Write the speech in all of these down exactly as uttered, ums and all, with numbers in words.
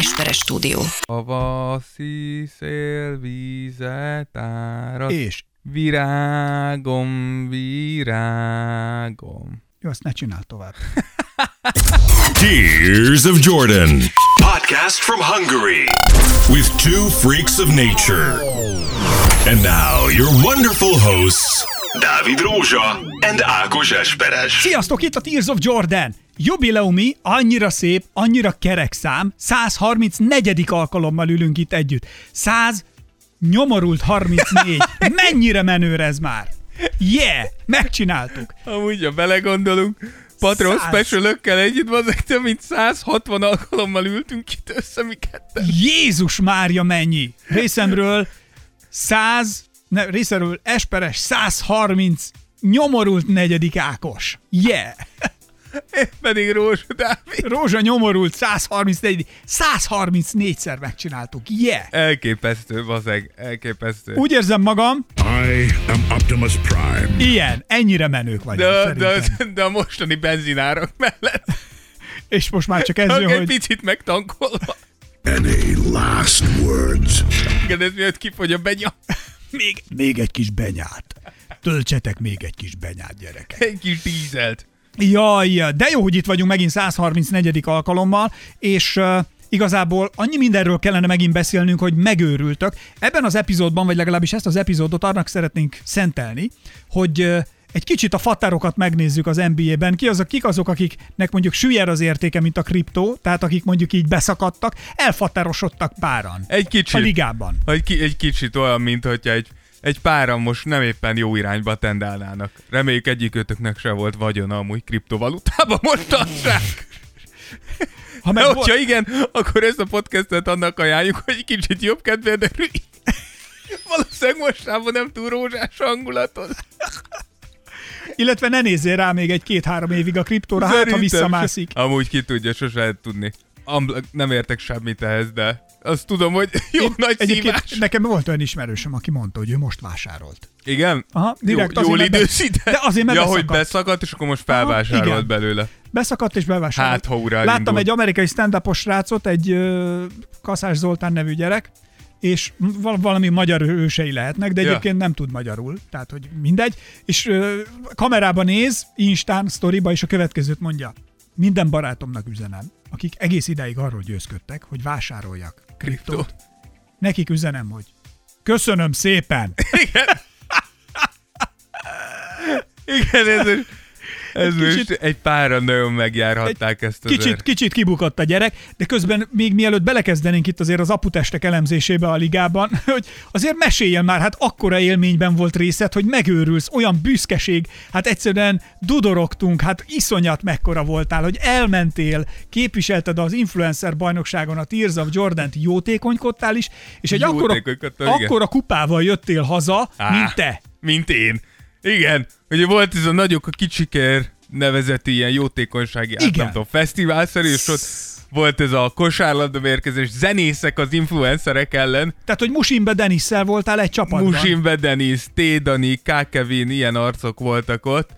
Esperes stúdió. Avaszi szél vízet árad. És? Virágom, virágom. Jó, azt ne csináld tovább. Tears of Jordan. Podcast from Hungary. With two freaks of nature. And now your wonderful hosts, Dávid Rózsa and Ákos Esperes. Sziasztok, itt a Tears of Jordan. Jubileumi, annyira szép, annyira kerek szám, száz harmincnegyedik alkalommal ülünk itt együtt. száz nyomorult harmincnégy. Mennyire menő ez már? Yeah, megcsináltuk. Amúgy, ha belegondolunk, Patron specialökkel együtt van, több mint száz hatvan alkalommal ültünk itt össze mi ketten. Jézus Mária, mennyi! Részemről száz, ne, részemről Esperes száz harminc, nyomorult negyedik Ákos. Yeah! Én pedig Rózsa Dávid. Rózsa nyomorult száz harmincnégy. száz harmincnégyszer megcsináltuk. Yeah! Elképesztő, bazeg. Elképesztő. Úgy érzem magam. I am Optimus Prime. Ilyen. Ennyire menők vagyunk, de, szerintem. De, de a mostani benzinárak mellett. És most már csak ez jön, hogy... Egy picit megtankolva. Any last words? Igen, ez miatt kifogy a benya. Még, még egy kis benyát. Töltsetek még egy kis benyát, gyerekek. Egy kis dízelt. Jaj, de jó, hogy itt vagyunk megint száz harmincnegyedik alkalommal, és uh, igazából annyi mindenről kellene megint beszélnünk, hogy megőrültök. Ebben az epizódban, vagy legalábbis ezt az epizódot annak szeretnénk szentelni, hogy uh, egy kicsit a fatárokat megnézzük az en bé á-ben. Ki azok, kik azok, akiknek mondjuk süllyed az értéke, mint a kriptó, tehát akik mondjuk így beszakadtak, elfatárosodtak páran. Egy kicsit. A ligában. Egy, ki, egy kicsit olyan, mint hogyha egy... Egy páran most nem éppen jó irányba tendálnának. Reméljük egyikőtöknek se volt vagyona amúgy kriptovalutában mostanság. Ha meg hogyha igen, akkor ezt a podcastet annak ajánljuk, hogy kicsit jobb kedvér, de valószínűleg mostában nem túl rózsás hangulatod. Illetve ne nézzél rá még egy-két-három évig a kriptóra, hát ha visszamászik. Amúgy ki tudja, sose tudni. Nem értek semmit ehhez, de... Azt tudom, hogy jó én, nagy szívás. Nekem volt olyan ismerősöm, aki mondta, hogy ő most vásárolt. Igen? Aha, direkt jó, jól időszített. De azért, mert ja, beszakadt. Hogy beszakadt, és akkor most felvásárolt. Aha, belőle. Beszakadt és bevásárolt. Hát, ha úrá láttam indult. Egy amerikai stand-upos srácot, egy ö, Kaszás Zoltán nevű gyerek, és valami magyar ősei lehetnek, de egyébként ja. nem tud magyarul, tehát hogy mindegy. És ö, kamerába néz, Instán, sztoriba, és a következőt mondja. Minden barátomnak üzenem, akik egész ideig arról győzködtek, hogy vásároljak kriptót. Nekik üzenem, hogy köszönöm szépen! Igen, Igen ez, ez, ez kicsit, most egy pára nagyon megjárhatták egy, ezt azért. Kicsit, kicsit kibukott a gyerek, de közben még mielőtt belekezdenénk itt azért az aputestek elemzésébe a ligában, hogy azért meséljen már, hát akkora élményben volt részed, hogy megőrülsz, olyan büszkeség, hát egyszerűen dudorogtunk, hát iszonyat mekkora voltál, hogy elmentél, képviselted az influencer bajnokságon a Tears of Jordant, jótékonykodtál is, és egy akkora, akkora kupával jöttél haza, Á, mint te. Mint én. Igen, ugye volt ez a nagyok a kicsikér nevezett ilyen jótékonysági átlatom fesztiválszerű, és ott volt ez a kosárlabda mérkőzés, zenészek az influencerek ellen. Tehát, hogy Musimba Dennisszel voltál egy csapatban. Musimba Dennis, Té Dani, Kákevin, ilyen arcok voltak ott.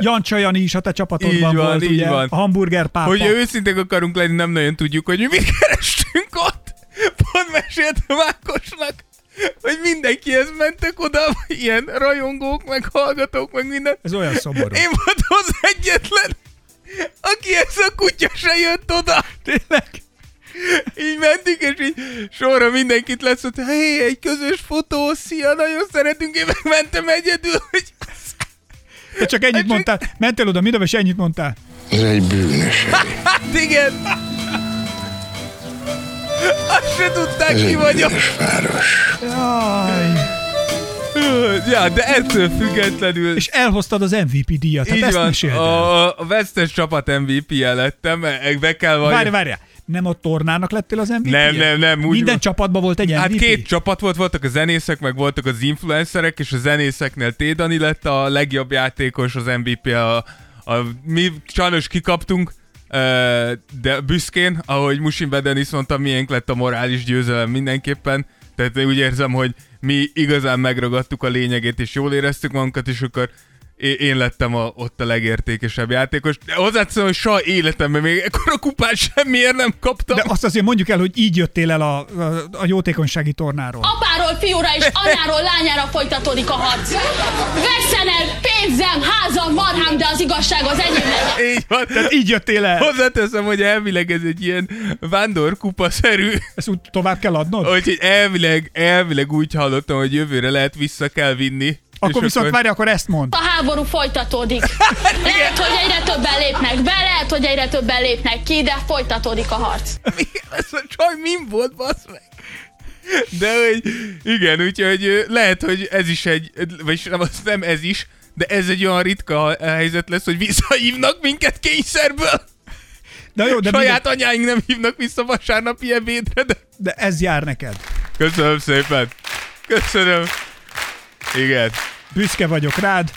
Jancsa Jani is a te csapatodban van, volt, ugye, van. A hamburger pápa. Hogy őszintén akarunk lenni, nem nagyon tudjuk, hogy mi mit kerestünk ott. Pont meséltem Ákosnak, hogy mindenkihez mentek oda, ilyen rajongók, meg hallgatók, meg minden. Ez olyan szomorú. Én voltam az egyetlen, aki ez a kutya se jött oda. Tényleg. Így mentünk, és így sorra mindenkit leszólt, hogy hé, egy közös fotó, szia, nagyon szeretünk, én meg mentem egyedül, hogy... Te csak ennyit hát mondtál, csak... mentél oda, minden, és ennyit mondtál. Ez egy bűnösség. Hát igen. Azt se tudták, ki vagyok. Ez város. Jaj. Ja, de ettől függetlenül... És elhoztad az em vé pé díjat, hát ezt mesélted. A, a vesztes csapat em vé pé-je lettem, be kell valami... Várj, várj, nem a tornának lettél az em vé pé-je? Nem, nem, nem. Úgy Minden van. Csapatban volt egy em vé pé? Hát két csapat volt, voltak a zenészek, meg voltak az influencerek, és a zenészeknél Té Dani lett a legjobb játékos, az em vé pé. A, a, mi sajnos kikaptunk, de büszkén, ahogy Musimba Dennis mondta, miénk lett a morális győzelem mindenképpen, tehát úgy érzem, hogy mi igazán megragadtuk a lényegét, és jól éreztük magunkat, és akkor én lettem a, ott a legértékesebb játékos. De hozzáteszem, hogy soha életemben még ekkora kupát semmiért nem kaptam. De azt azért mondjuk el, hogy így jöttél el a, a, a jótékonysági tornáról. Apáról fiúra és anyáról lányára folytatódik a harc. Vesszen el pénzem, házam, marhám, de az igazság az enyémnek. Így van, tehát így jöttél el. Hozzáteszem, hogy elvileg ez egy ilyen vándorkupa-szerű. Ezt úgy tovább kell adnod? Úgyhogy elvileg, elvileg úgy hallottam, hogy jövőre lehet vissza kell vinni. Akkor viszont akkor... várj, akkor ezt mondd. A háború folytatódik. Lehet, hogy egyre többen lépnek be, lehet, hogy egyre többen lépnek ki, de folytatódik a harc. Csaj, min volt, basz meg? De hogy igen, úgyhogy lehet, hogy ez is egy, vagyis nem, az nem ez is, de ez egy olyan ritka helyzet lesz, hogy visszahívnak minket kényszerből. Na jó, de saját minden... anyáink nem hívnak vissza vasárnapi ebédre, de... de ez jár neked. Köszönöm szépen. Köszönöm. Igen. Büszke vagyok rád.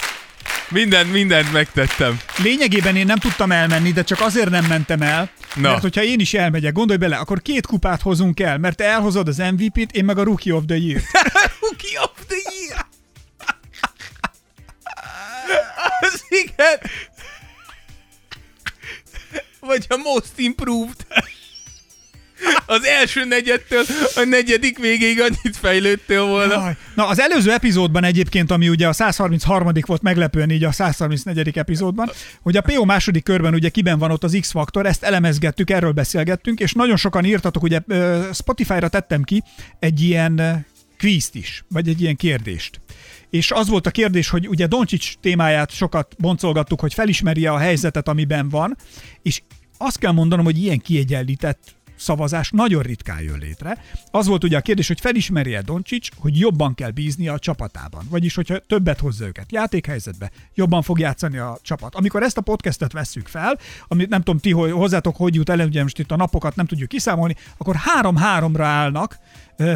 Mindent, mindent megtettem. Lényegében én nem tudtam elmenni, de csak azért nem mentem el, no. mert hogyha én is elmegyek, gondolj bele, akkor két kupát hozunk el, mert te elhozod az em vé pét, én meg a Rookie of the Year-t. Rookie of the Year! Az igen! Vagy a Most Improved. Az első negyedtől a negyedik végéig annyit fejlődtél volna. Jaj. Na, az előző epizódban egyébként, ami ugye a száz harmincharmadik volt meglepően így a száz harmincnegyedik epizódban, hogy a pé o második körben ugye kiben van ott az X-faktor, ezt elemezgettük, erről beszélgettünk, és nagyon sokan írtatok, ugye Spotify-ra tettem ki egy ilyen kvízt is, vagy egy ilyen kérdést. És az volt a kérdés, hogy ugye Doncic témáját sokat boncolgattuk, hogy felismerje a helyzetet, amiben van, és azt kell mondanom, hogy ilyen kiegyenlített szavazás nagyon ritkán jön létre. Az volt ugye a kérdés, hogy felismeri-e Doncic, hogy jobban kell bíznia a csapatában. Vagyis, hogyha többet hozza őket játékhelyzetbe, jobban fog játszani a csapat. Amikor ezt a podcastet vesszük fel, amit nem tudom ti, hogy hozzátok hogy jut el, ugye most itt a napokat nem tudjuk kiszámolni, akkor három-háromra állnak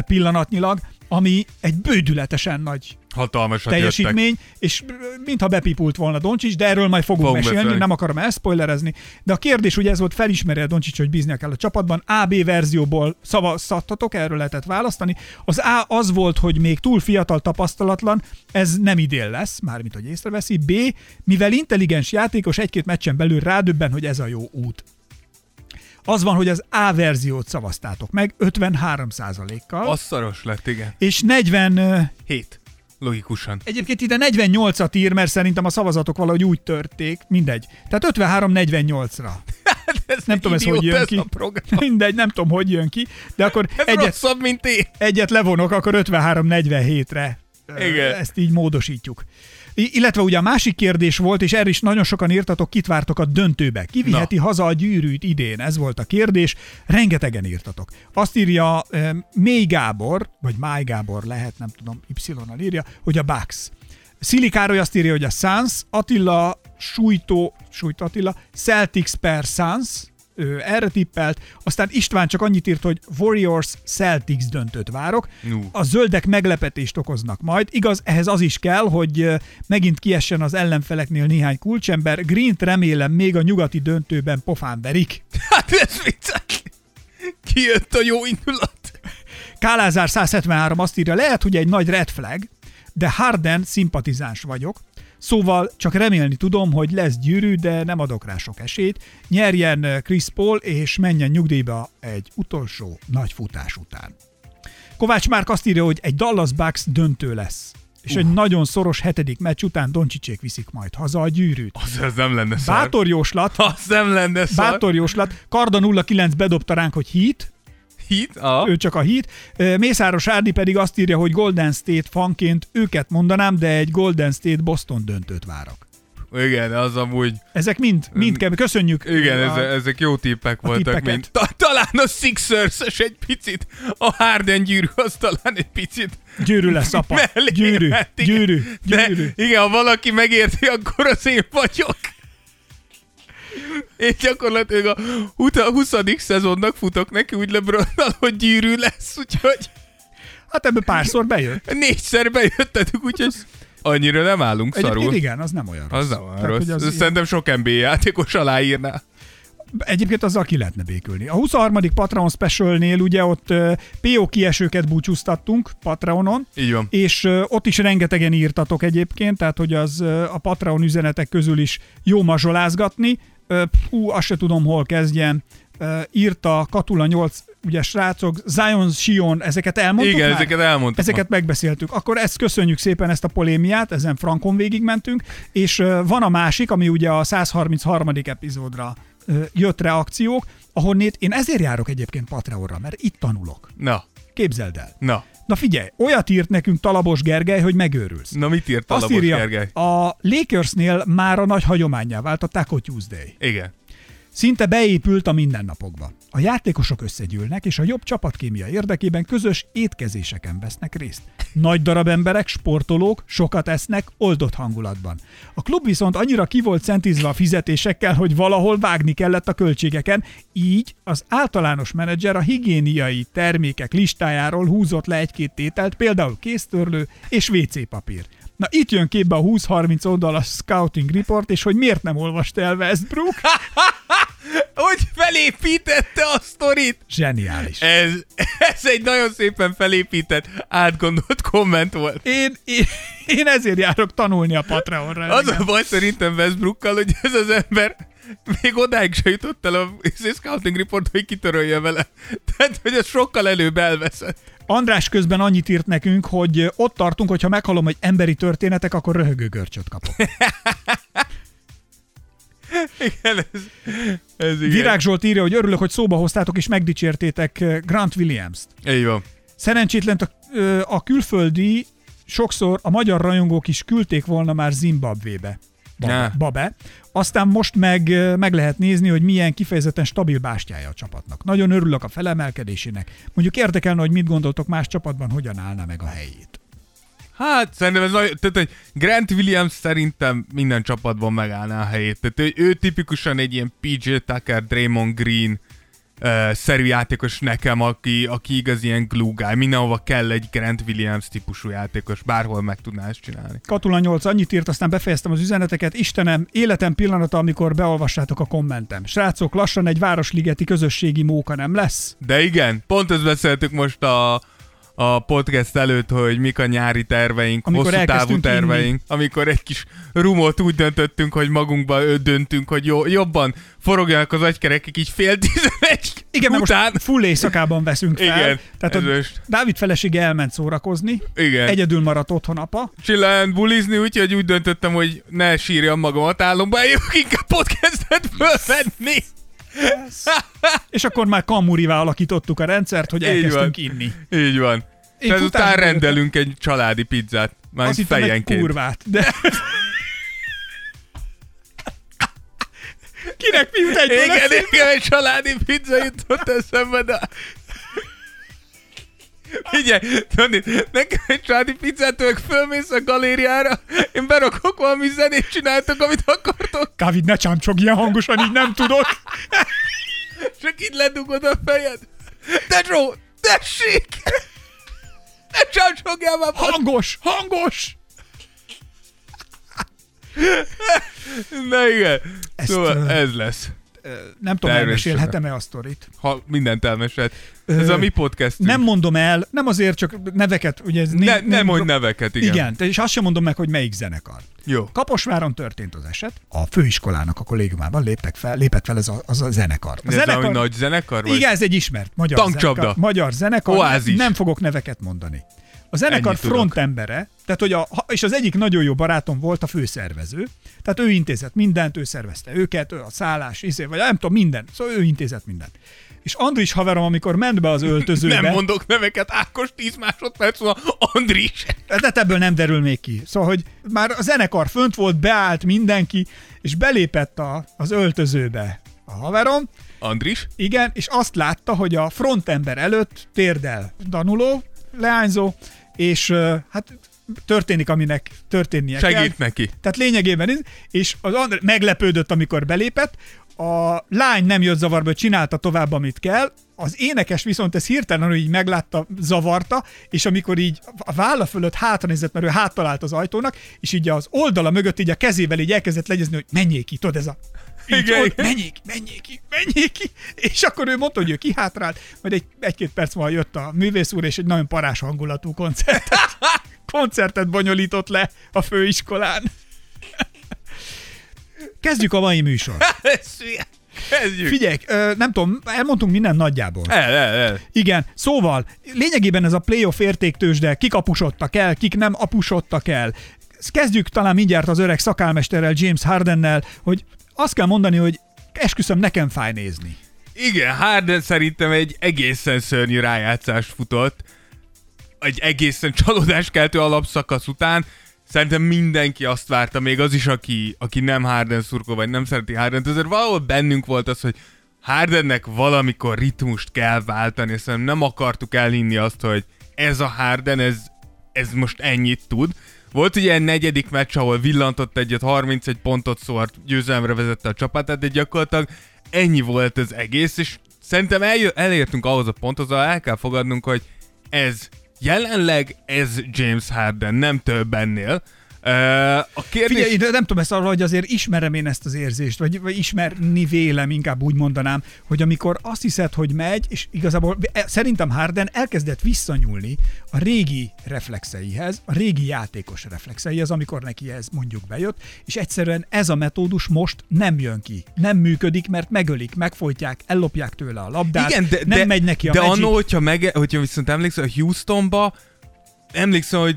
pillanatnyilag, ami egy bődületesen nagy hatalmasat teljesítmény, jöttek. És mintha bepipult volna Doncic, de erről majd fogunk Fogom mesélni, beszélni. Nem akarom elspoilerezni, de a kérdés ugye ez volt, felismeri a Doncic, hogy bíznia kell a csapatban, á bé verzióból szavaztatok, erről lehetett választani. Az A az volt, hogy még túl fiatal, tapasztalatlan, ez nem idén lesz, mármint hogy észreveszi. B, mivel intelligens játékos, egy-két meccsen belül rádöbben, hogy ez a jó út. Az van, hogy az A verziót szavaztátok meg ötvenhárom százalékkal. Az szaros lett, igen. És negyvenhét. Logikusan. Egyébként ide negyvennyolcat ír, mert szerintem a szavazatok valahogy úgy törték. Mindegy. Tehát ötvenhárom negyvennyolcra. Ez nem tudom, ez hogy jön ez ki. Mindegy, nem tudom, hogy jön ki. De akkor ez egyet, rosszabb, mint én. Egyet levonok, akkor ötvenhárom negyvenhétre. Igen. Ezt így módosítjuk. Illetve ugye a másik kérdés volt, és erre is nagyon sokan írtatok, kit vártok a döntőbe. Ki viheti Na. haza a gyűrűt idén? Ez volt a kérdés. Rengetegen írtatok. Azt írja e, Mély Gábor, vagy Máj Gábor lehet, nem tudom, Y-nal írja, hogy a Bucks. Szili Károly azt írja, hogy a Suns, Attila Sújtó, Sújtó Attila, Celtics per Suns, ő erre tippelt, aztán István csak annyit írt, hogy Warriors Celtics döntőt várok. No. A zöldek meglepetést okoznak majd. Igaz, ehhez az is kell, hogy megint kiessen az ellenfeleknél néhány kulcsember. Greent remélem még a nyugati döntőben pofán verik. Hát ez vicces! Kijött a jó indulat! Kálázár száz hetvenhárom azt írja, lehet, hogy egy nagy red flag, de Harden szimpatizáns vagyok. Szóval csak remélni tudom, hogy lesz gyűrű, de nem adok rá sok esélyt. Nyerjen Chris Paul, és menjen nyugdíjba egy utolsó nagy futás után. Kovács Márk azt írja, hogy egy Dallas Bucks döntő lesz. És uh. egy nagyon szoros hetedik meccs után Doncsicsék viszik majd haza a gyűrűt. Az, ez nem lenne szar. Bátor jóslat. Az nem lenne szar. Bátor jóslat. Karda nulla kilenc bedobta ránk, hogy Heat. Heat? Ah. Ő csak a Heat. Mészáros Árdi pedig azt írja, hogy Golden State fanként őket mondanám, de egy Golden State Boston döntőt várok. Igen, az amúgy... Ezek mind, mind kell, köszönjük. Igen, a, ezek jó tippek voltak. Mind. Talán a Sixers-es egy picit, a Harden gyűrű az talán egy picit... Gyűrű lesz, apa. Mellé, gyűrű, mert, igen. gyűrű, gyűrű. De, igen, ha valaki megérti, akkor az én vagyok. Én gyakorlatilag a huszadik szezonnak futok neki úgy LeBronnal, hogy gyűrű lesz, úgyhogy... Hát ebben párszor bejött. Négyszer bejöttetek, úgyhogy annyira nem állunk szarul. Egyébként igen, az nem olyan rossz. Az nem olyan rossz. Tehát, az... Szerintem sok en bé á játékos aláírná. Egyébként azzal ki lehetne békülni. A huszonharmadik Patreon Specialnél ugye ott pé o kiesőket búcsúztattunk Patreonon. Így van. És ott is rengetegen írtatok egyébként, tehát hogy az a Patreon üzenetek közül is jó mazsolázgatni. Hú, azt se tudom, hol kezdjem. Írta Katula nyolc, ugye srácok, Zion, Sion, ezeket elmondtuk Igen, már? ezeket elmondtuk. Ezeket már. megbeszéltük. Akkor ezt köszönjük szépen, ezt a polémiát, ezen frankon végigmentünk, és van a másik, ami ugye a száz harmincharmadik epizódra jött reakciók, ahonnét én ezért járok egyébként Patreonra, mert itt tanulok. Na. Képzeld el. Na. Na figyelj, olyat írt nekünk Talabos Gergely, hogy megőrülsz. Na mit írt Talabos írja, Gergely? A Lakersnél már a nagy hagyománnyá vált a Taco Tuesday. Igen. Szinte beépült a mindennapokba. A játékosok összegyűlnek, és a jobb csapatkémia érdekében közös étkezéseken vesznek részt. Nagy darab emberek, sportolók, sokat esznek, oldott hangulatban. A klub viszont annyira ki volt centízve a fizetésekkel, hogy valahol vágni kellett a költségeken, így az általános menedzser a higiéniai termékek listájáról húzott le egy-két tételt, például kéztörlő és vé cé papír. Na itt jön képbe a húsz-harminc oldalas scouting report, és hogy miért nem olvast el Westbrook? Hogy felépítette a sztorit! Zseniális. Ez, ez egy nagyon szépen felépített, átgondolt komment volt. Én, én, én ezért járok tanulni a Patreonra. Az igen. A baj szerintem Westbrookkal, hogy ez az ember még odáig se jutott el a scouting report, hogy kitörölje vele. Tehát, hogy ez sokkal előbb elveszett. András közben annyit írt nekünk, hogy ott tartunk, hogyha meghallom, hogy emberi történetek, akkor röhögőgörcsöt kapok. Igen, ez, ez igen. Virág Zsolt írja, hogy örülök, hogy szóba hoztátok és megdicsértétek Grant Williams-t. Így van. Szerencsétlen a, a külföldi, sokszor a magyar rajongók is küldték volna már Zimbabvébe. Babe. Babe. Aztán most meg, meg lehet nézni, hogy milyen kifejezetten stabil bástyája a csapatnak. Nagyon örülök a felemelkedésének. Mondjuk érdekelne, hogy mit gondoltok más csapatban, hogyan állna meg a helyét. Hát szerintem ez nagyon... Tehát, hogy Grant Williams szerintem minden csapatban megállná a helyét. Tehát ő, ő tipikusan egy ilyen pé jé Tucker, Draymond Green uh, szerű játékos nekem, aki, aki igaz ilyen glue guy. Mindenhova kell egy Grant Williams típusú játékos. Bárhol meg tudná ezt csinálni. Katula nyolc annyit írt, aztán befejeztem az üzeneteket. Istenem, életem pillanata, amikor beolvassátok a kommentem. Srácok, lassan egy városligeti közösségi móka nem lesz? De igen, pont ezt beszéltük most a... a podcast előtt, hogy mik a nyári terveink, amikor hosszú távú terveink, inni. Amikor egy kis rumot úgy döntöttünk, hogy magunkban döntünk, hogy jó, jobban forogjanak az agykerekek így fél tizenegy Igen, után. Most full éjszakában veszünk fel. Igen, tehát a most... Dávid felesége elment szórakozni, igen. Egyedül maradt otthon apa. Csillán bulizni, úgyhogy úgy döntöttem, hogy ne sírjam magamat álomba, eljövök inkább podcastet fölvenni. Yes. És akkor már kamurivá alakítottuk a rendszert, hogy elkezdtünk Így inni. Így van. Én Tehát után rendelünk egy családi pizzát. Már azt hittem egy kurvát, de... Kinek mi jut egyből? Igen, igen, egy családi pizza jutott eszembe, de... Figyelj, Tony, nekem egy családi pizzától fölmész a galériára, én berakok valami zenét, csináltok, amit akartok. Dávid, ne csámcsog ilyen hangosan, így nem tudok. Csak így ledugod a fejed. De Zsó, tessék! Ne csámcsogjál már! Hangos, hangos! Na igen, Ezt, szóval ez lesz. Nem tudom, elmesélhetem-e a sztorit. Ha mindent elmeselt. Ez a mi podcastünk. Nem mondom el, nem azért, csak neveket. Ugye ez ne, nem mondj mondom... neveket, igen. Igen, és azt sem mondom meg, hogy melyik zenekar. Jó. Kaposváron történt az eset. A főiskolának a kollégiumában léptek fel, lépett fel ez a, az a zenekar. A ez zenekar... egy nagy zenekar? Vagy? Igen, ez egy ismert magyar Tankcsapda. zenekar. Magyar zenekar. Oázis. Nem fogok neveket mondani. A zenekar frontembere, tehát hogy a, és az egyik nagyon jó barátom volt a főszervező, tehát ő intézett mindent, ő szervezte őket, ő a szállás, iszé, vagy nem tudom, minden, szóval ő intézett mindent. És Andris haverom, amikor ment be az öltözőbe... Nem mondok neveket, Ákos tíz másodperc, szóval Andris! Tehát ebből nem derül még ki. Szóval, hogy már a zenekar fönt volt, beállt mindenki, és belépett a, az öltözőbe a haverom. Andris? Igen, és azt látta, hogy a frontember előtt térdel danuló, leányzó, és uh, hát történik, aminek történnie Segít kell. Segít neki. Tehát lényegében, és az André meglepődött, amikor belépett, a lány nem jött zavarba, hogy csinálta tovább, amit kell, az énekes viszont ez hirtelen így meglátta, zavarta, és amikor így a válla fölött hátranézett, mert ő háttalált az ajtónak, és így az oldala mögött így a kezével így elkezdett legyezni, hogy menjék ki, tudod, ez a... Igen. Menjék, menjék ki, menjék ki. És akkor ő mondta, hogy ő kihátrált, majd egy, egy-két perc múlva jött a művész úr, és egy nagyon parás hangulatú koncertet, koncertet bonyolított le a főiskolán. Kezdjük a mai műsor. Kezdjük. Figyelj, nem tudom, elmondtunk minden nagyjából. El, el, el. Igen, szóval lényegében ez a playoff értéktőzsde, kik apusodtak el, kik nem apusodtak el. Kezdjük talán mindjárt az öreg szakálmesterrel, James Hardennel, hogy azt kell mondani, hogy esküszöm, nekem fáj nézni. Igen, Harden szerintem egy egészen szörnyű rájátszást futott, egy egészen csalódáskeltő alapszakasz után. Szerintem mindenki azt várta, még az is, aki, aki nem Harden szurkol, vagy nem szereti Hardent, azért valahol bennünk volt az, hogy Hardennek valamikor ritmust kell váltani, és szerintem nem akartuk elhinni azt, hogy ez a Harden, ez, ez most ennyit tud. Volt ugye egy negyedik meccs, ahol villantott egyet, harmincegy pontot szólt, győzelemre vezette a csapatát, de gyakorlatilag ennyi volt az egész, és szerintem eljö- elértünk ahhoz a ponthoz, ahol el kell fogadnunk, hogy ez jelenleg ez James Harden, nem több ennél. A kérdés... Figyelj, nem tudom ezt arra, hogy azért ismerem én ezt az érzést, vagy, vagy ismerni vélem, inkább úgy mondanám, hogy amikor azt hiszed, hogy megy, és igazából szerintem Harden elkezdett visszanyúlni a régi reflexeihez, a régi játékos reflexeihez, amikor neki ez mondjuk bejött, és egyszerűen ez a metódus most nem jön ki, nem működik, mert megölik, megfojtják, ellopják tőle a labdát. Igen, de, nem de, megy neki a de anno, hogyha, mege, hogyha viszont emlékszem, a Houstonba emlékszem, hogy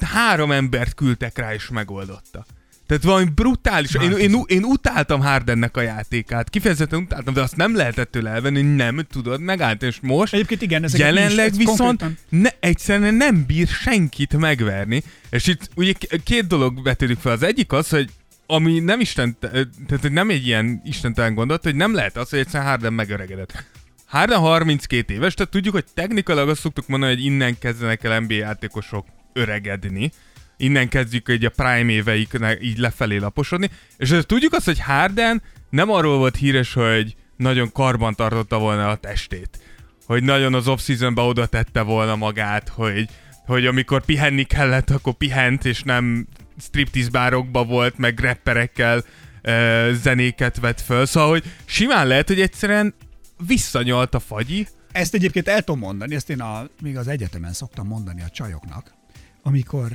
három embert küldtek rá, és megoldotta. Tehát valami brutális. Én, én, én utáltam Hardennek a játékát. Kifejezetten utáltam, de azt nem lehetett tőle elvenni, nem tudod megállt. És most egyébként igen, jelenleg viszont ne, egyszerűen nem bír senkit megverni. És itt ugye két dolog vetődik fel. Az egyik az, hogy ami nem isten, tehát nem egy ilyen istentelen gondolat, hogy nem lehet az, hogy egyszerűen Harden megöregedett. Harden harminckét éves, tehát tudjuk, hogy technikailag azt szoktuk mondani, hogy innen kezdenek el en bé á játékosok öregedni. Innen kezdjük így a prime éveiknek így lefelé laposodni. És ezt tudjuk azt, hogy Harden nem arról volt híres, hogy nagyon karban tartotta volna a testét. Hogy nagyon az off-seasonben oda tette volna magát, hogy, hogy amikor pihenni kellett, akkor pihent, és nem striptease bárokba volt, meg rapperekkel e, zenéket vett föl. Szóval, hogy simán lehet, hogy egyszerűen visszanyalt a fagyi. Ezt egyébként el tudom mondani, ezt én a, még az egyetemen szoktam mondani a csajoknak, amikor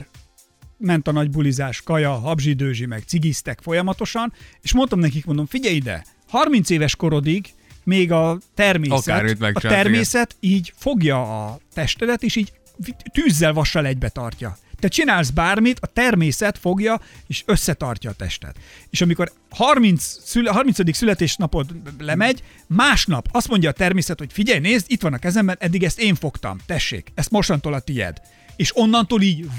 ment a nagy bulizás, kaja, habzsidőzsi, meg cigiztek folyamatosan, és mondtam nekik, mondom, figyelj ide, harminc éves korodig még a természet, a természet így fogja a testedet, és így tűzzel, vassal egybe tartja. Te csinálsz bármit, a természet fogja, és összetartja a testet. És amikor harmincadik születésnapod lemegy, másnap azt mondja a természet, hogy figyelj, nézd, itt van a kezemben, eddig ezt én fogtam, tessék, ezt mostantól a tied. És onnantól így,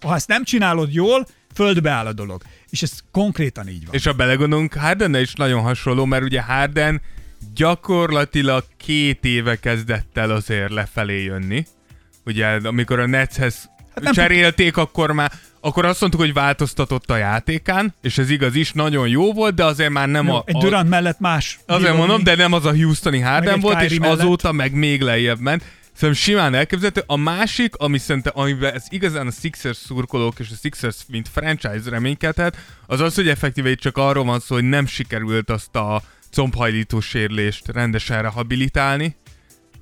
ha ezt nem csinálod jól, földbe áll a dolog. És ez konkrétan így van. És ha belegondolunk, Hardennel is nagyon hasonló, mert ugye Harden gyakorlatilag két éve kezdett el azért lefelé jönni. Ugye amikor a Netshez hát cserélték, tud... akkor már akkor azt mondtuk, hogy változtatott a játékán, és ez igaz is, nagyon jó volt, de azért már nem, nem a... Egy a... Durant mellett más. Azért mondom, de nem az a houstoni Harden volt, Kyrie és mellett. Azóta meg még lejjebb ment. Szerintem simán elképzelhető. A másik, ami szerintem, amiben ez igazán a Sixers szurkolók és a Sixers mint franchise reménykedhet, az az, hogy effektíve itt csak arról van szó, hogy nem sikerült azt a combhajlító sérülést rendesen rehabilitálni,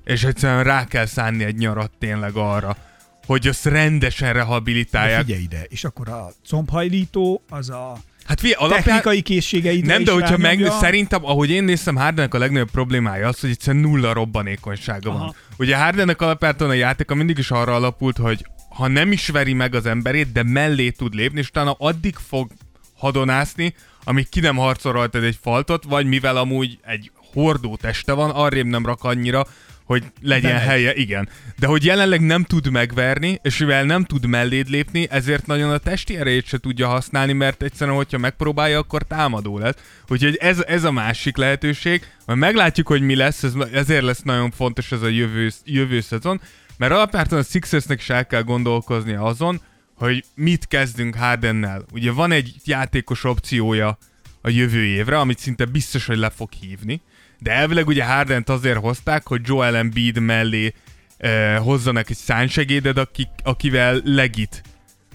és egyszerűen rá kell szánni egy nyarat tényleg arra, hogy azt rendesen rehabilitálják. De figyelj ide, és akkor a combhajlító az a... Hát figyelj, alapján... technikai készségeidre nem, de hogyha megnéz, szerintem, ahogy én néztem, Hardennek a legnagyobb problémája az, hogy egyszerűen nulla robbanékonysága van. Aha. Ugye Hardennek alapjától a játéka mindig is arra alapult, hogy ha nem is veri meg az emberét, de mellé tud lépni, és utána addig fog hadonászni, amíg ki nem harcol rajtad egy faltot, vagy mivel amúgy egy hordó teste van, arrébb nem rak annyira, hogy legyen de helye, meg. Igen. De hogy jelenleg nem tud megverni, és mivel nem tud melléd lépni, ezért nagyon a testi erejét se tudja használni, mert egyszerűen, hogyha megpróbálja, akkor támadó lesz. Úgyhogy ez, ez a másik lehetőség. Majd meglátjuk, hogy mi lesz, ez, ezért lesz nagyon fontos ez a jövő, jövő szezon, mert alapvetően a Sixersnek is el kell gondolkozni azon, hogy mit kezdünk Hardennel. Ugye van egy játékos opciója a jövő évre, amit szinte biztos, hogy le fog hívni, de elvileg ugye Hardent azért hozták, hogy Joel Embiid mellé eh, hozzanak egy szánsegédet, akik, akivel legit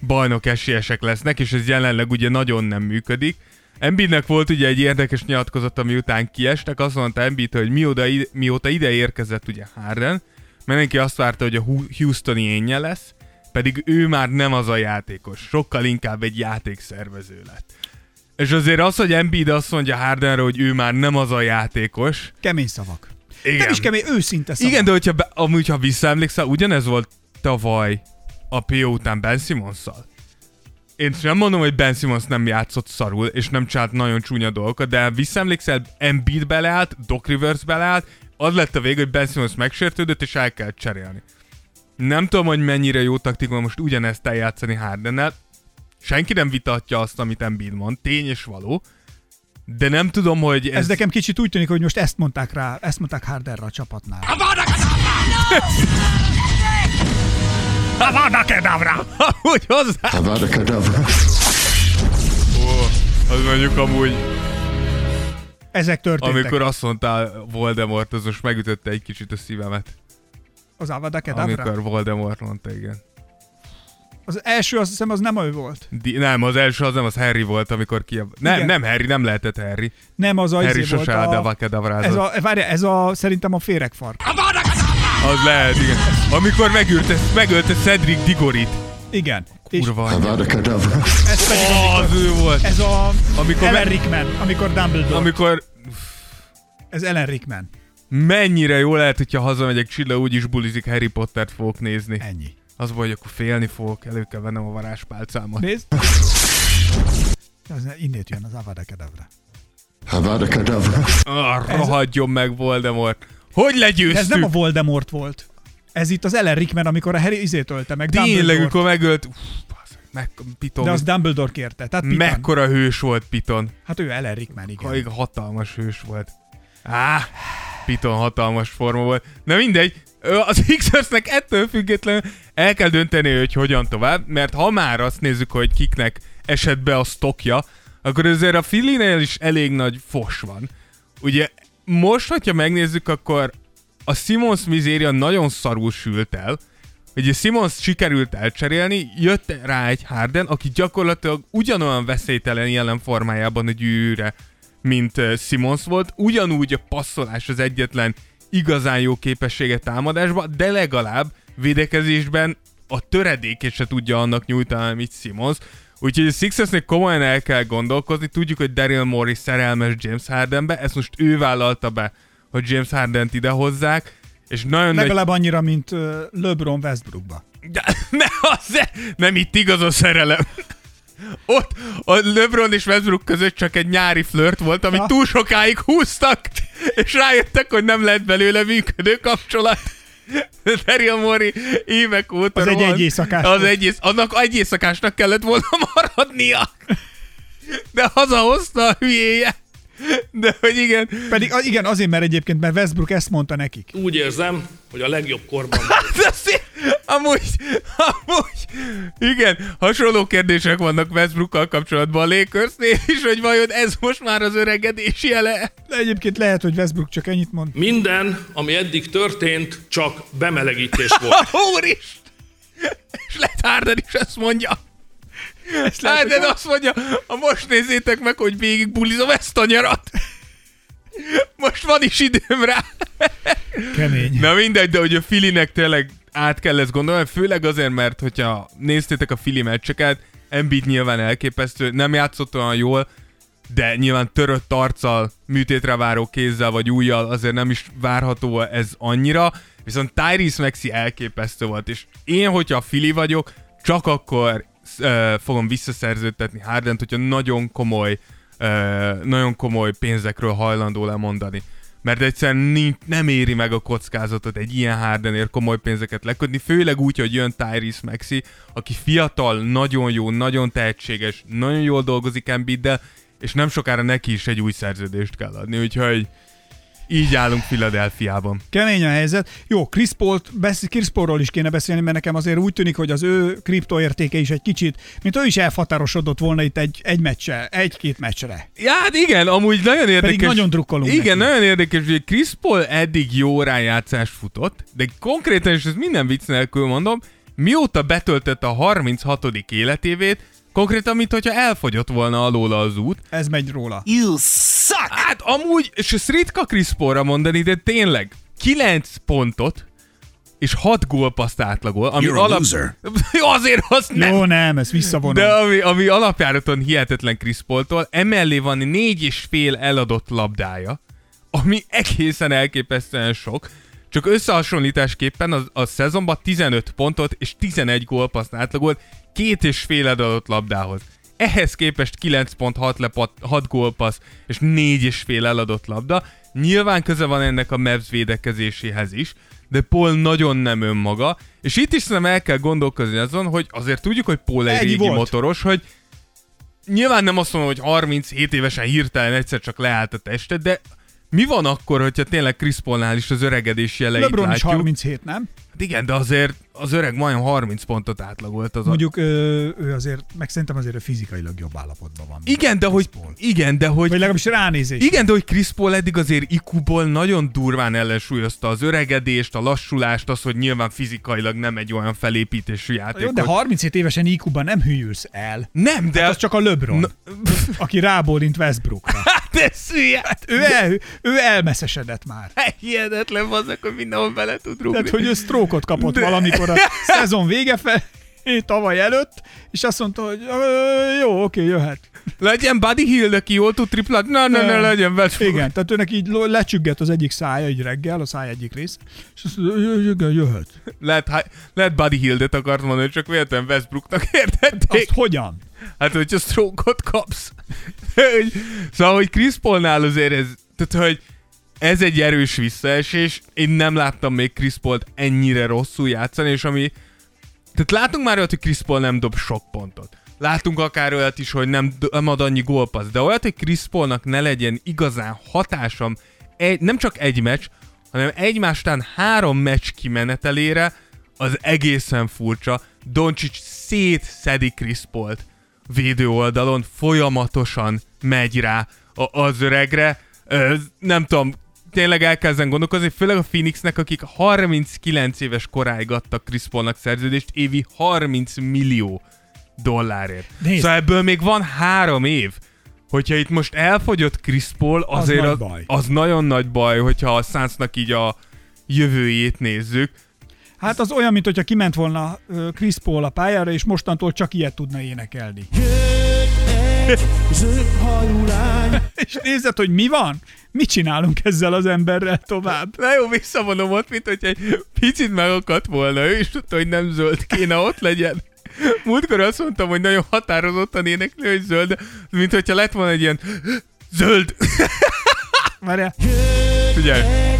bajnok esélyesek lesznek, és ez jelenleg ugye nagyon nem működik. Embiidnek volt ugye egy érdekes nyilatkozata, miután kiestek, azt mondta Embiid, hogy mióta ide, mióta ide érkezett ugye Harden, mindenki azt várta, hogy a Houstoni énje lesz, pedig ő már nem az a játékos, sokkal inkább egy játékszervező lett. És azért az, hogy Embiid azt mondja Hardenről, hogy ő már nem az a játékos... Kemény szavak. Igen. Nem is kemény, őszinte szavak. Igen, de hogyha, be, amúgy, ha visszaemlékszel, ugyanez volt tavaly a pé o után Ben Simmonsszal. Én nem mondom, hogy Ben Simmons nem játszott szarul, és nem csinált nagyon csúnya dolgokat, de visszaemlékszel, Embiid beleállt, Doc Rivers beleállt, az lett a vége, hogy Ben Simmons megsértődött, és el kell cserélni. Nem tudom, hogy mennyire jó taktika most ugyanezt eljátszani Hardennel. Senki nem vitatja azt, amit Embiid mond, tény és való, de nem tudom, hogy... Ez, ez nekem kicsit úgy tűnik, hogy most ezt mondták rá, ezt mondták Hardenra a csapatnál. A Avada-kedavra! Amúgy hozzá! Avada-kedavra! Oh, az mondjuk amúgy... Ezek történtek. Amikor azt mondtál Voldemort, az most megütötte egy kicsit a szívemet. Az Avada-kedavra? Amikor Voldemort mondta, igen. Az első, azt hiszem, az nem ő volt. Di- nem, az első az nem, az Harry volt, amikor ki... Nem, igen. Nem Harry, nem lehetett Harry. Nem, az az Harry sose Avada-kedavrázott. Várjál, ez a, szerintem a féregfark. Az lehet, igen. Amikor megülte, megölte Cedric Diggoryt. Igen. Kurva. Ez pedig oh, az ő volt. Ez a amikor Ellen me- Rickman, amikor Dumbledore. Amikor... Ez Ellen Rickman. Mennyire jó lehet, hogyha hazamegyek Csilla, úgyis bulizik, Harry Pottert fogok nézni. Ennyi. Az vagy, akkor félni fogok, elő kell vennem a varázspálcámat. Nézd. Innét jön az Avada-kedavra. Avada-kedavra. Ah, rohadjon meg Voldemort. Hogy legyőztük? Ez nem a Voldemort volt. Ez itt az Ellen Rickman, amikor a Harry izét ölte meg. Tényleg, amikor megölt... Uff, baszik, meg, Piton. De az Dumbledore kérte. Tehát Piton. Mekkora hős volt Piton. Hát ő Ellen Rickman, igen. Hatalmas hős volt. Áh, Piton hatalmas forma volt. Na mindegy, az X-nek ettől függetlenül el kell dönteni, hogy hogyan tovább, mert ha már azt nézzük, hogy kiknek esett be a sztokja, akkor azért a Phillynél is elég nagy fos van. Ugye... Most, hogyha megnézzük, akkor a Simmons mizéria nagyon szarul sült el. Ugye Simmons sikerült elcserélni, jött rá egy Harden, aki gyakorlatilag ugyanolyan veszélytelen jelen formájában a gyűrűre, mint Simmons volt. Ugyanúgy a passzolás az egyetlen igazán jó képessége támadásban, de legalább védekezésben a töredékét se tudja annak nyújtani, mint Simmons. Úgyhogy a Sixersnek komolyan el kell gondolkozni, tudjuk, hogy Daryl Morey szerelmes James Hardenbe, ezt most ő vállalta be, hogy James Hardent idehozzák, és nagyon... Legalább nagy... annyira, mint uh, LeBron Westbrookba. De, ne, az, nem itt igaz a szerelem. Ott a LeBron és Westbrook között csak egy nyári flört volt, amit túl sokáig húztak, és rájöttek, hogy nem lett belőle működő kapcsolat. Daryl Morey évek óta az egy egy éjszakás az egy, annak egy éjszakásnak kellett volna maradnia, de hazahozta a hülyéje. De hogy igen, pedig igen, azért, mert egyébként mert Westbrook ezt mondta nekik, úgy érzem, hogy a legjobb korban amúgy, amúgy igen, hasonló kérdések vannak Westbrookkal kapcsolatban a Lakersnél is, hogy vajon ez most már az öregedés jele. De egyébként lehet, hogy Westbrook csak ennyit mond. Minden, ami eddig történt, csak bemelegítés volt. Úristen! És lehet Harden is ezt mondja. Harden azt mondja, ha most nézzétek meg, hogy végig bulizom ezt a nyarat. Most van is időm rá. Kemény. Na mindegy, de hogy a Phillynek tényleg át kell ezt gondolni, főleg azért, mert hogyha néztétek a Philly meccseket, Embiid nyilván elképesztő, nem játszott olyan jól, de nyilván törött arccal, műtétre váró kézzel vagy ujjal azért nem is várható ez annyira, viszont Tyrese Maxey elképesztő volt, és én, hogyha a Philly vagyok, csak akkor uh, fogom visszaszerződtetni Hardent, hogyha nagyon komoly, uh, nagyon komoly pénzekről hajlandó lemondani. Mert egyszerűen nem éri meg a kockázatot egy ilyen Hardenért komoly pénzeket lekötni, főleg úgy, hogy jön Tyrese Maxey, aki fiatal, nagyon jó, nagyon tehetséges, nagyon jól dolgozik Embiiddel, és nem sokára neki is egy új szerződést kell adni, úgyhogy így állunk Philadelphiában. Kemény a helyzet. Jó, Chris Paul-t, beszél, Chris Paulról is kéne beszélni, mert nekem azért úgy tűnik, hogy az ő kriptoértéke is egy kicsit, mint ő is elhatárosodott volna itt egy, egy meccsre, egy-két meccsre. Ja, hát igen, amúgy nagyon érdekes. Pedig nagyon drukkolunk. Igen, neki. Nagyon érdekes, hogy Chris Paul eddig jó rájátszást futott, de konkrétan, és ez minden vicc nélkül mondom, mióta betöltött a harminchatodik életévét, Konkrétan, mint hogyha elfogyott volna alóla az út. Ez megy róla. You suck! Hát amúgy, és ezt ritka Chris Paulra mondani, de tényleg kilenc pontot és hat gólpaszt átlagol, ami alap... Azért azt nem... Jó, nem, ezt visszavonom. De ami, ami alapjáraton hihetetlen Chris Paultól, emellé van négy és fél eladott labdája, ami egészen elképesztően sok. Csak összehasonlításképpen a, a szezonban tizenöt pontot és tizenegy gólpaszt átlagol, két és fél eladott labdához. Ehhez képest kilenc pont hat gólpassz és négy és fél eladott labda. Nyilván köze van ennek a Mavs védekezéséhez is, de Paul nagyon nem önmaga, és itt is szerintem el kell gondolkozni azon, hogy azért tudjuk, hogy Paul egy, egy régi volt. Motoros, hogy nyilván nem azt mondom, hogy harminchét évesen hirtelen egyszer csak leállt a testet, de mi van akkor, hogyha tényleg Chris Paulnál is az öregedés jeleit LeBron látjuk? LeBron is harminchét, nem? Hát igen, de azért az öreg majdnem harminc pontot átlagolt. Az Mondjuk a... ő, ő azért, meg szerintem azért ő fizikailag jobb állapotban van. Igen, de hogy... Igen, de hogy... Vagy legalábbis ránézés. Igen, de hogy Chris Paul eddig azért i kú-ból nagyon durván ellensúlyozta az öregedést, a lassulást, az, hogy nyilván fizikailag nem egy olyan felépítésű játék. Jó, de harminchét évesen i kú-ban nem hülyülsz el. Nem, de... Hát az csak a LeBron, Na... aki rábólint Westbrookra. De szülye! Hát ő, el, ő elmeszesedett már. Hihetetlen az, akkor mindenhol bele tud rúgni. Tehát, hogy ő sztrókot kapott de... valamikor a szezon vége fel, tavaly előtt, és azt mondta, hogy jó, oké, jöhet. Legyen Buddy Hield, aki jól tud triplát, na, na, na, legyen Westbrook. Igen, tehát őnek így lecsüggett az egyik szája, így reggel, a száj egyik rész, és azt mondta, jöhet. Lehet, lehet Buddy Hieldet akart mondani, csak véletlen Westbrooknak értették. Azt hogyan? Hát, hogyha sztrókot kapsz. Szóval, hogy Chris Paulnál azért ez, tehát, hogy ez egy erős visszaesés, én nem láttam még Chris Pault ennyire rosszul játszani, és ami, tehát látunk már olyat, hogy Chris Paul nem dob sok pontot. Látunk akár olyat is, hogy nem, nem ad annyi gólpassz, de olyat, hogy Chris Paulnak ne legyen igazán hatásom, egy, nem csak egy meccs, hanem egymástán három meccs kimenetelére, az egészen furcsa. Doncic szétszedi Chris Pault védő oldalon, folyamatosan megy rá az öregre. Ö, nem tudom, tényleg el kell ezen gondolkozni, főleg a Phoenixnek, akik harminckilenc éves koráig adtak Chris Paulnak szerződést, évi harminc millió dollárért. Nézd. Szóval ebből még van három év. Hogyha itt most elfogyott Chris Paul, azért az, az, az nagyon nagy baj, hogyha a Sunsnak így a jövőjét nézzük. Hát az olyan, mint hogyha kiment volna Chris Paul a pályára, és mostantól csak ilyet tudna énekelni. És nézed, hogy mi van? Mit csinálunk ezzel az emberrel tovább? Na jó, visszavonom ott, mint hogy egy picit megakadt volna ő, és tudta, hogy nem zöld kéne, ott legyen. Múltkor azt mondtam, hogy nagyon határozottan éneklő, hogy zöld, mint hogyha lett volna egy ilyen zöld. Várjál. Figyelj.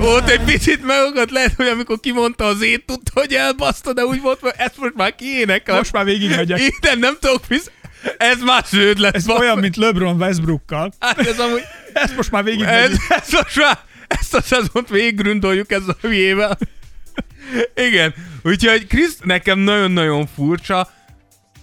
Ott egy picit megakadt, lehet, hogy amikor kimondta az ét, tudta, hogy elbaszta, de úgy volt, hogy ezt most már kiénekel. Most már végigmegyek. Itten nem tudok visz... Ez már zöld lett. Ez van. Olyan, mint LeBron Westbrookkal. Hát ez amúgy... Ezt most már végigmegyek. Ez, ez már... Ezt a szezont végiggründoljuk ezzel a hülyével. Igen. Úgyhogy Chris nekem nagyon-nagyon furcsa.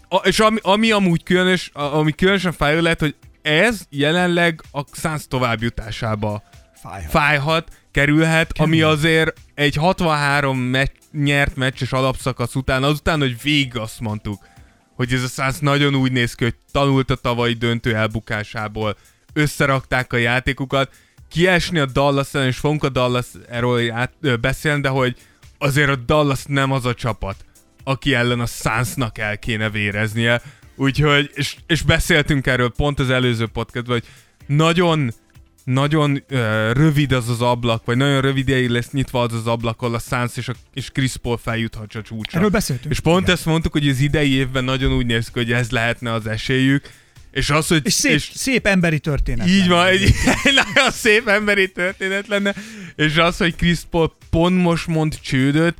A, és ami, ami amúgy különös, ami különösen fájó lehet, hogy ez jelenleg a Suns továbbjutásába Fájhat. Fájhat, kerülhet, Kerül. Ami azért egy hatvanhárom meccs, nyert meccs és alapszakasz után, azután, hogy végig azt mondtuk, hogy ez a Suns nagyon úgy néz ki, hogy tanult a tavalyi döntő elbukásából, összerakták a játékukat, kiesni a Dallas ellen, és fogunk a Dallasról beszélni, de hogy azért a Dallas nem az a csapat, aki ellen a Sunsnak el kéne véreznie. Úgyhogy, és, és beszéltünk erről pont az előző podcastban, hogy nagyon nagyon uh, rövid az az ablak, vagy nagyon rövid ideig lesz nyitva az az ablak, ahol a Suns és, és Chris Paul feljuthat a csúcsra. Erről beszéltünk. És pont igen. Ezt mondtuk, hogy az idei évben nagyon úgy néz ki, hogy ez lehetne az esélyük. És, az, hogy, és, szép, és szép emberi történet. Így van, egy, egy nagyon szép emberi történet lenne. És az, hogy Chris Paul pont most mond csődöt,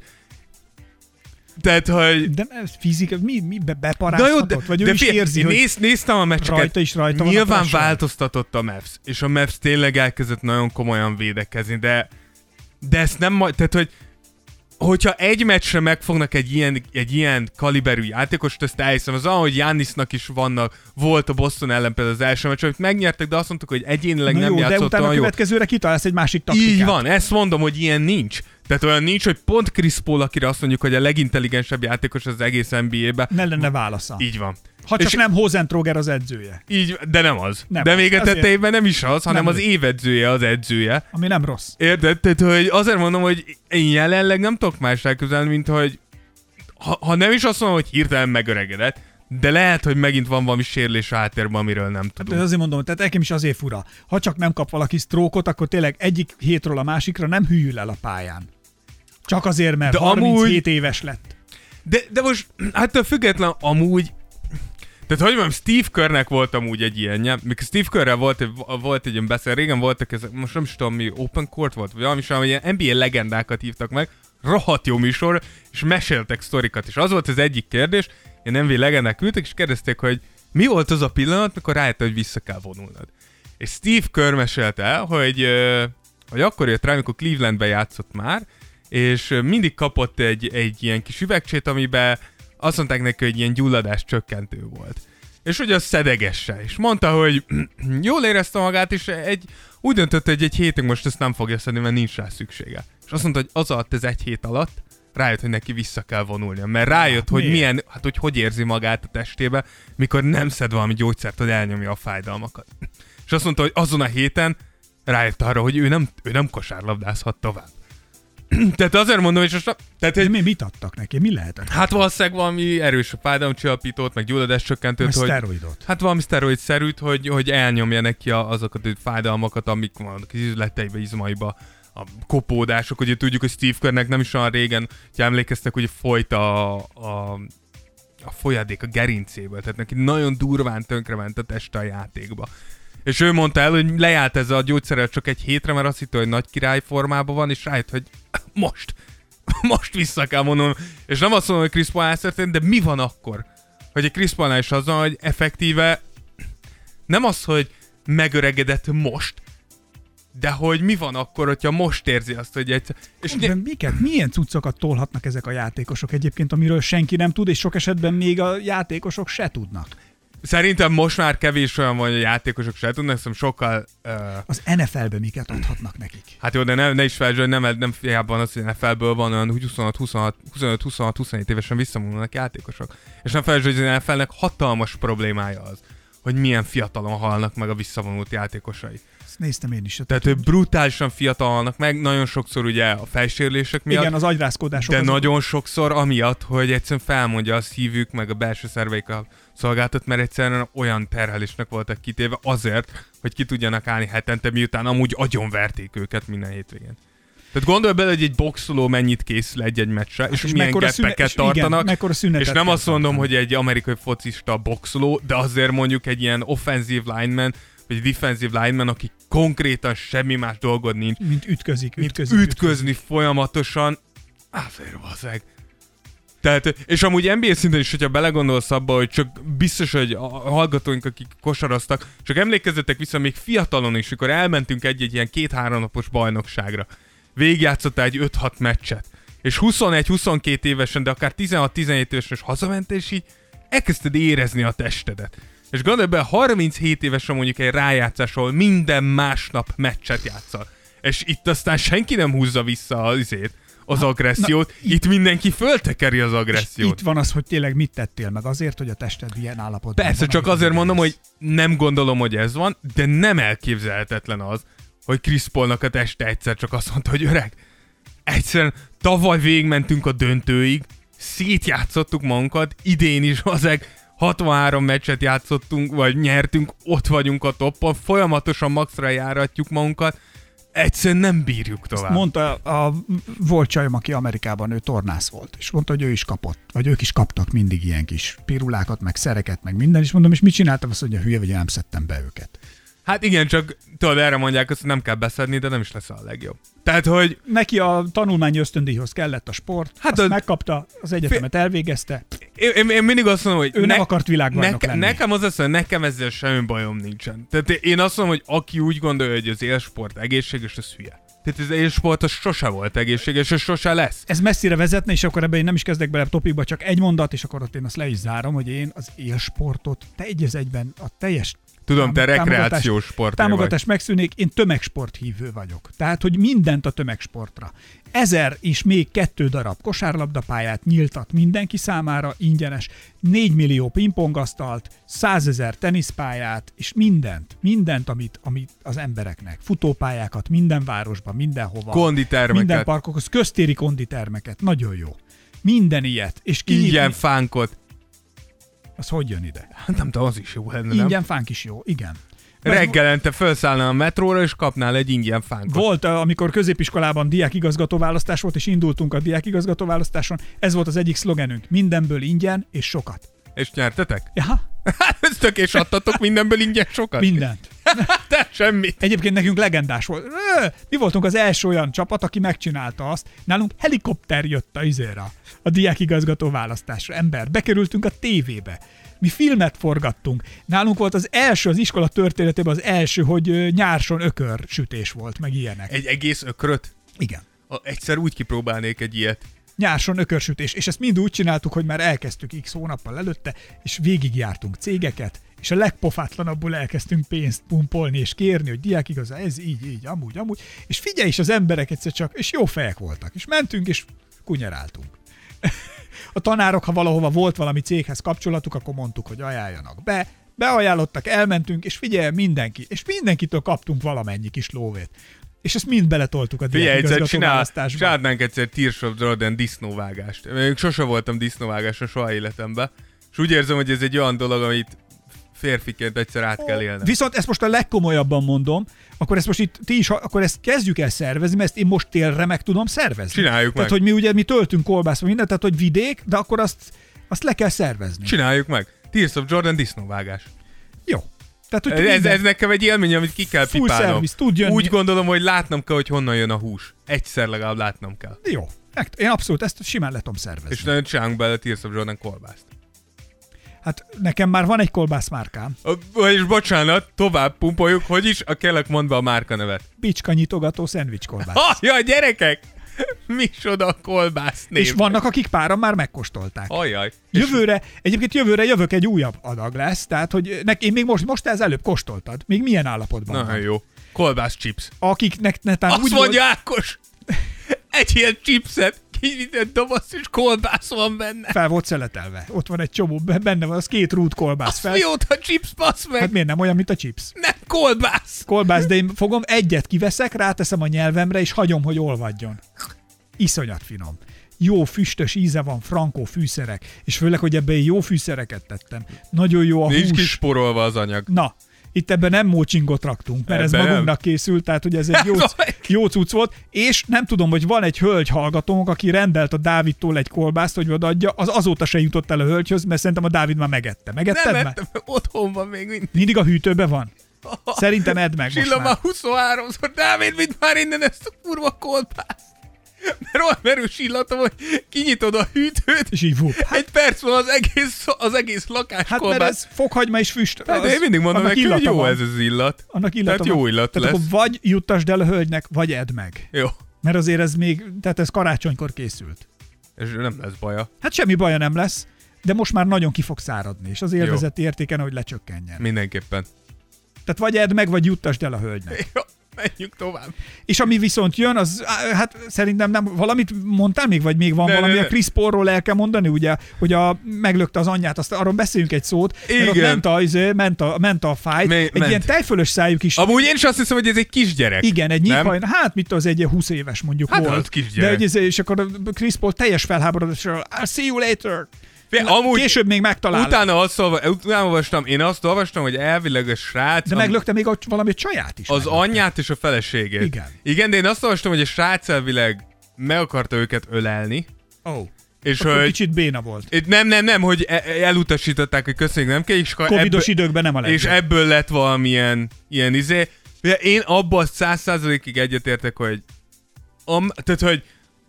tehát, hogy... De fizika, mi, mi beparáztatott? Jó, de, vagy ő de is érzi, hogy néz, néztem a meccseket, rajta is rajta van. Nyilván változtatott a Mavs, és a Mavs tényleg elkezdett nagyon komolyan védekezni, de, de ezt nem majd... Tehát, hogy hogyha egy meccsre megfognak egy ilyen, egy ilyen kaliberű játékost, ezt elhiszem. Az ahogy Giannisnak is vannak, volt a Boston ellen például az első meccs, amit megnyertek, de azt mondtuk, hogy egyénileg Na nem jó, játszott olyan jó. De utána a következőre kitalálsz egy másik taktikát. Így van, ezt mondom, hogy ilyen nincs. Tehát olyan nincs, hogy pont Chris Paul, akire azt mondjuk, hogy a legintelligensebb játékos az egész en bé á-ben. Ne lenne válasza. Így van. Ha csak és nem Hozentroger az edzője. Így, de nem az. Nem de az. Még a tetejében nem is az, hanem nem az évedzője az edzője. Ami nem rossz. Érted? Tehát, hogy azért mondom, hogy én jelenleg nem tudok más elképzelni, mint hogy ha, ha nem is azt mondom, hogy hirtelen megöregedett, de lehet, hogy megint van valami sérülés a háttérben, amiről nem tudunk. Hát azért mondom, tehát nekem is azért fura. Ha csak nem kap valaki sztrókot, akkor tényleg egyik hétről a másikra nem hűl el a pályán. Csak azért, mert de harminchét amúgy éves lett. De, de most, hát független amúgy, tehát hogy mondjam, Steve Kerrnek volt amúgy egy ilyenje, mikor Steve Kerrrel volt, volt egy ilyen beszél, régen voltak ezek, most nem is tudom mi, Open Court volt, vagy valami sem, ilyen en bé á legendákat hívtak meg, rohadt jó műsor, és meséltek sztorikat, és az volt az egyik kérdés, ilyen en bé á legendák küldtek, és kérdezték, hogy mi volt az a pillanat, mikor rájöttem, hogy vissza kell vonulnod. És Steve Kerr mesélte el, hogy, hogy akkor jött rá, amikor Clevelandben játszott már, és mindig kapott egy, egy ilyen kis üvegcsét, amiben azt mondták neki, hogy ilyen gyulladás csökkentő volt. És hogy az szedegesse. És mondta, hogy jól érezte magát, és egy, úgy döntött, hogy egy hétig most ezt nem fogja szedni, mert nincs rá szüksége. És azt mondta, hogy az alatt, ez egy hét alatt rájött, hogy neki vissza kell vonulnia. Mert rájött, hogy milyen, hát hogy hogy érzi magát a testébe, mikor nem szed valami gyógyszert, hogy elnyomja a fájdalmakat. És azt mondta, hogy azon a héten rájött arra, hogy ő nem, ő nem kosárlabdázhat tovább. Tehát azért mondom, és most... Tehát, hogy... mi, mit adtak neki? Mi lehetett? Hát valószínűleg valami erős fájdalomcsillapítót, meg gyulladáscsökkentőt, hogy... szteroidot. Hát valami szteroidszerűt, hogy, hogy elnyomja neki azokat a fájdalmakat, amik vannak az izületeibe, izmaiba, a kopódások. Ugye tudjuk, hogy Steve Kerrnek nem is olyan régen, hogy emlékeztek, hogy folyt a, a, a folyadék a gerincéből. Tehát neki nagyon durván tönkrement a teste a játékba. És ő mondta el, hogy lejárt ezzel a gyógyszerrel csak egy hétre, mert azt hitte, hogy nagy király formában van, és rájött, hogy most, most vissza kell mondanom. És nem azt mondom, hogy Chris Paul elszörtént, de mi van akkor? Hogy a Chris Paulnál is az van, hogy effektíve nem az, hogy megöregedett most, de hogy mi van akkor, hogyha most érzi azt, hogy egyszer... És de ne... miket, milyen cuccokat tolhatnak ezek a játékosok egyébként, amiről senki nem tud, és sok esetben még a játékosok se tudnak. Szerintem most már kevés olyan van, hogy a játékosok se tudnak, szóval sokkal... Uh... Az en ef el-ből miket adhatnak nekik? Hát jó, de ne, ne is felejtsd, hogy nem, nem fiában az, hogy en ef el-ből van olyan huszonöt huszonhat huszonhét évesen visszamondnak játékosok. És nem felejtsd, hogy az en ef el-nek hatalmas problémája az, hogy milyen fiatalon halnak meg a visszavonult játékosai. Ezt néztem én is. Tehát, hogy brutálisan fiatal halnak meg, nagyon sokszor ugye a fejsérülések miatt. Igen, az agyrázkodások. De nagyon a... sokszor amiatt, hogy egyszerűen felmondja a szívük, meg a belső szerveik a szolgáltat, mert egyszerűen olyan terhelésnek voltak kitéve azért, hogy ki tudjanak állni hetente, miután amúgy agyonverték őket minden hétvégén. Tehát gondolj bele, hogy egy boxoló mennyit készül egy-egy meccsre, hát és, és milyen geppeket tartanak, és, igen, és nem azt mondom, tartani. Hogy egy amerikai focista boxoló, de azért mondjuk egy ilyen offensive lineman, vagy egy defensive lineman, aki konkrétan semmi más dolgod nincs, mint ütközik, mint ütközik, ütközni ütközik. Folyamatosan, azért valószínűleg. Tehát, és amúgy en bé á szinten is, hogyha belegondolsz abba, hogy csak biztos, hogy a hallgatóink, akik kosaraztak, csak emlékezzetek vissza még fiatalon is, mikor elmentünk egy-egy ilyen két-három napos bajnokságra. Végigjátszottál egy öt-hat meccset. És huszonegy-huszonkettő évesen, de akár tizenhat-tizenhét évesen is hazament, és így elkezdted érezni a testedet. És gondolj be, harminchét évesen mondjuk egy rájátszás, ahol minden másnap meccset játszol. És itt aztán senki nem húzza vissza az izét. Az agressziót. Na, itt mindenki föltekeri az agressziót. Itt van az, hogy tényleg mit tettél meg azért, hogy a tested ilyen állapotban. Persze, van, csak azért mondom, lesz. Hogy nem gondolom, hogy ez van, de nem elképzelhetetlen az, hogy Chris Paulnak a teste egyszer csak azt mondta, hogy öreg. Egyszerűen tavaly végigmentünk a döntőig, szétjátszottuk magunkat, idén is azek hatvanhárom meccset játszottunk, vagy nyertünk, ott vagyunk a toppon, folyamatosan maxra járatjuk magunkat, egyszerűen nem bírjuk tovább. Ezt mondta a volt csajom, aki Amerikában, ő tornász volt, és mondta, hogy ő is kapott, vagy ők is kaptak mindig ilyen kis pirulákat, meg szereket, meg minden, és mondom, és mit csináltam azt, hogy a hülye, vagy nem szedtem be őket. Hát igen, csak tudod, erre mondják azt, hogy nem kell beszedni, de nem is lesz a legjobb. Tehát, hogy... Neki a tanulmányi ösztöndíjhoz kellett a sport, hát azt a... megkapta, az egyetemet Fé... elvégezte. Én, én, én mindig azt mondom, hogy... Ő ne... nem akart világbajnok lenni. Nekem az azt mondom, nekem ezzel semmi bajom nincsen. Tehát én azt mondom, hogy aki úgy gondolja, hogy az élsport egészséges, az hülye. Tehát az élsport az sose volt egészséges, és sose lesz. Ez messzire vezetne, és akkor ebben én nem is kezdek bele a topikba, csak egy mondat, és akkor ott én azt le is zárom, hogy én az élsportot egy az egyben a teljes Tudom, te rekreációs sport. Támogatás megszűnik, én tömegsport hívő vagyok. Tehát, hogy mindent a tömegsportra. Ezer és még kettő darab kosárlabdapályát nyíltat mindenki számára, ingyenes, négy millió pingpongasztalt, százezer teniszpályát, és mindent, mindent, amit, amit az embereknek. Futópályákat minden városban, mindenhova. Konditermeket. Minden parkokhoz, köztéri konditermeket, nagyon jó. Minden ilyet. És kinyitni. Ingyen fánkot. Az hogy jön ide? Hát nem tudom, az is jó lenne, nem? Ingyen fánk is jó, igen. Reggelente felszállnál a metróra, és kapnál egy ingyen fánkot. Volt, amikor középiskolában diákigazgatóválasztás volt, és indultunk a diákigazgatóválasztáson, ez volt az egyik szlogenünk, mindenből ingyen és sokat. És nyertetek? Ja. Ez tök, és adtatok mindenből ingyen sokat? Mindent. De semmit. Egyébként nekünk legendás volt. Mi voltunk az első olyan csapat, aki megcsinálta azt. Nálunk helikopter jött a izéra, a diákigazgató választásra. Ember, bekerültünk a tévébe. Mi filmet forgattunk. Nálunk volt az első, az iskola történetében az első, hogy nyárson ökör sütés volt, meg ilyenek. Egy egész ökröt? Igen. A, egyszer úgy kipróbálnék egy ilyet. Nyárson ökörsütés, és ezt mind úgy csináltuk, hogy már elkezdtük x hónappal előtte, és végigjártunk cégeket, és a legpofátlanabbul elkezdtünk pénzt pumpolni, és kérni, hogy diák igaz, ez így, így, amúgy, amúgy, és figyelj is az emberek egyszer csak, és jó fejek voltak, és mentünk, és kunyeráltunk. A tanárok, ha valahova volt valami céghez kapcsolatuk, akkor mondtuk, hogy ajánljanak be, beajánlottak, elmentünk, és figyelj mindenki, és mindenkitől kaptunk valamennyi kis lóvét. És ezt mind beletoltuk a diákigazgatóválasztásba. Csinálnánk egyszer Tears of Jordan disznóvágást. Én sose voltam disznóvágásra soha életemben, és úgy érzem, hogy ez egy olyan dolog, amit férfiként egyszer át kell élnem. Viszont ezt most a legkomolyabban mondom, akkor ezt most itt ti is, akkor ezt kezdjük el szervezni, mert ezt én most télre meg tudom szervezni. Csináljuk tehát, meg. Tehát, hogy mi ugye mi töltünk kolbászba mindent, tehát, hogy vidék, de akkor azt, azt le kell szervezni. Csináljuk meg. Tears of Jordan disznóvágás. Jó. Tehát, ez, minden... ez nekem egy élmény, amit ki kell full pipálnom. Service, tud jönni. Úgy gondolom, hogy látnom kell, hogy honnan jön a hús. Egyszer legalább látnom kell. Jó. Én abszolút ezt simán letom szervezni. És nagyon csinálunk bele Tears of Jordan kolbászt. Hát nekem már van egy kolbászmárkám. És bocsánat, tovább pumpoljuk, hogy is a kellek mondva a márkanevet. Bicska nyitogató szendvics kolbász. Ha, jaj, gyerekek! Mi is oda a kolbász név. És vannak, akik páran már megkóstolták. Ajaj. Jövőre, egyébként jövőre jövök egy újabb adag lesz, tehát, hogy nek, én még most, most ez előbb kóstoltad. Még milyen állapotban Na, van? Nagyon jó. Kolbász chips. Akiknek netán azt úgy mondja volt... Ákos, egy ilyen chipset, kinyitett doboz és kolbász van benne. Fel volt szeletelve. Ott van egy csomó, benne van, az két rút kolbász azt fel. Azt mióta chips, basz meg. Hát miért nem olyan, mint a chips? Nem, kolbász. Kolbász, de én fogom, egyet kiveszek, ráteszem a nyelvemre és hagyom, hogy olvadjon. Iszonyat finom. Jó füstös íze van, frankó fűszerek, és főleg, hogy ebbe jó fűszereket tettem. Nagyon jó a nincs hús. Nincs kisporolva az anyag. Na, itt ebben nem mócsingot raktunk, mert ebben ez magunknak nem készült, tehát hogy ez egy jó, jó cucc volt, és nem tudom, hogy van egy hölgy hallgatónk, aki rendelt a Dávidtól egy kolbászt, hogy odaadja, az azóta se jutott el a hölgyhöz, mert szerintem a Dávid már megette. Megetted már? Nem ettem, otthon van még mindig. Mindig a hűtőben van? Szerintem edd meg Silla most már. huszonháromszor, Dávid, vidd már innen ezt a kurva kolbászt. Mert olyan merős illata, hogy kinyitod a hűtőt, és így vup. Hát, egy perc van az egész, az egész lakás hát kolbász. Hát mert ez fokhagyma és füst. Hát, az, én mindig mondom neki, hogy jó van. Ez az illat. Annak illata tehát jó illat tehát lesz. Vagy juttasd el a hölgynek, vagy edd meg. Jó. Mert azért ez még, tehát ez karácsonykor készült. És nem lesz baja. Hát semmi baja nem lesz, de most már nagyon ki fog száradni, és az élvezeti értéken, hogy lecsökkenjen. Mindenképpen. Tehát vagy edd meg, vagy juttasd el a hölgynek. Jó. Menjünk tovább. És ami viszont jön, az hát szerintem nem, valamit mondtál még, vagy még van ne, valami ne, ne. A Chris Paulról el kell mondani, ugye, hogy a, meglökte az anyját, azt arról beszéljünk egy szót, igen. Mert ott ment a, izé, ment a, ment a fájt, Me, egy ment. Ilyen tejfölös szájú kis... Amúgy én is azt hiszem, hogy ez egy kisgyerek. Igen, egy nyílhajna, hát mit az egy húsz éves mondjuk hát, volt. Hát az kisgyerek. De, és akkor Chris Paul teljes felháborodásról, I'll see you later. Fé, amúgy később még megtalálom. Utána azt olvastam, én azt olvastam, hogy elvileg a srác... De meglökte még a, valami csaját is. Az meglökte. Anyját és a feleségét. Igen. Igen, de én azt olvastam, hogy a srác elvileg meg akarta őket ölelni. Ó, oh. És hogy kicsit béna volt. Nem, nem, nem, hogy elutasították, hogy köszönjük, nem kell. És covidos ebből, időkben nem a legjobb. És ebből lett valamilyen ilyen izé. Én abban száz százalékig egyetértek, hogy... Am, tehát, hogy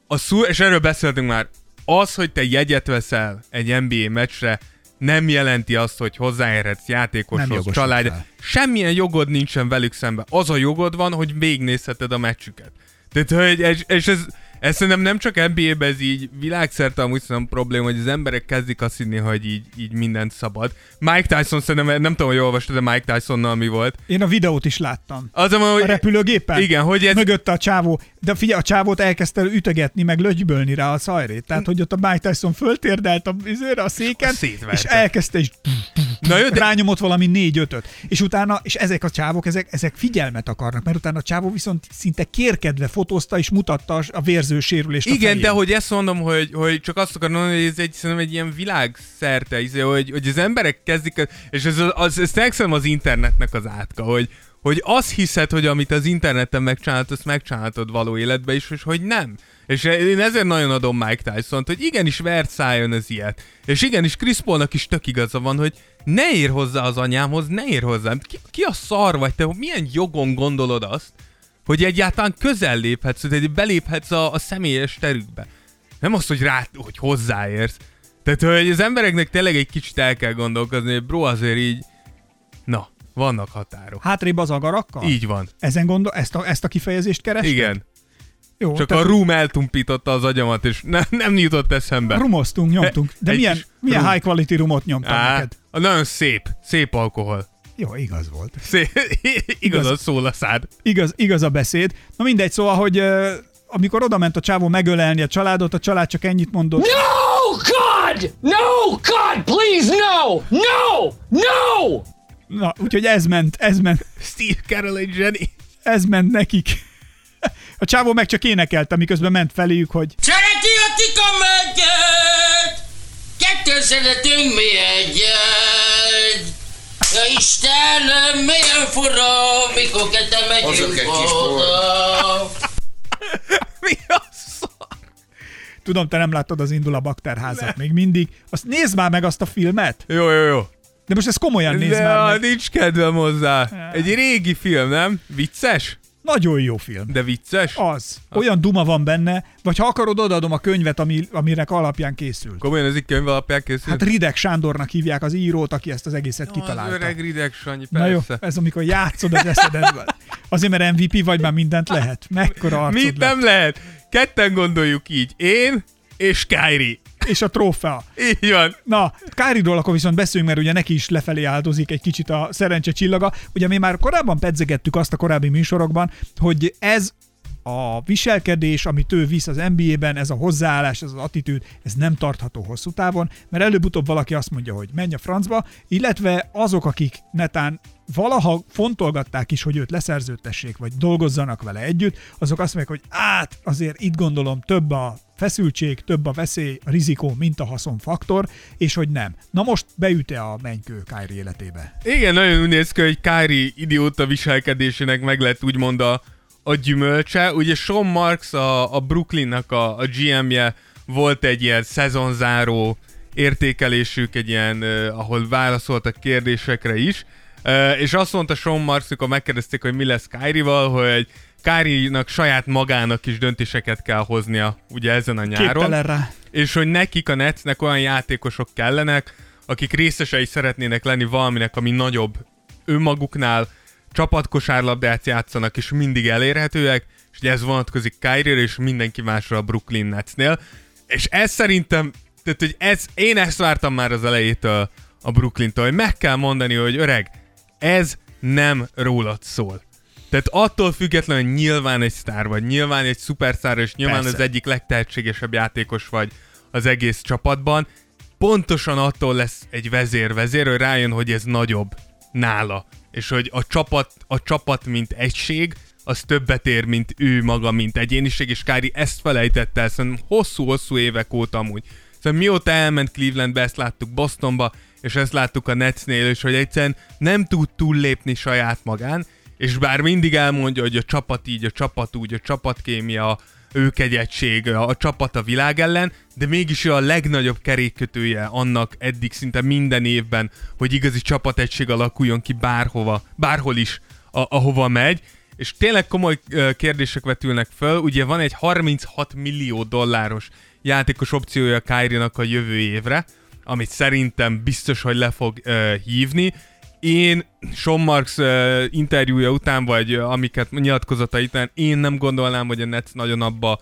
a szúr... És erről beszéltünk már. Az, hogy te jegyet veszel egy en bé á meccsre, nem jelenti azt, hogy hozzáérhetsz játékoshoz, család. Semmilyen jogod nincsen velük szemben. Az a jogod van, hogy végignézheted a meccsüket. Tehát, hogy, és ez, Ez szerintem nem csak en bé á-ben, ez így világszerte amúgy szerintem probléma, hogy az emberek kezdik azt hinni, hogy így, így mindent szabad. Mike Tyson szerintem, nem tudom, hogy olvastad, de Mike Tysonnal mi volt. Én a videót is láttam. Az, amely, hogy... A repülőgépen? Igen, hogy ez... Mögötte a csávó, de figyelj, a csávót elkezdte ütögetni, meg lögybölni rá a szajrét. Tehát, hogy ott a Mike Tyson föltérdelt a, a széken, és elkezdte is... Na jó, de... Rányomott valami négy-ötöt. És utána, és ezek a csávok, ezek, ezek figyelmet akarnak, mert utána a csávó viszont szinte kérkedve fotózta és mutatta a vérző sérülést. Igen, de hogy ezt mondom, hogy, hogy csak azt akarom mondani, hogy ez egy, szerintem egy ilyen világszerte, hogy, hogy az emberek kezdik, és ez az, ez szerintem az internetnek az átka, hogy, hogy azt hiszed, hogy amit az interneten megcsinálod, azt megcsinálod való életben is, és hogy nem. És én ezért nagyon adom Mike Tysont, hogy igenis verszálljon az ilyet. És igenis Chris Paulnak is tök igaza van, hogy ne ér hozzá az anyámhoz, ne ér hozzám. Ki, ki a szar vagy te? Milyen jogon gondolod azt, hogy egyáltalán közel léphetsz, hogy beléphetsz a, a személyes terükbe? Nem azt, hogy, rá, hogy hozzáérsz. Tehát, hogy az embereknek tényleg egy kicsit el kell gondolkozni, hogy bro, azért így... Na, vannak határok. Hátrébb az agarakkal? Így van. Ezen gondol... Ezt a, ezt a kifejezést kerested? Igen. Jó, csak tehát... a room eltumpította az agyamat, és ne, nem jutott eszembe. Rumoztunk, nyomtunk. De egy milyen, milyen high quality rumot nyomtam Á, neked? Nagyon szép. Szép alkohol. Jó, igaz volt. Szép, igaz, igaz szól a szád. Igaz, igaz a beszéd. Na mindegy, szóval, hogy uh, amikor odament a csávó megölelni a családot, a család csak ennyit mondott. No, God! No, God, please, no! No! No! Na, úgyhogy ez ment, ez ment. Steve Carell és Jenny. Ez ment nekik. A csávó meg csak énekelte, miközben ment feléjük, hogy szereti a tikamadját, kettő szeretünk mi egyet. Ja Istenem, milyen fura, mikor ketten megyünk oda. Mi a szar? Tudom, te nem láttad az Indul a bakterházat még mindig. Azt nézd már meg azt a filmet. Jó, jó, jó. De most ez komolyan nézd de, már meg. Nincs kedvem hozzá. Ja. Egy régi film, nem? Vicces? Nagyon jó film. De vicces? Az. Olyan duma van benne, vagy ha akarod, odaadom a könyvet, ami, aminek alapján készült. Komolyan ez egy könyv alapján készült? Hát Rideg Sándornak hívják az írót, aki ezt az egészet no, kitalálta. Az öreg Rideg Sanyi, persze. Na jó, ez amikor játszod az eszedetben. Azért, mert em vé pé vagy, már mindent lehet. Mekkora arcod Mit lett? Nem lehet? Ketten gondoljuk így. Én és Kyrie. És a trófea. Így van. Na, Kyrie-ról akkor viszont beszéljünk, mert ugye neki is lefelé áldozik egy kicsit a szerencse csillaga. Ugye mi már korábban pedzegettük azt a korábbi műsorokban, hogy ez a viselkedés, amit ő visz az en bé á-ben, ez a hozzáállás, ez az attitűd, ez nem tartható hosszú távon, mert előbb-utóbb valaki azt mondja, hogy menj a francba, illetve azok, akik netán valaha fontolgatták is, hogy őt leszerződtessék, vagy dolgozzanak vele együtt, azok azt mondják, hogy át azért itt gondolom több a feszültség, több a veszély, a rizikó, mint a haszonfaktor, és hogy nem. Na most beüte a mennykő Kyrie életébe. Igen, nagyon úgy néz ki, hogy Kyrie idióta viselkedésének meg lett úgymond a, a gyümölcse. Ugye Sean Marks, a, a Brooklynnak a, a gé em-je volt egy ilyen szezonzáró értékelésük, egy ilyen, eh, ahol válaszoltak kérdésekre is, Uh, és azt mondta Sean Marks, amikor megkérdezték, hogy mi lesz Kyrie-val, hogy Kyrie-nak saját magának is döntéseket kell hoznia ugye ezen a nyáron. És hogy nekik a Netsnek olyan játékosok kellenek, akik részesei szeretnének lenni valaminek, ami nagyobb önmaguknál, csapatkosárlabdát játszanak, és mindig elérhetőek, és ugye ez vonatkozik Kyrie-re és mindenki másra a Brooklyn Netsnél. És ez szerintem, tehát hogy ez, én ezt vártam már az elejétől a Brooklyn-től, hogy meg kell mondani, hogy öreg, ez nem rólad szól. Tehát attól függetlenül, hogy nyilván egy sztár vagy, nyilván egy szupersztár, és nyilván Persze. az egyik legtehetségesebb játékos vagy az egész csapatban, pontosan attól lesz egy vezér-vezér, hogy rájön, hogy ez nagyobb nála, és hogy a csapat, a csapat mint egység, az többet ér, mint ő maga, mint egyéniség, és Kyrie ezt felejtette el, szerintem hosszú-hosszú évek óta amúgy. Szerintem mióta elment Clevelandbe, ezt láttuk Bostonba, és ezt láttuk a Netsnél is, hogy egyszerűen nem tud túllépni saját magán, és bár mindig elmondja, hogy a csapat így, a csapat úgy, a csapatkémia, ők egy egység, a csapat a világ ellen, de mégis ő a legnagyobb kerékkötője annak eddig szinte minden évben, hogy igazi csapategység alakuljon ki bárhova, bárhol is, a- ahova megy. És tényleg komoly kérdések vetülnek föl, ugye van egy harminchat millió dolláros játékos opciója Kyrie-nak a jövő évre, amit szerintem biztos, hogy le fog uh, hívni. Én Sean Marks uh, interjúja után, vagy uh, amiket nyilatkozata után, én nem gondolnám, hogy a Nets nagyon abba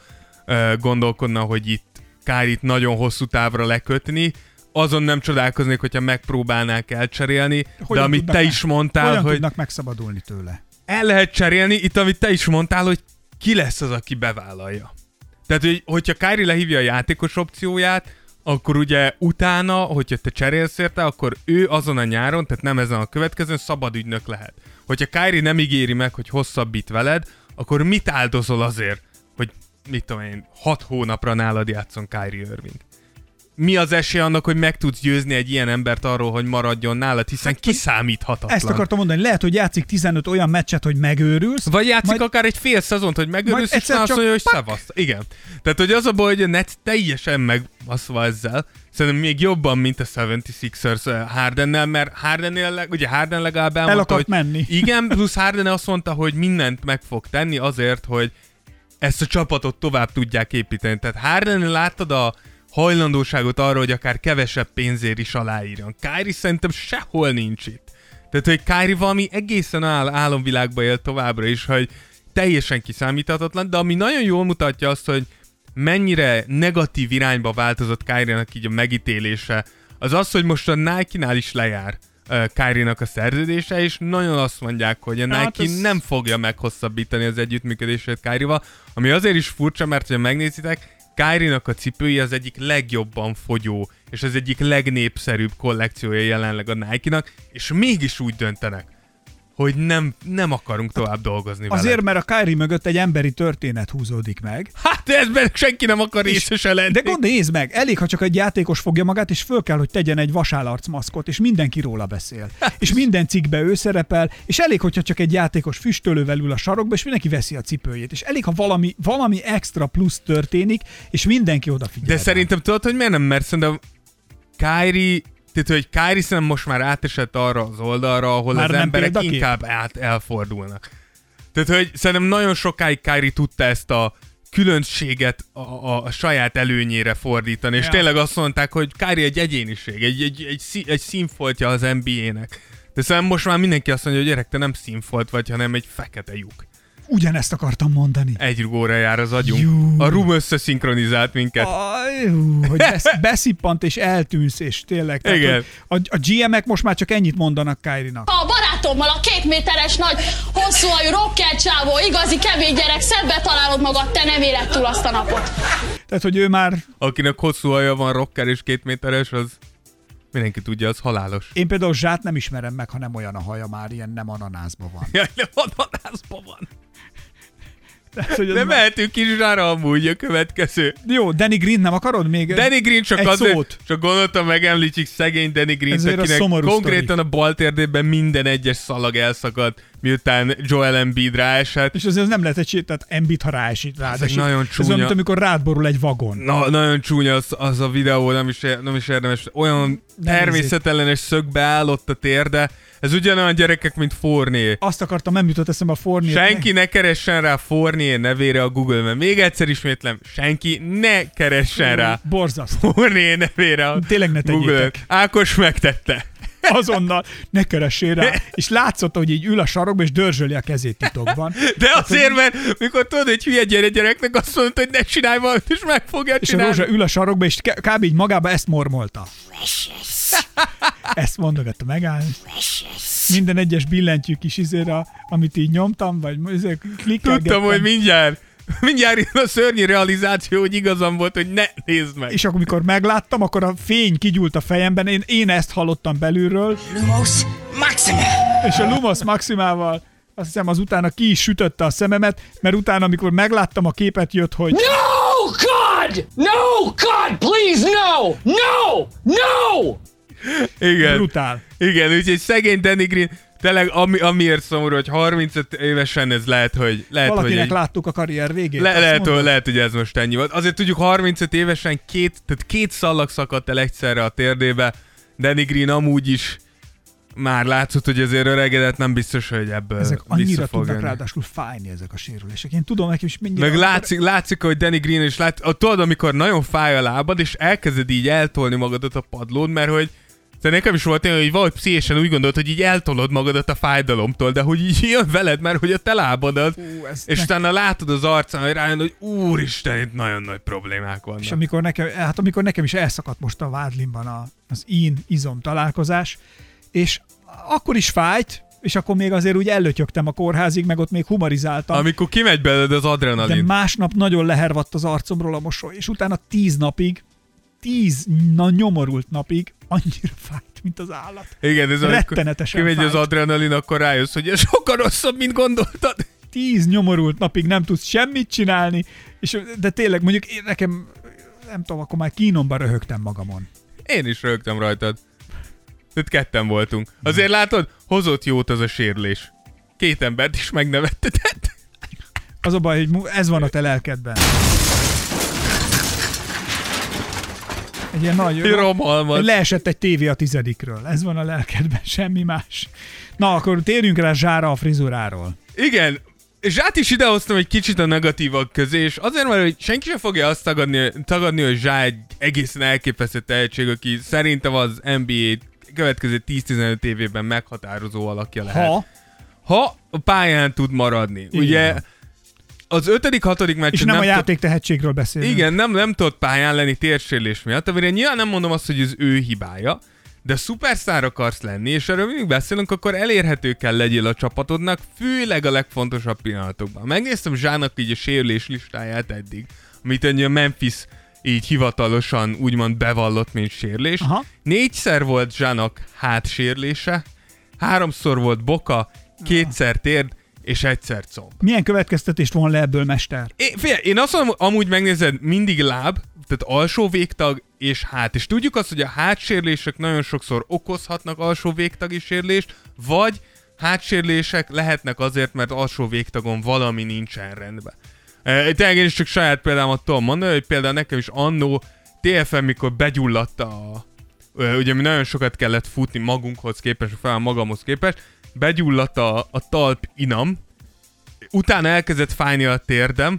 gondolkodna, hogy itt Kyrie-t nagyon hosszú távra lekötni. Azon nem csodálkoznék, hogyha megpróbálnák elcserélni, hogyan de amit te meg, is mondtál, hogyan hogy... tudnak megszabadulni tőle? El lehet cserélni, itt amit te is mondtál, hogy ki lesz az, aki bevállalja. Tehát, hogy, hogyha Kyrie lehívja a játékos opcióját, akkor ugye utána, hogyha te cserélsz érte, akkor ő azon a nyáron, tehát nem ezen a következőn, szabad ügynök lehet. Hogyha Kyrie nem ígéri meg, hogy hosszabbít veled, akkor mit áldozol azért, hogy mit tudom én, hat hónapra nálad játszon Kyrie Irving? Mi az esély annak, hogy meg tudsz győzni egy ilyen embert arról, hogy maradjon nálad, hiszen hát, kiszámíthatatlan. Ezt akartam mondani, lehet, hogy játszik tizenöt olyan meccset, hogy megőrülsz. Vagy játszik majd... akár egy fél szezont, hogy megőrülsz, és azt mondja, hogy szevasz. Igen. Tehát, hogy az a baj, hogy a Nets teljesen megbaszva ezzel, szerintem még jobban, mint a hetvenhatos ers Hardennel, mert Hardennél, ugye Harden legalább elmondta, hogy menni. Igen, plusz Harden azt mondta, hogy mindent meg fog tenni azért, hogy ezt a csapatot tovább tudják építeni. Tehát Harden láttad a hajlandóságot arra, hogy akár kevesebb pénzért is aláírjon. Kyrie szerintem sehol nincs itt. Tehát, hogy Kyrie valami egészen áll, álomvilágba él továbbra is, hogy teljesen kiszámíthatatlan, de ami nagyon jól mutatja azt, hogy mennyire negatív irányba változott Kyrie-nak így a megítélése, az az, hogy most a Nike-nál is lejár uh, Kyrie-nak a szerződése, és nagyon azt mondják, hogy a Nike hát ez... nem fogja meghosszabbítani az együttműködését Kyrie-val, ami azért is furcsa, mert ha megnézitek, Kyrie-nak a cipői az egyik legjobban fogyó, és az egyik legnépszerűbb kollekciója jelenleg a Nike-nak, és mégis úgy döntenek, hogy nem, nem akarunk tovább dolgozni azért, veled. Azért, mert a Kyrie mögött egy emberi történet húzódik meg. Hát ezben senki nem akar részese lenni. De gond, nézd meg, elég, ha csak egy játékos fogja magát, és föl kell, hogy tegyen egy vasállarcmaszkot, és mindenki róla beszél. Hát. És minden cikkbe ő szerepel, és elég, hogyha csak egy játékos füstölővel ül a sarokba, és mindenki veszi a cipőjét. És elég, ha valami, valami extra plusz történik, és mindenki odafigyel. De rá. Szerintem tudod, hogy miért nem, mert szerintem Kyrie... Tehát, hogy Kyrie szerintem most már átesett arra az oldalra, ahol már az emberek példakép? Inkább át elfordulnak. Tehát, hogy szerintem nagyon sokáig Kyrie tudta ezt a különbséget a, a, a saját előnyére fordítani, és ja. tényleg azt mondták, hogy Kyrie egy egyéniség, egy, egy, egy, egy színfoltja az en bé á-nek. De szerintem most már mindenki azt mondja, hogy gyerek, te nem színfolt vagy, hanem egy fekete lyuk. Ugyanezt akartam mondani. Egy rugóra jár az agyunk. Jú. A rum összeszinkronizált minket. Ajú, hogy besz- beszippant és eltűnsz, és tényleg. Tehát, a, a gé em-ek most már csak ennyit mondanak Kyrie-nak. A barátommal a két méteres nagy, hosszú hajú rockercsávó, igazi kemény gyerek, szebbe találod magad, te nem éled túl azt a napot. Tehát, hogy ő már... Akinek hosszú haja van, rocker és két méteres, az... Mindenki tudja, az halálos. Én például Zsát nem ismerem meg, ha nem olyan a haja már, ilyen nem ananászban van. Jaj, nem ananászban van. Tehát, hogy de mehetünk már... is Zsára amúgy a következő. Jó, Danny Green nem akarod még? Danny Green csak azért, csak gondoltam megemlítsük szegény Danny Green-t, akinek a konkrétan sztori. A bal térdében minden egyes szalag elszakadt, miután Joel Embiid ráesett. És azért nem lehet egy tehát Embiid, ha ráesít rád. Ez nagyon csúnya. Ez olyan, mint amikor rád borul egy vagon. Na, nagyon csúnya az, az a videó, nem is, nem is érdemes. Olyan nem természetellenes szögbe állott a térde. Ez ugyanolyan gyerekek, mint Fournier. Azt akartam, nem jutott eszembe a Fournier. Senki ne keressen rá Fournier nevére a Google-ben. Még egyszer ismétlem, senki ne keressen rá borzasztó. Fournier nevére a tényleg ne Google-ben. Ákos megtette. Azonnal ne keressél rá. És látszott, hogy így ül a sarokba, és dörzsöli a kezét titokban. De hát, azért, mert mikor tudod, hogy hülye gyere gyereknek, azt mondta, hogy ne csinálj valamit, és meg fogja csinálni. És a Rózsa ül a sarokba, és k- kb. Így magába ezt mormolta. Ezt mondogatta megállni. Minden egyes billentyű kis izére, amit így nyomtam, vagy klikkelgettem. Tudtam, hogy mindjárt. Mindjárt jön a szörnyű realizáció, hogy igazam volt, hogy ne nézd meg. És akkor, mikor megláttam, akkor a fény kigyúlt a fejemben, én, én ezt hallottam belülről. Lumos Maxima! És a Lumos Maximával azt hiszem az utána ki is sütötte a szememet, mert utána, amikor megláttam a képet, jött, hogy... No, God! No, God, please, no! No! No! Igen. Brutál. Igen, úgyhogy szegény Danny Green... Tényleg, ami, amiért szomorú, hogy harmincöt évesen ez lehet, hogy... Lehet, valakinek hogy, láttuk a karrier végét. Le, lehet, hogy, lehet, hogy ez most ennyi volt. Azért tudjuk, harmincöt évesen két, tehát két szallag szakadt el egyszerre a térdébe. Danny Green amúgy is már látszott, hogy azért öregedett, nem biztos, hogy ebből vissza fog jönni. Ezek annyira tudnak ráadásul fájni ezek a sérülések. Én tudom nekem is mindjárt... Meg látszik, látszik, hogy Danny Green is lát... Tudod, amikor nagyon fáj a lábad, és elkezded így eltolni magadat a padlón, mert hogy De nekem is volt én, hogy valahogy pszichésen úgy gondolt, hogy így eltolod magadat a fájdalomtól, de hogy így jön veled már, hogy a te lábadad, ú, és utána látod az arcán, hogy rájön, hogy úristen, itt nagyon nagy problémák vannak. És amikor nekem, hát amikor nekem is elszakadt most a vádlimban az ín-izom találkozás, és akkor is fájt, és akkor még azért úgy ellötyögtem a kórházig, meg ott még humorizáltam. Amikor kimegy belőled az adrenalin. De másnap nagyon lehervadt az arcomról a mosoly, és utána tíz napig, tíz na, nyomorult napig annyira fájt, mint az állat. Igen, ez rettenetesen kimegy fájt. Az adrenalin, akkor rájössz, hogy ez sokkal rosszabb, mint gondoltad. Tíz nyomorult napig nem tudsz semmit csinálni, és, de tényleg mondjuk én nekem, nem tudom, akkor már kínomba röhögtem magamon. Én is röhögtem rajtad. Tehát ketten voltunk. Azért látod, hozott jót az a sérülés. Két embert is megnevettetett. Az a baj, hogy ez van a te lelkedben. Egy ilyen nagy romalmat. Leesett egy tévé a tizedikről. Ez van a lelkedben, semmi más. Na, akkor térjünk rá Zsára a frizuráról. Igen, Zsát is idehoztam egy kicsit a negatívak közé, és azért már, hogy senki sem fogja azt tagadni, tagadni hogy Zsá egy egészen elképesztő tehetség, aki szerintem az en bé á következő tíz-tizenöt évében meghatározó alakja lehet. Ha? Ha a pályán tud maradni. Igen. Ugye az ötödik-hatodik meccsen... És nem, nem a játéktehetségről beszélünk. Igen, nem, nem tudott pályán lenni térsérülés miatt, amire nyilván nem mondom azt, hogy ez ő hibája, de szupersztár akarsz lenni, és erről mindig beszélünk, akkor elérhető kell legyél a csapatodnak, főleg a legfontosabb pillanatokban. Megnéztem Zsának így a sérülés listáját eddig, amit ennyi a Memphis így hivatalosan úgymond bevallott, mint sérülés. Aha. Négyszer volt Zsának hátsérülése, háromszor volt boka, kétszer térd, és egyszer comb. Milyen következtetést von le ebből, mester? É, figyelj, én azt mondom, amúgy megnézed, mindig láb, tehát alsó végtag és hát. És tudjuk azt, hogy a hátsérülések nagyon sokszor okozhatnak alsó végtagi sérülést, vagy hátsérülések lehetnek azért, mert alsó végtagon valami nincsen rendben. Tényleg én is csak saját példámat tudom mondani, hogy például nekem is annó té ef em, mikor begyulladt a... Ugye mi nagyon sokat kellett futni magunkhoz képest, fel magamhoz képest, begyulladt a, a talp inam, utána elkezdett fájni a térdem,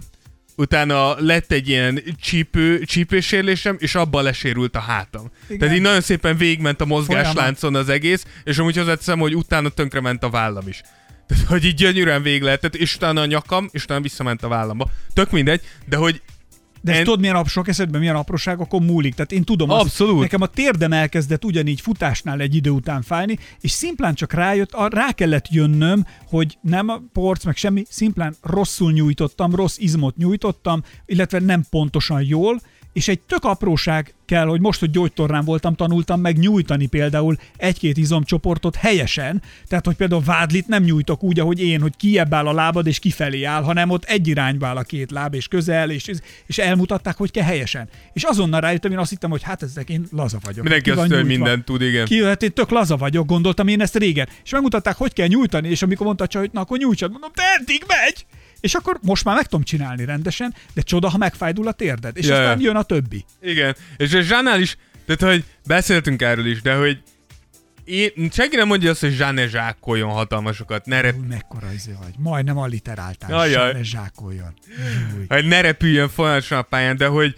utána lett egy ilyen csípő, csípősérlésem, és abban lesérült a hátam. Igen. Tehát így nagyon szépen végigment a mozgásláncon az egész, és amúgy hozzáteszem, hogy utána tönkrement a vállam is. Tehát, hogy így gyönyörűen végig lehetett, és utána a nyakam, és utána visszament a vállamba. Tök mindegy, de hogy... De ezt en... tudod, milyen ap- sok eszedben milyen apróságokon múlik. Tehát én tudom, az, nekem a térdem elkezdett ugyanígy futásnál egy idő után fájni, és szimplán csak rájött, a, rá kellett jönnöm, hogy nem a porc, meg semmi, szimplán rosszul nyújtottam, rossz izmot nyújtottam, illetve nem pontosan jól, és egy tök apróság kell, hogy most, hogy gyógytornán voltam, tanultam meg nyújtani például egy-két izomcsoportot helyesen, tehát, hogy például vádlit nem nyújtok úgy, ahogy én, hogy kijebb áll a lábad és kifelé áll, hanem ott egy irányba áll a két láb, és közel, és, és elmutatták, hogy kell helyesen. És azonnal rájöttem, én azt hittem, hogy hát ezek én laza vagyok. Mindenki azt, hogy mindent tud, igen. Ki, hát én tök laza vagyok, gondoltam én ezt régen. És megmutatták, hogy kell nyújtani, és amikor mondta a csaj, hogy na, akkor nyújtsad, mondom, te eddig megy! És akkor most már meg tudom csinálni rendesen, de csoda, ha megfájdul a térded, és yeah. aztán jön a többi. Igen, és a Zsánál is, tehát hogy beszéltünk erről is, de hogy én, senki nem mondja azt, hogy Zsáne zsákoljon hatalmasokat, ne rep... Új, mekkora izé vagy, majdnem alliteráltál, Zsáne zsákoljon. Új. Hogy ne repüljön folyamatosan a pályán, de hogy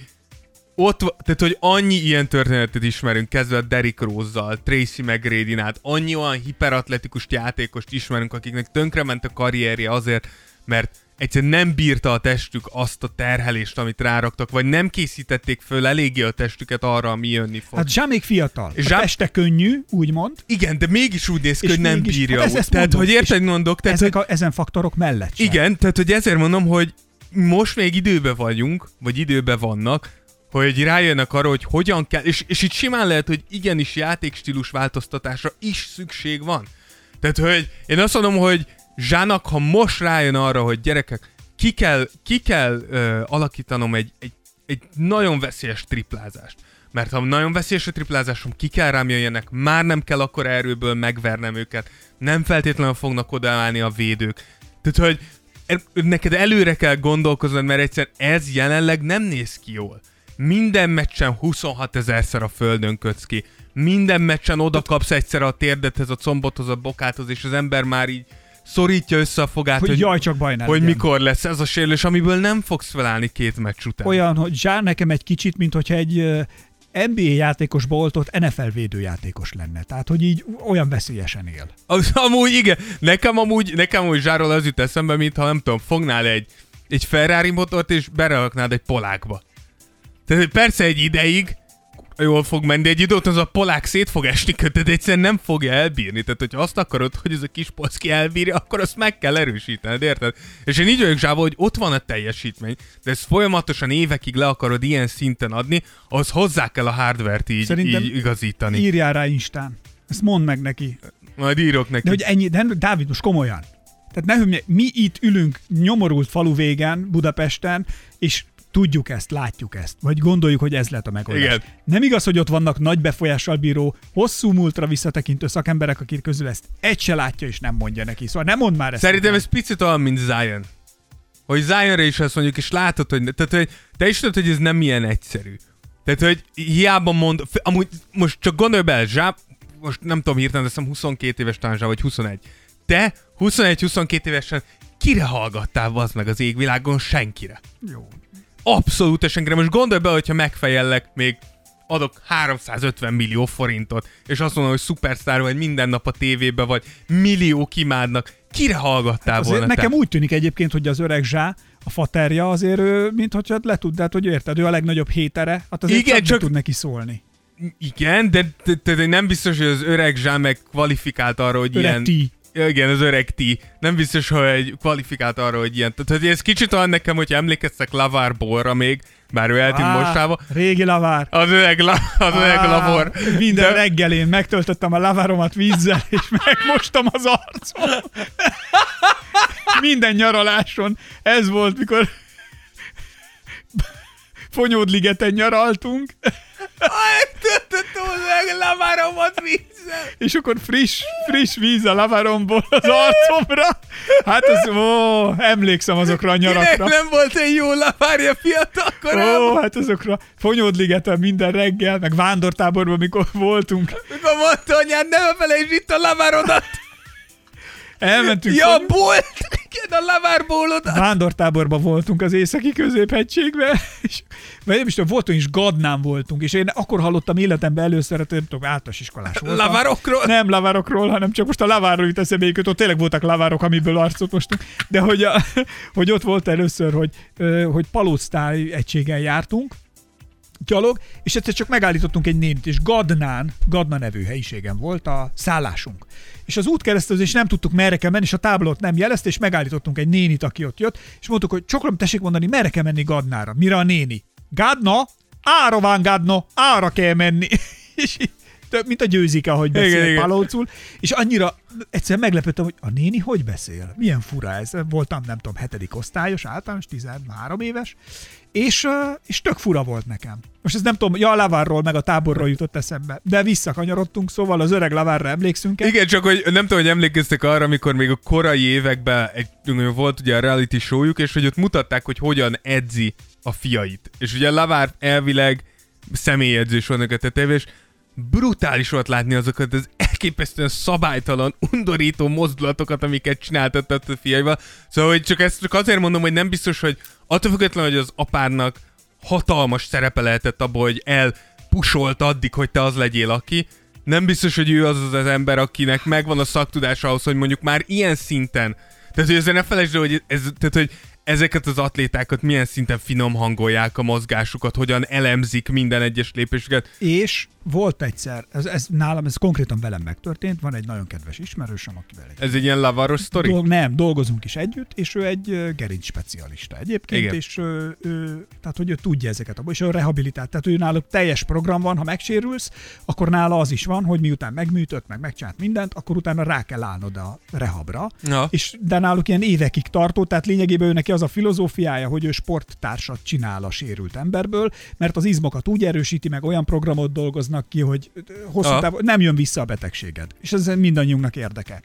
ott, tehát hogy annyi ilyen történetet ismerünk, kezdve a Derrick Rose-zal, Tracy McGrady-n át, annyi olyan hiperatletikust játékost ismerünk, akiknek tönkrement a karrierje azért, mert egyszerűen nem bírta a testük azt a terhelést, amit ráraktak, vagy nem készítették föl eléggé a testüket arra, ami jönni fog. Hát Zsá még fiatal. Zsá... A teste könnyű, úgymond. Igen, de mégis úgy néz ki, hogy nem mégis... bírja. Hát tehát, hogy érted, mondok. Tehát, ezek a, ezen faktorok mellett sem. Igen, tehát, hogy ezért mondom, hogy most még időben vagyunk, vagy időben vannak, hogy rájönnek arra, hogy hogyan kell, és, és itt simán lehet, hogy igenis játékstílus változtatásra is szükség van. Tehát, hogy én azt mondom, hogy Zsának, ha most rájön arra, hogy gyerekek, ki kell, ki kell ö, alakítanom egy, egy, egy nagyon veszélyes triplázást. Mert ha nagyon veszélyes a triplázásom, ki kell rám jöjjenek, már nem kell akkor erőből megvernem őket, nem feltétlenül fognak odaállni a védők. Tehát, hogy er, neked előre kell gondolkoznod, mert egyszerűen ez jelenleg nem néz ki jól. Minden meccsen huszonhat ezerszer a földön kötsz ki. Minden meccsen oda kapsz egyszer a térdethez, a combothoz, a bokáthoz, és az ember már így szorítja össze a fogát, hogy, hogy, jaj, csak baj ne hogy mikor lesz ez a sérülés, amiből nem fogsz felállni két meccs után. Olyan, hogy Zsár nekem egy kicsit, mint hogyha egy en bé á játékos boltot en ef el védőjátékos lenne. Tehát, hogy így olyan veszélyesen él. Amúgy igen. Nekem amúgy, nekem amúgy Zsáról az jut eszembe, mintha nem tudom, fognál egy, egy Ferrari motort, és beraknád egy polákba. Tehát persze egy ideig jól fog menni, de egy idő után az a polák szét fog esni, tehát egyszerűen nem fogja elbírni. Tehát, hogyha azt akarod, hogy ez a kis polszki elbírja, akkor azt meg kell erősítened, érted? És én így vagyok Zsába, hogy ott van a teljesítmény, de ezt folyamatosan évekig le akarod ilyen szinten adni, az hozzá kell a hardvert így, így igazítani. Írjál rá Instán. Ezt mondd meg neki. Majd írok neki. De hogy ennyi, de Dávid, most komolyan. Tehát ne hümmel, mi itt ülünk nyomorult falu végén Budapesten, és tudjuk ezt, látjuk ezt, vagy gondoljuk, hogy ez lett a megoldás. Igen. Nem igaz, hogy ott vannak nagy befolyással bíró, hosszú múltra visszatekintő szakemberek, akik közül ezt egy se látja és nem mondja neki. Szóval nem mondd már ezt. Szerintem ez picit olyan, mint Zion. Hogy Zionra is azt mondjuk, és látod, hogy, tehát, hogy te is tudod, hogy ez nem ilyen egyszerű. Tehát, hogy hiába mond, amúgy most csak gondolj bele, Zsá, most nem tudom hirtelen, azt hiszem huszonkét éves tán Zsá, vagy huszonegy. Te huszonegy-huszonkettő évesen kire hallgattál vazd meg az égvilágon? Senkire. Jó. Abszolút esenkre. Most gondolj be, hogyha megfejellek, még adok háromszázötven millió forintot, és azt mondom, hogy szupersztár vagy, minden nap a tévébe vagy, milliók imádnak. Kire hallgattál hát volna? Nekem te? Úgy tűnik egyébként, hogy az öreg Zsá, a faterja azért, mintha le tudnád, hogy érted, ő a legnagyobb hétere, hát azért igen, csak, csak tud neki szólni. Igen, de, de, de nem biztos, hogy az öreg Zsá meg kvalifikált arra, hogy öreg ilyen... Tí. Igen, az öreg ti. Nem biztos, hogy kvalifikált arra, hogy ilyen. Tehát ez kicsit olyan nekem, hogyha emlékeztek Lavar Ballra még, bár ő eltűnt mostában. Régi Lavar. Az öreg, la, az öreg Lavar. Minden de... reggelén megtöltöttem a Lavaromat vízzel, és megmostam az arcom. Minden nyaraláson. Ez volt, mikor Fonyódligeten nyaraltunk. Megtöltöttem meg Lavaromat vízzel. És akkor friss, friss víz a Lavaromból az arcomra. Hát az, ó, emlékszem azokra a nyarakra. Kinek nem volt egy jó Lavarja fiatal korában? Ó, hát azokra Fonyódligeten minden reggel, meg vándortáborban, mikor voltunk. Mikor mondta anyád, nem felejtsd itt a Lavarodat. Elmentünk. Ja, fony... bolt! Neked a Lavárból oda! Vándortáborban voltunk az északi középhegységben, és vagy nem is tudom, voltunk is Gadnán voltunk, és én akkor hallottam életemben először, hogy nem tudom, általános iskolás voltam. Lavárokról? Nem Lavárokról, hanem csak most a Lavárról jut eszembe, ott tényleg voltak Lavárok, amiből arcot mostunk, de hogy, a, hogy ott volt először, hogy, hogy palóctáj egységen jártunk, gyalog, és egyszer csak megállítottunk egy némit, és Gadnán, Gadna nevű helyiségen volt a szállásunk. És az útkeresztezés és nem tudtuk merre kell menni, és a táblót nem jelezte, és megállítottunk egy nénit, aki ott jött, és mondtuk, hogy csokrom, tessék mondani, merre kell menni Gadnára. Mire a néni? Gadna? Ára van Gadna, ára kell menni. És mint a Győzike, ahogy beszél palócul. És annyira egyszer meglepődtem, hogy a néni hogy beszél? Milyen fura ez. Voltam, nem tudom, hetedik osztályos, általános, tizenhárom éves, és, és tök fura volt nekem. Most ez nem tudom, ja, a Lavárról meg a táborról jutott eszembe, de visszakanyarodtunk, szóval az öreg Lavárra emlékszünk. Igen, csak hogy nem tudom, hogy emlékeztek arra, amikor még a korai években egy, volt ugye a reality showjuk, és hogy ott mutatták, hogy hogyan edzi a fiait. És ugye a Lavár elvileg személyedzés van neked a tévés, brutális volt látni azokat az elképesztően szabálytalan, undorító mozdulatokat, amiket csináltatott a fiaival. Szóval, hogy csak ezt csak azért mondom, hogy nem biztos, hogy attól függetlenül, hogy az apádnak hatalmas szerepe lehetett abból, hogy elpusolt addig, hogy te az legyél aki. Nem biztos, hogy ő az az, az ember, akinek megvan a szaktudása ahhoz, hogy mondjuk már ilyen szinten. Tehát, hogy ezzel ne felejtsd, hogy, ez, tehát, hogy ezeket az atlétákat milyen szinten finom hangolják a mozgásukat, hogyan elemzik minden egyes lépésüket. És volt egyszer, ez, ez nálam, ez konkrétan velem megtörtént, van egy nagyon kedves ismerősöm, akivel egy... Ez egy ilyen lavaros sztori? Dolg, nem, dolgozunk is együtt, és ő egy gerinc specialista egyébként, igen. És ő, ő, tehát, hogy ő tudja ezeket, és ő rehabilitált, tehát ő nála teljes program van, ha megsérülsz, akkor nála az is van, hogy miután megműtött, meg megcsinált mindent, akkor utána rá kell állnod a rehabra, ja. És de náluk ilyen évekig tartó, tehát lényegében ő neki az a filozófiája, hogy ő sporttársat csinál a sérült emberből, mert az izmokat úgy erősíti, meg olyan programot dolgoz ki, hogy hosszú távon nem jön vissza a betegséged. És ez mindannyiunknak érdeke.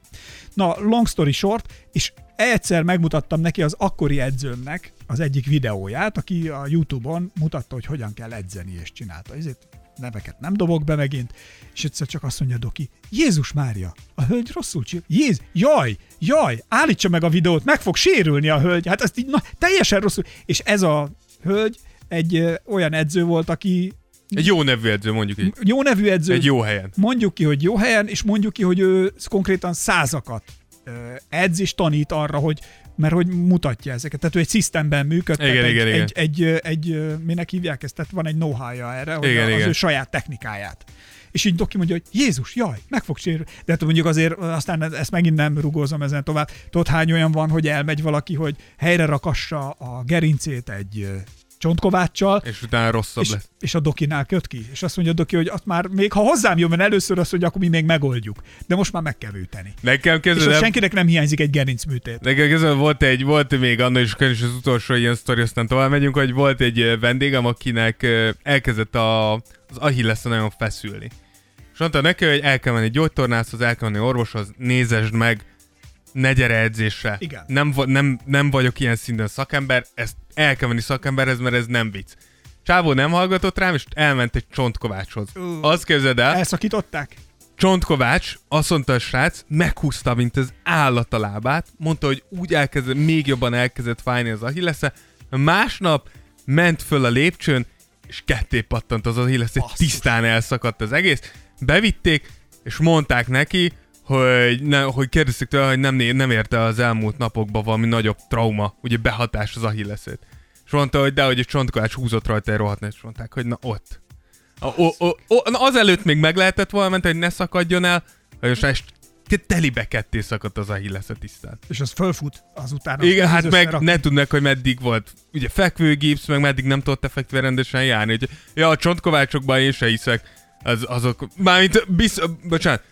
Na, long story short, és egyszer megmutattam neki az akkori edzőmnek az egyik videóját, aki a YouTube-on mutatta, hogy hogyan kell edzeni, és csinálta. Ezért neveket nem dobok be megint, és egyszer csak azt mondja Doki, Jézus Mária, a hölgy rosszul csinál. Jéz, jaj, jaj, állítsa meg a videót, meg fog sérülni a hölgy. Hát ezt így na, teljesen rosszul. És ez a hölgy egy ö, olyan edző volt, aki Egy jó nevű edző, mondjuk így. Jó nevű edző. Egy jó helyen. Mondjuk ki, hogy jó helyen, és mondjuk ki, hogy ő konkrétan százakat edz és tanít arra, hogy, mert hogy mutatja ezeket. Tehát ő egy szisztemben működtet, igen, egy, igen, egy, igen. egy, egy, egy, minek hívják ezt? Tehát van egy know-how-ja erre, hogy igen, az igen. ő saját technikáját. És így Doki mondja, hogy Jézus, jaj, meg fog sérülni. De hát mondjuk azért, aztán ezt megint nem rugózom ezen tovább. Tudod, hány olyan van, hogy elmegy valaki, hogy helyre rakassa a gerincét egy csontkováccsal. És utána rosszabb és, lesz. És a Dokinál köt ki. És azt mondja a Doki, hogy azt már még ha hozzám jön, mert először azt mondja, akkor mi még megoldjuk. De most már meg kell üteni. Nekem kezdve... És senkinek nem hiányzik egy gerincműtét. Nekem kezdve volt egy, volt még annak is könyv, és az utolsó ilyen sztori, aztán tovább megyünk, hogy volt egy vendégem, akinek elkezdett a, az Achilleszre nagyon feszülni. És mondta neki, hogy el kell menni gyógytornászhoz, el kell menni orvoshoz, nézesd meg, ne gyere edzésre. Nem, nem, nem vagyok ilyen szinten szakember, ezt el kell menni szakemberhez, mert ez nem vicc. Csávó nem hallgatott rám, és elment egy csontkovácshoz. Uh, azt képzeld el. Elszakították? Csontkovács, azt mondta a srác, meghúzta, mint az állat a lábát, mondta, hogy úgy elkezdett, még jobban elkezdett fájni az Achillesze. Másnap ment föl a lépcsőn, és ketté pattant az Achillesze, tisztán elszakadt az egész. Bevitték, és mondták neki, hogy, ne, hogy kérdezték tőle, hogy nem, nem érte az elmúlt napokban valami nagyobb trauma, ugye behatás az Achilleszét. És mondta, hogy dehogy egy csontkovács húzott rajta egy rohadt, és mondták, hogy na ott. A, o, o, o, na azelőtt még meg lehetett volna ment, hogy ne szakadjon el, és telibe ketté szakadt az Achillesze tisztán. És az fölfut azután. Igen, az hát meg ne tudnak, hogy meddig volt ugye fekvőgipsz, meg meddig nem tudott effektíve rendesen járni. Úgyhogy, ja, a csontkovácsokban én se hiszek, az, azok, mármint, bisz, bocsánat,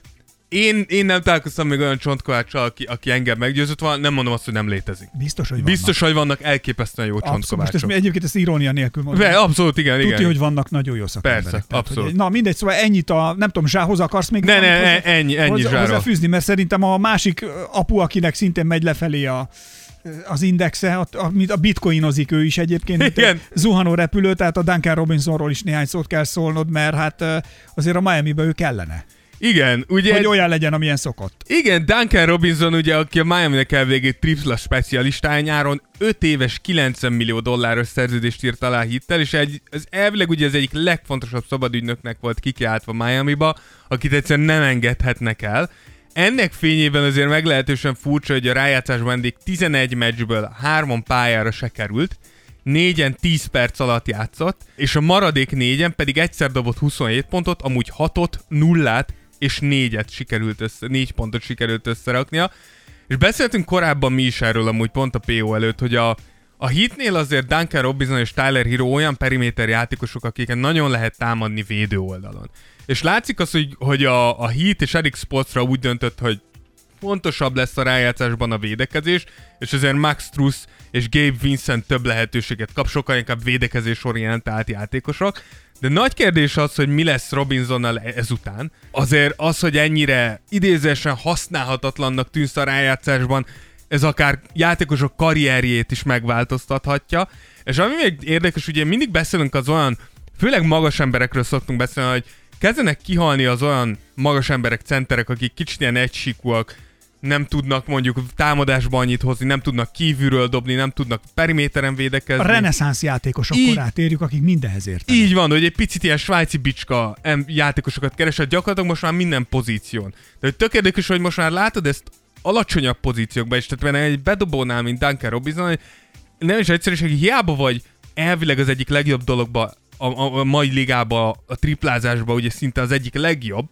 Én, én nem találkoztam még olyan csontkováccsal, aki, aki engem meggyőzött van, nem mondom azt, hogy nem létezik. Biztos, hogy vannak. Biztos, hogy vannak elképesztően jó abszolút, csontkovácsok. Most egyébként ezt irónia nélkül mondom. De, abszolút, igen, igen. Tudja, hogy vannak nagyon jó szakemberek. Persze, tehát, abszolút. Hogy, na mindegy, szóval ennyit a, nem tudom, Zsához akarsz még ne, ne, hozzá, ennyi, ennyi hozzá, hozzáfűzni, mert szerintem a másik apu, akinek szintén megy lefelé a... az indexe, a, a, a bitcoinozik ő is egyébként, zuhanó repülő, tehát a Duncan Robinsonról is néhány szót kell szólnod, mert hát azért a Miamibe ő kellene. Igen, ugye... Hogy olyan legyen, amilyen szokott. Igen, Duncan Robinson, ugye, aki a Miami-nek elvégét tripla specialistája nyáron öt éves kilencven millió dolláros szerződést írt alá hittel, és egy, ez elvileg ugye az egyik legfontosabb szabadügynöknek volt kikiáltva Miami-ba, akit egyszerűen nem engedhetnek el. Ennek fényében azért meglehetősen furcsa, hogy a rájátszásban eddig tizenegy meccsből hárman pályára se került, négyen tíz perc alatt játszott, és a maradék négyen pedig egyszer dobott huszonhét pontot, amúgy hatot, nullát, és négyet sikerült össze, négy pontot sikerült összeraknia. És beszéltünk korábban mi is erről amúgy pont a pé o előtt, hogy a, a hitnél azért Duncan Robinson és Tyler Herro olyan periméter játékosok, akiken nagyon lehet támadni védő oldalon. És látszik az, hogy, hogy a, a Heat és Eric Spoelstra úgy döntött, hogy fontosabb lesz a rájátszásban a védekezés, és azért Max Truss és Gabe Vincent több lehetőséget kap, sokkal inkább védekezésorientált játékosok. De nagy kérdés az, hogy mi lesz Robinsonnal ezután. Azért az, hogy ennyire idézésen használhatatlannak tűnsz a rájátszásban, ez akár játékosok karrierjét is megváltoztathatja. És ami még érdekes, ugye mindig beszélünk az olyan, főleg magas emberekről szoktunk beszélni, hogy kezdenek kihalni az olyan magas emberek, centerek, akik kicsit ilyen egysíkúak, nem tudnak mondjuk támadásba annyit hozni, nem tudnak kívülről dobni, nem tudnak periméteren védekezni. A reneszánsz játékosok korát érjük, akik mindenhez értenek. Így van, hogy egy picit ilyen svájci bicska játékosokat keresett gyakorlatilag most már minden pozíción. De tök érdekes, hogy most már látod ezt alacsonyabb pozíciókban is, tehát egy bedobónál, mint Duncan Robinson, nem is egyszerűség, hiába vagy elvileg az egyik legjobb dologban, a, a mai ligában, a triplázásban ugye szinte az egyik legjobb,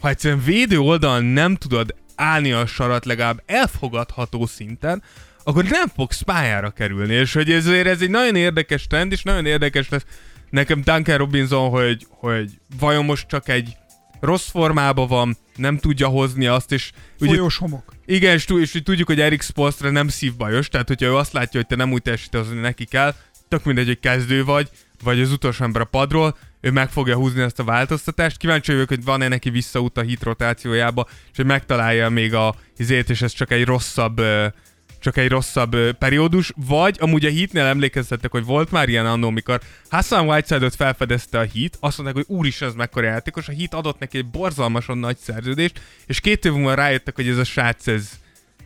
ha egyszerűen védő oldalon nem tudod állni a sarat legalább elfogadható szinten, akkor nem fogsz pályára kerülni, és hogy ezért ez egy nagyon érdekes trend, és nagyon érdekes lesz nekem Duncan Robinson, hogy, hogy vajon most csak egy rossz formában van, nem tudja hozni azt, és... Folyós homok. Igen, és, és tudjuk, hogy Eric Spoelstra nem szívbajos, tehát hogyha ő azt látja, hogy te nem úgy teljesítesz, hogy neki kell, tök mindegy, hogy kezdő vagy, vagy az utolsó ember a padról, ő meg fogja húzni ezt a változtatást. Kíváncsi vagyok, hogy van-e neki visszaút a Heat rotációjába, és hogy megtalálja még a izét, és ez csak egy rosszabb, csak egy rosszabb periódus. Vagy amúgy a Heatnél emlékeztettek, hogy volt már ilyen annó, mikor Hassan Whiteside-ot felfedezte a Heat, azt mondták, hogy úristen, ez mekkora játékos, a Heat adott neki egy borzalmasan nagy szerződést, és két év múlva rájöttek, hogy ez a srác, ez,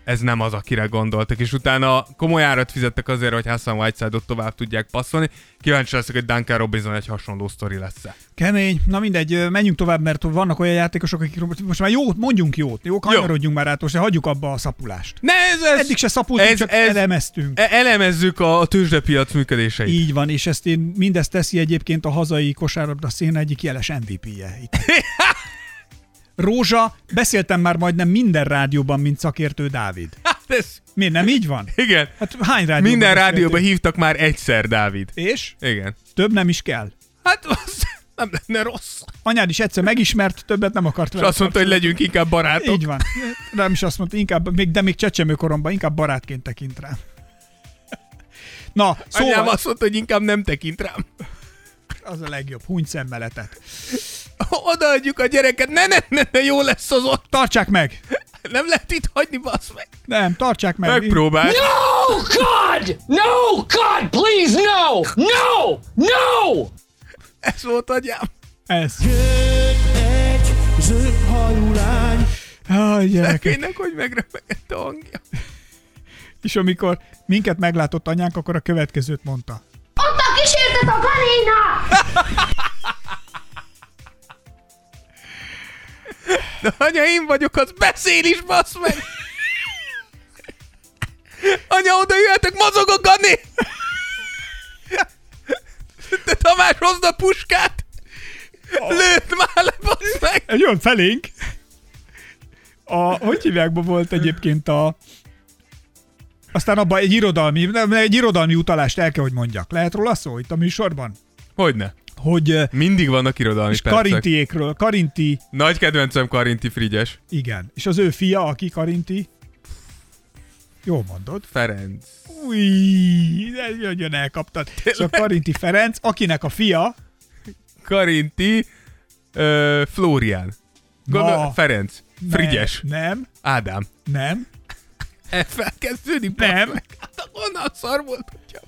ez nem az, akire gondoltak, és utána komoly árat fizettek azért, hogy Hassan Whiteside-ot tovább tudják passzolni. Kíváncsi leszek, hogy Duncan Robinson egy hasonló sztori lesz-e. Kemény. Na mindegy, menjünk tovább, mert vannak olyan játékosok, akik most már jót, mondjunk jót, jó, kanyarodjunk jó. már át, most hagyjuk abba a szapulást. Ne, ez, ez, Eddig se szapultunk, ez, csak ez, elemeztünk. Elemezzük a tőzsdepiac működéseit. Így van, és ezt én, mindezt teszi egyébként a hazai kosárlabda széna egyik jeles em vé pé-je. Rózsa, beszéltem már majdnem minden rádióban, mint szakértő Dávid. Hát ez... Miért nem így van? Igen. Hát hány rádióban? Minden rádióban hívtak már egyszer, Dávid. És? Igen. Több nem is kell. Hát az nem lenne rossz. Anyád is egyszer megismert, többet nem akart vele. És azt mondta, hogy legyünk inkább barátok. Így van. Nem is azt mondta, inkább, még, de még csecsemőkoromban inkább barátként tekint rám. Na, szóval... Anyám azt mondta, hogy inkább nem tekint rám. Az a legjobb, huny szemmeletet. Odaadjuk a gyereket, ne, ne, ne, ne, jó lesz az ott. Tartsák meg! Nem lehet itt hagyni, basz meg! Nem, tartsák meg! Megpróbál! No, God! No, God, please, no! No! No! Ez volt agyám. Ez. Jött egy zöld hajulány. Aj, gyerekek, hogy megrepegett a hangja. És amikor minket meglátott anyánk, akkor a következőt mondta. Ott a kísértet a galéna! De anya, én vagyok, az beszél is, bassz meg! Anya, oda jöhetek, mozog a Gani! De Tamás, hozd a puskát! Oh. Lőd már le, bassz meg! Jön felénk! A, hogy hívjákban volt egyébként a... Aztán abban egy irodalmi, egy irodalmi utalást el kell, hogy mondjak. Lehet róla szó itt a műsorban? Hogyne. Hogy mindig vannak irodalmi és percek. És Karinthyékről, Karinthy... Nagy kedvencem Karinthy Frigyes. Igen. És az ő fia, aki Karinthy... Jól mondod. Ferenc. Újjjj, nagyon elkaptad. Szóval Karinthy Ferenc, akinek a fia... Karinthy... Ö, Flórián. Gondol... Ferenc. Frigyes. Nem, nem. Ádám. Nem. F-fel kezdődik? Nem. Onnan szar volt, hogyha...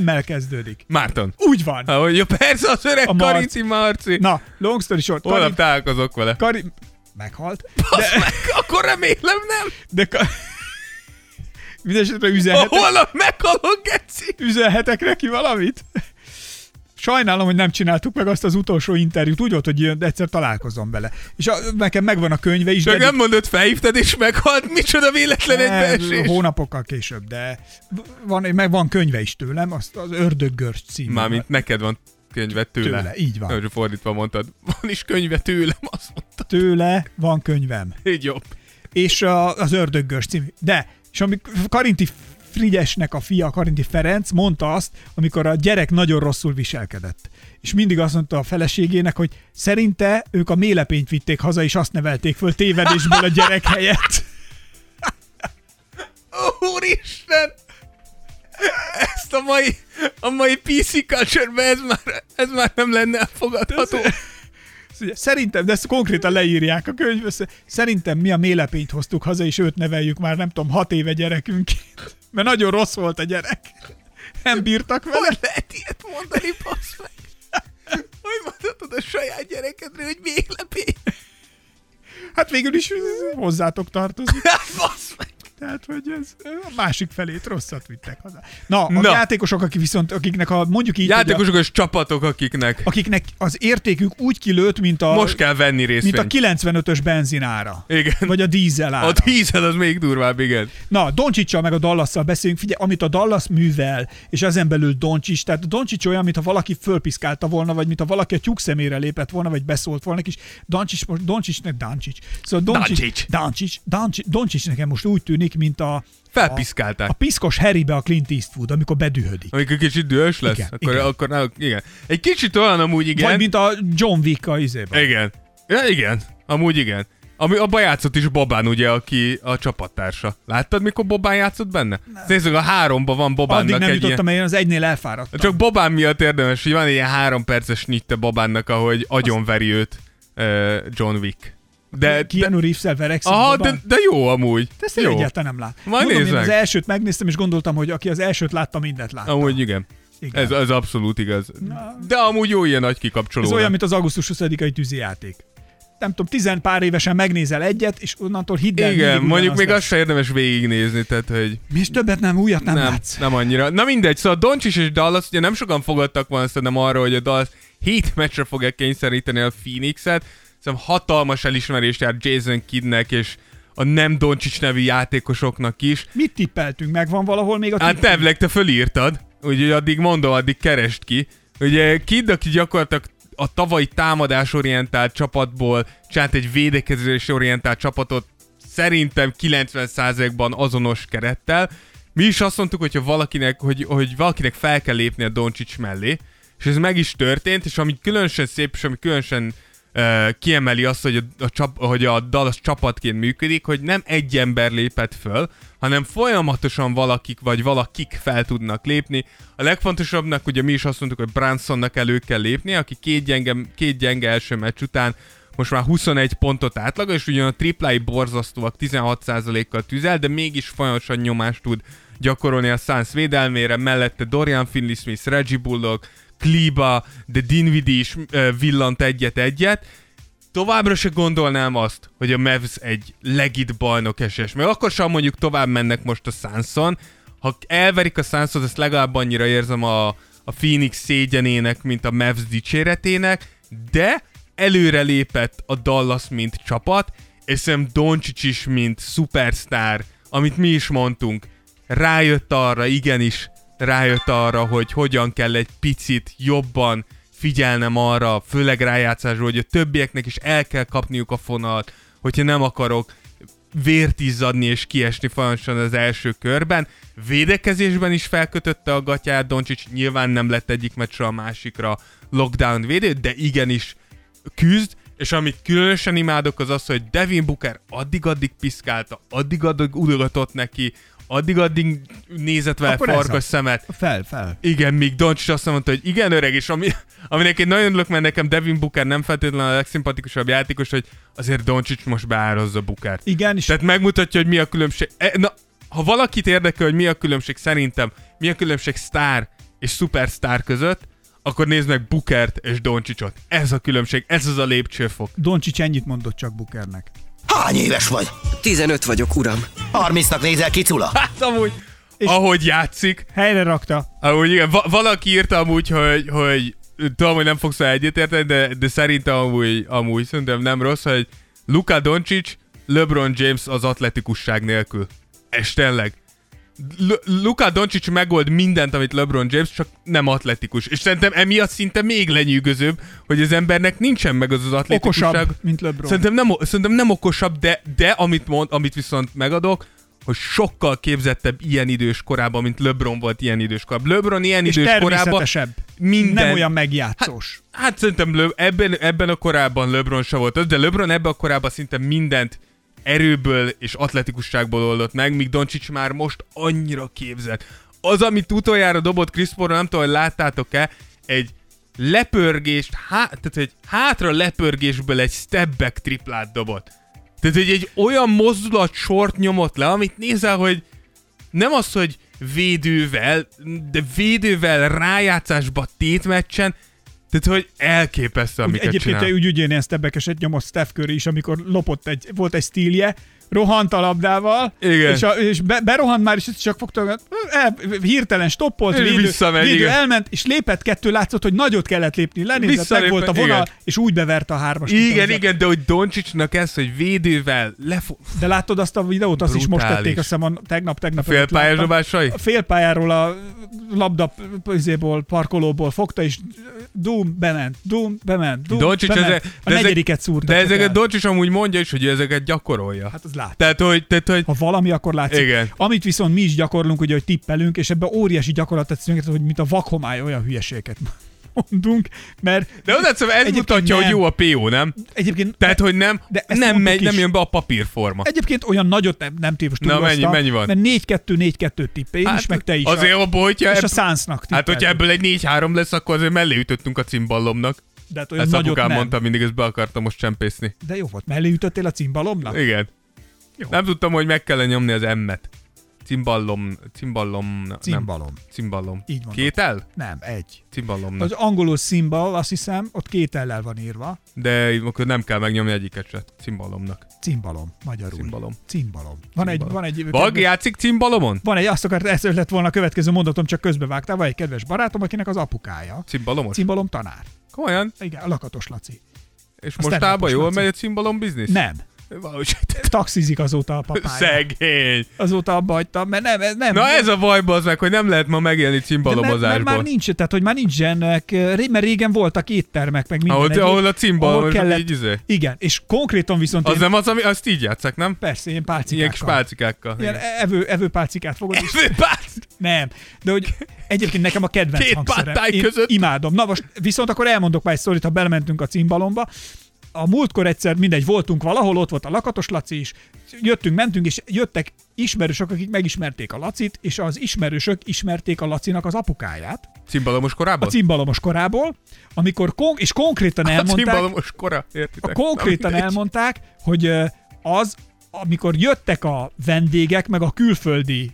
M-mel kezdődik. Márton. Úgy van. Ah, ja, persze, az öreg Marci. Karinthy Marci. Na, long story short. Holnap Karint... találkozok vele. Kari... Meghalt. Basz de... meg, akkor remélem nem. De... Ka... Mindenesetre üzenhetek. Ha holnap meghalok, geci. Üzenhetek neki valamit? Sajnálom, hogy nem csináltuk meg azt az utolsó interjút. Úgy volt, hogy egyszer találkozom vele. És a, nekem megvan a könyve is. Csak de... nem mondod, felhívtad és meghalt. Micsoda véletlen egybeesés. Hónapokkal később, de van, meg van könyve is tőlem, azt az Ördöggörcs című. Mármint neked van könyve tőle. Tőle, így van. Nagyon fordítva mondtad. Van is könyve tőlem, azt mondtad. Tőle van könyvem. Így jobb. És a, az Ördöggörcs című. De, és amikor Karinthy Frigyesnek a fia, Karinthy Ferenc mondta azt, amikor a gyerek nagyon rosszul viselkedett. És mindig azt mondta a feleségének, hogy szerinte ők a mélepényt vitték haza, és azt nevelték föl tévedésből a gyerek helyett. Úristen! Ezt a mai, a mai pé cé culture-ben ez már, ez már nem lenne elfogadható. Szerintem, de ezt konkrétan leírják a könyvbe, szerintem mi a mélepényt hoztuk haza, és őt neveljük már, nem tudom, hat éve gyerekünként. Mert nagyon rossz volt a gyerek. Nem bírtak vele. Hogy lehet ilyet mondani, basz meg? Hogy mondhatod a saját gyerekedre, hogy mélepény? Hát végül is hozzátok tartozik. Basz meg! Tehát, hogy ez a másik felét rosszat vittek haza. Na, a Na. játékosok, akik viszont, akiknek a, mondjuk így... Játékosok a, és csapatok, akiknek... Akiknek az értékük úgy kilőtt, mint a... Most kell venni részvényt. Mint a kilencvenötös benzinára. Igen. Vagy a dízel ára. A dízel az még durvább, igen. Na, Doncsicsal meg a Dallasszal beszélünk. Figyelj, amit a Dallas művel, és ezen belül Doncic. Tehát a Doncic olyan, mintha valaki fölpiszkálta volna, vagy mintha valaki a tyúk szemére lépett volna, vagy beszólt volna, és Doncic, Doncicnek Doncic. Szóval Doncic, Doncic nekem most úgy tűnik, mint a, Felpiszkálták. a, a piszkos Harrybe a Clint Eastwood, amikor bedühödik. Amikor kicsit dühös lesz? Igen, akkor, igen. Akkor, akkor, igen. Egy kicsit olyan amúgy igen. Vagy mint a John Wick a izében. Igen. Ja, igen. Amúgy igen. Ami, abban játszott is Bobán, ugye, aki a csapattársa. Láttad, mikor Bobán játszott benne? Nézzük, a háromban van Bobánnak egy ilyen... Addig nem jutottam, ilyen... el, az egynél elfáradtam. Csak Bobán miatt érdemes, hogy van ilyen három perces nyitte Bobánnak, ahogy agyonveri őt uh, John Wick. De, Keanu Reeves-el verekszik. Aha, de, de jó amúgy. De ezt én egyáltalán nem látom. Majd mondom, nézzek. Én az elsőt megnéztem, és gondoltam, hogy aki az elsőt látta, mindent látta. Amúgy igen. igen. Ez, ez abszolút igaz. Na. De amúgy jó ilyen nagy kikapcsoló. Ez olyan, mint az augusztus huszadikai tűzijáték. nem tudom, tizen pár évesen megnézel egyet, és onnantól hidd el. Igen, mondjuk még lesz. Azt sem érdemes végignézni, tehát, hogy... Mi is többet nem, újat nem, nem látsz. Nem annyira. Na mindegy, szóval Doncic és Dallas, ugye nem sokan fogadtak volna szerintem arról, hogy a Dallas hét meccsre fogja kényszeríteni a Phoenixet. Szerintem hatalmas elismerést jár Jason Kiddnek, és a nem Doncic nevű játékosoknak is. Mit tippeltünk? Megvan valahol még a tippeltünk? Hát nevleg, te fölírtad, úgyhogy addig mondom, addig keresd ki. Ugye Kidd, aki gyakorlatilag a tavalyi támadásorientált csapatból csinált egy védekezésorientált csapatot, szerintem kilencven százalékban azonos kerettel. Mi is azt mondtuk, hogyha valakinek, hogy, hogy valakinek fel kell lépni a Doncic mellé, és ez meg is történt, és ami különösen szép, és ami különösen uh, kiemeli azt, hogy a, a, csap, hogy a Dallas csapatként működik, hogy nem egy ember lépett föl, hanem folyamatosan valakik vagy valakik fel tudnak lépni. A legfontosabbnak ugye mi is azt mondtuk, hogy Brunsonnak elő kell lépni, aki két gyenge, két gyenge első meccs után most már huszonegy pontot átlagol, és ugyan a triplái borzasztóak, tizenhat százalékkal tüzel, de mégis folyamatosan nyomást tud gyakorolni a Suns védelmére, mellette Dorian Finney-Smith, Reggie Bullock, Kleba, de Dinwiddie is villant egyet-egyet. Továbbra se gondolnám azt, hogy a Mavs egy legit bajnok eses. Mert akkor sem mondjuk tovább mennek most a Sunson. Ha elverik a Sunsot, ezt legalább annyira érzem a, a Phoenix szégyenének, mint a Mavs dicséretének, de előre lépett a Dallas, mint csapat, és szerintem Doncic is, mint szupersztár, amit mi is mondtunk, rájött arra, igenis, rájött arra, hogy hogyan kell egy picit jobban figyelnem arra, főleg rájátszásról, hogy a többieknek is el kell kapniuk a fonalat, hogyha nem akarok vért izzadni és kiesni folyamatosan az első körben. Védekezésben is felkötötte a gatyát Doncic, nyilván nem lett egyik meccsre a másikra lockdown védő, de igenis küzd, és amit különösen imádok, az az, hogy Devin Booker addig-addig piszkálta, addig-addig udogatott neki, addig-addig nézett vele farkas szemet. Fel, fel. Igen, míg Doncic azt mondta, hogy igen öreg, és ami, aminek én nagyon örülök, mert nekem Devin Booker nem feltétlenül a legszimpatikusabb játékos, hogy azért Doncic most beározza Bookert. Igen. Tehát megmutatja, hogy mi a különbség. Na, ha valakit érdekel, hogy mi a különbség szerintem, mi a különbség sztár és szupersztár között, akkor nézd meg Bookert és Doncicot. Ez a különbség, ez az a lépcsőfok. Doncic ennyit mondott csak Bookernek. Hány éves vagy? tizenöt vagyok, uram. harmincnak nézel ki, Cula? Hát amúgy, és ahogy játszik. Helyre rakta. Amúgy igen, va- valaki írta amúgy, hogy, hogy tudom, hogy nem fogsz egyetérteni, de, de szerintem amúgy, amúgy szerintem nem rossz, hogy Luka Doncic, LeBron James az atletikusság nélkül. És tényleg. L- Luka Doncic megold mindent, amit LeBron James, csak nem atletikus. És szerintem emiatt szinte még lenyűgözőbb, hogy az embernek nincsen meg az az atletikusság. Okosabb, mint LeBron. Szerintem nem, szerintem nem okosabb, de, de amit mond, amit viszont megadok, hogy sokkal képzettebb ilyen idős korában, mint LeBron volt ilyen idős korában. LeBron ilyen és idős korában... És természetesebb. Minden... Nem olyan megjátszós. Hát, hát szerintem Le- ebben, ebben a korában LeBron se volt az, de LeBron ebben a korában szinte mindent erőből és atletikusságból oldott meg, míg Doncic már most annyira képzett. Az, amit utoljára dobott Chris Paulra, nem tudom, hogy láttátok-e, egy lepörgést, há- tehát egy hátra lepörgésből egy step-back triplát dobott. Tehát, hogy egy olyan mozdulat sort nyomott le, amit nézel, hogy nem az, hogy védővel, de védővel rájátszásba tétmeccsen. Tehát, hogy elképesztő, amiket egyébként csinál. Egyébként úgy ugyanilyen step-backeset nyomott Steph Curry is, amikor lopott egy, volt egy stílje, rohant a labdával, és, a, és be, berohant már, és csak fogta, el, hirtelen stoppolt, védő, védő elment, és lépett kettő, látszott, hogy nagyot kellett lépni, lenézett, meg volt a vonal, igen. És úgy bevert a hármas. Igen, utánzat. Igen, de hogy Doncicnak ez, hogy védővel lefog... De láttad azt a videót, azt brutális. Is most tették, azt hiszem, tegnap-tegnap. Félpályás dobásai? Félpályáról a labda izéból, parkolóból fogta, és dum, bement, dum, bement, dum, Doncic bement. Ezek, a negyediket szúrta. De ezeket Doncic amúgy mondja is, hogy ezeket gyakorolja. Hát Tehát hogy, tehát, hogy... Ha valami, akkor látszik. Igen. Amit viszont mi is gyakorlunk, ugye, hogy tippelünk, és ebben óriási gyakorlatot szülünk, hogy mint a vakhomály olyan hülyeséget mondunk, mert... De az egyszerűen ez mutatja, nem, hogy jó a pé o, nem? Egyébként... Tehát, hogy nem, nem, megy, nem jön be a papírforma. Egyébként olyan nagyot nem, nem téves túloztam. Na, mennyi, mennyi van? Mert négy kettő négy kettő tippe, én hát, is, meg te is. Azért abból, hogyha... És ebb... a Sunsnak tippelünk. Hát, hogyha ebből egy négy három lesz, akkor azért mellé ütöttünk a cimbalomnak. De hát olyan ezt nagyot nem. Mondta, mindig ezt be akartam most csempészni. De jó volt, mellé ütöttél a cimbalomnak? Igen. Jó. Nem tudtam, hogy meg kellene nyomni az M-et. Cimbalom, cimbalom, ne, cimbalom. Nem. Cimbalom. Így van. Két el? Nem, egy. Cimbalom. Az angolul cimbal, azt hiszem, ott két ellel van írva. De akkor nem kell megnyomni egyiket se. Cimbalomnak. Cimbalom, magyarul. Cimbalom. Cimbalom. Van egy, van egy... Valaki játszik cimbalomon? Van egy, azt akart, ez lett volna a következő mondatom, csak közbevágtál, van egy kedves barátom, akinek az apukája. Cimbalomos? Cimbalom tanár. Komolyan? Igen, a Lakatos Laci. És mostában jól megy a cimbalom biznisz? Nem. Valahogy taxizik azóta a papája. Szegény. Azóta abba hagytam, mert nem, ez nem. Na ez a baj, az meg, hogy nem lehet ma megélni cimbalomozásból. Mert, mert már nincs, tehát hogy már nincsenek, mert régen voltak éttermek, meg minden. Ahol, egy, ahol a cimbalom kellett... így izé. Igen, és konkrétan viszont... Az én... nem az, ami, azt így játszak, nem? Persze, ilyen pálcikákkal. Ilyen kis pálcikákkal. Ilyen evő, evő pálcikát fogod is. Evő pálcikát? Nem, de hogy egyébként nekem a kedvenc két hangszerem. Két között? Imádom. Na most viszont akkor elmondok már egy szorít, ha belementünk a cimbalomba. A múltkor egyszer, mindegy, voltunk valahol, ott volt a Lakatos Laci is, jöttünk, mentünk, és jöttek ismerősök, akik megismerték a Lacit, és az ismerősök ismerték a Lacinak az apukáját. Cimbalomos korából? A cimbalomos korából, amikor kon- és konkrétan elmondták... A cimbalomos kora, értitek? A konkrétan elmondták, hogy az, amikor jöttek a vendégek, meg a külföldi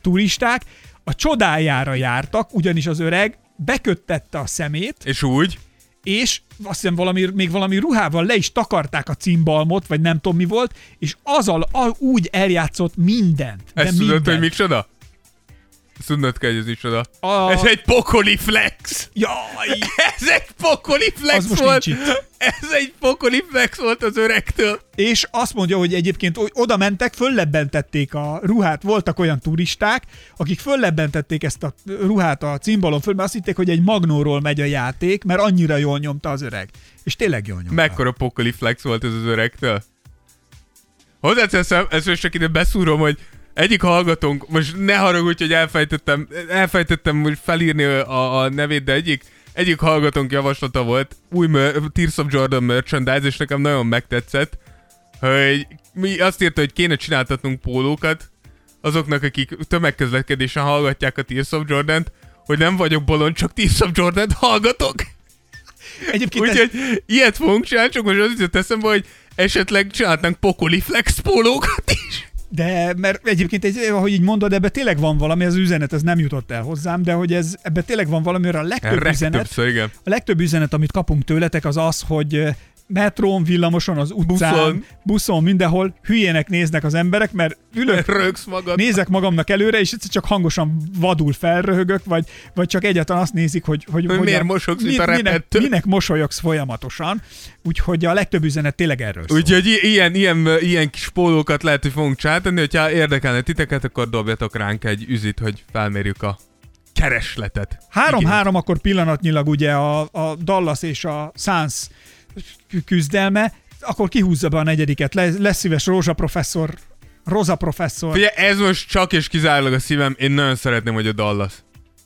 turisták, a csodájára jártak, ugyanis az öreg beköttette a szemét. És úgy... és azt hiszem valami, még valami ruhával le is takarták a cimbalmot, vagy nem tudom mi volt, és azzal a, úgy eljátszott mindent. Ezt tudod, hogy micsoda? Szünnöd kell, hogy ez micsoda. A... Ez egy pokoli flex! Jaj! Ez egy pokoli flex volt! Ez egy pokoli flex volt az öregtől. És azt mondja, hogy egyébként oda mentek, föllebbentették a ruhát. Voltak olyan turisták, akik föllebbentették ezt a ruhát a cimbalom föl, mert azt hitték, hogy egy magnóról megy a játék, mert annyira jól nyomta az öreg. És tényleg jól nyomta. Mekkora pokoli flex volt ez az öregtől? Hozzáteszem, ezt most csak ide beszúrom, hogy egyik hallgatónk, most ne haragudj, hogy elfejtettem, elfejtettem felírni a, a nevét, de egyik, egyik hallgatónk javaslata volt, új mer- Tears of Jordan merchandise, és nekem nagyon megtetszett, hogy mi azt írta, hogy kéne csináltatnunk pólókat azoknak, akik tömegközlekedésen hallgatják a Tears of Jordant, hogy nem vagyok bolond, csak Tears of Jordant hallgatok. Egyébként úgyhogy ez... ilyet fogunk csinálni, csak most az jutott eszembe, hogy esetleg csináltnánk pokoli flex pólókat is. De, mert egyébként, egy, ahogy így mondod, ebbe tényleg van valami, az üzenet, ez nem jutott el hozzám, de hogy ez, ebbe tényleg van valami, mert a legtöbb üzenet, a legtöbb üzenet, amit kapunk tőletek, az az, hogy metrón, villamoson, az utcán, buszon, buszon mindenhol hülyének néznek az emberek, mert ülök, rögsz magad. Nézek magamnak előre, és csak hangosan vadul felröhögök, vagy, vagy csak egyáltalán azt nézik, hogy... hogy, hogy miért a, mosolyogsz mi, itt a repedtől? Minek mosolyogsz folyamatosan, úgyhogy a legtöbb üzenet tényleg erről szól. Úgyhogy ilyen, ilyen, ilyen kis pólókat lehet, hogy fogunk csinálni, hogyha érdekelne titeket, akkor dobjatok ránk egy üzit, hogy felmérjük a... keresletet. három-három akkor pillanatnyilag ugye a, a Dallas és a Suns küzdelme, akkor kihúzza be a negyediket. Le, lesz szíves Rózsa professzor, Rózsa professzor. Figyelj, ez most csak és kizárólag a szívem, én nagyon szeretném, hogy a Dallas.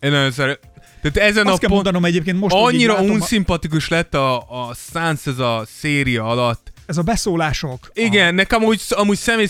Én nagyon szeretném. Tehát ezen azt a kell mondanom egyébként most, annyira unszimpatikus a... lett a, a Suns ez a széria alatt. Ez a beszólások. Igen, a... nekem amúgy, amúgy személy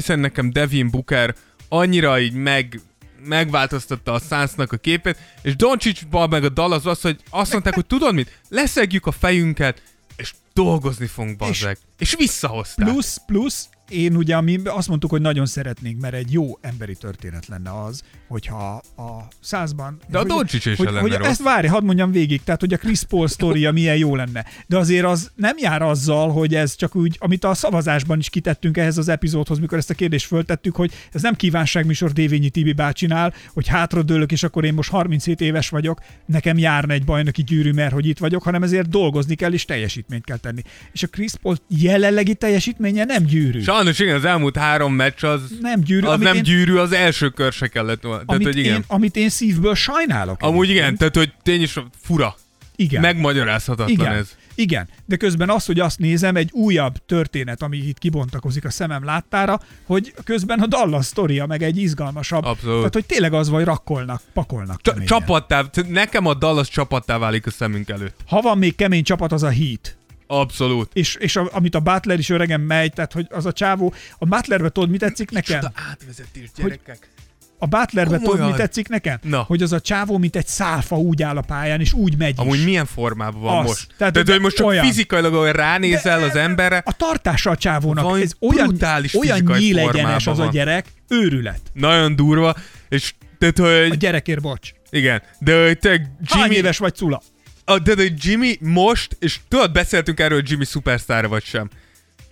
szerint nekem Devin Booker annyira így meg... megváltoztatta a Sunsnak a képét, és Doncsicsban meg a Dallas az, hogy azt mondták, hogy tudod mit? Leszegjük a fejünket, és dolgozni fogunk, bazzeg. És, és visszahozták. Plusz, plusz, én ugye, ami azt mondtuk, hogy nagyon szeretnénk, mert egy jó emberi történet lenne az, hogyha a Sunsban... De a Doncsics is lenne hogy ezt várj, hadd mondjam végig, tehát hogy a Chris Paul sztoria milyen jó lenne. De azért az nem jár azzal, hogy ez csak úgy, amit a szavazásban is kitettünk ehhez az epizódhoz, mikor ezt a kérdést föltettük, hogy ez nem kívánságműsor Dévényi Tibi bácsinál, hogy hátradőlök, és akkor én most harminchét éves vagyok, nekem járna egy bajnoki gyűrű, mert hogy itt vagyok, hanem ezért dolgozni kell, és teljesítményt kell tenni. És a Chris Paul jelenlegi teljesítménye nem gyűrű. Sajnos igen, az elmúlt három meccs az nem gyűrű, az, nem én, gyűrű, az első kör se kellett. Tehát, amit, hogy igen. Én, amit én szívből sajnálok. Amúgy én, igen, én. Tehát hogy tény is fura. Igen. Megmagyarázhatatlan igen. ez. Igen, de közben az, hogy azt nézem, egy újabb történet, ami itt kibontakozik a szemem láttára, hogy közben a Dallas sztoria meg egy izgalmasabb. Abszolút. Tehát, hogy tényleg az, vagy rakkolnak, pakolnak Cs- csapattá, nekem a Dallas csapattá válik a szemünk előtt. Ha van még kemény csapat, az a Heat. Abszolút. És, és a, amit a Butler is öregen megy, tehát hogy az a csávó, a Butlerbe tudod, mi tetszik nekem? Micsoda átvezetés, gyerekek. Hogy a Butlerbe tudod, mi tetszik nekem? Na. Hogy az a csávó, mint egy szálfa úgy áll a pályán, és úgy megy is. Amúgy milyen formában van az, most? Tehát, tehát hogy most olyan. Csak fizikailag ránézel de az emberre. A tartása a csávónak, van, ez olyan, olyan nyílegyenes az van. A gyerek, őrület. Nagyon durva. És, tehát, hogy... A gyerekért bocs. Igen, de hogy te Jimmy... Hány éves vagy, Cula? A, de, de Jimmy most, és tudod, beszéltünk erről, hogy Jimmy szupersztár vagy sem.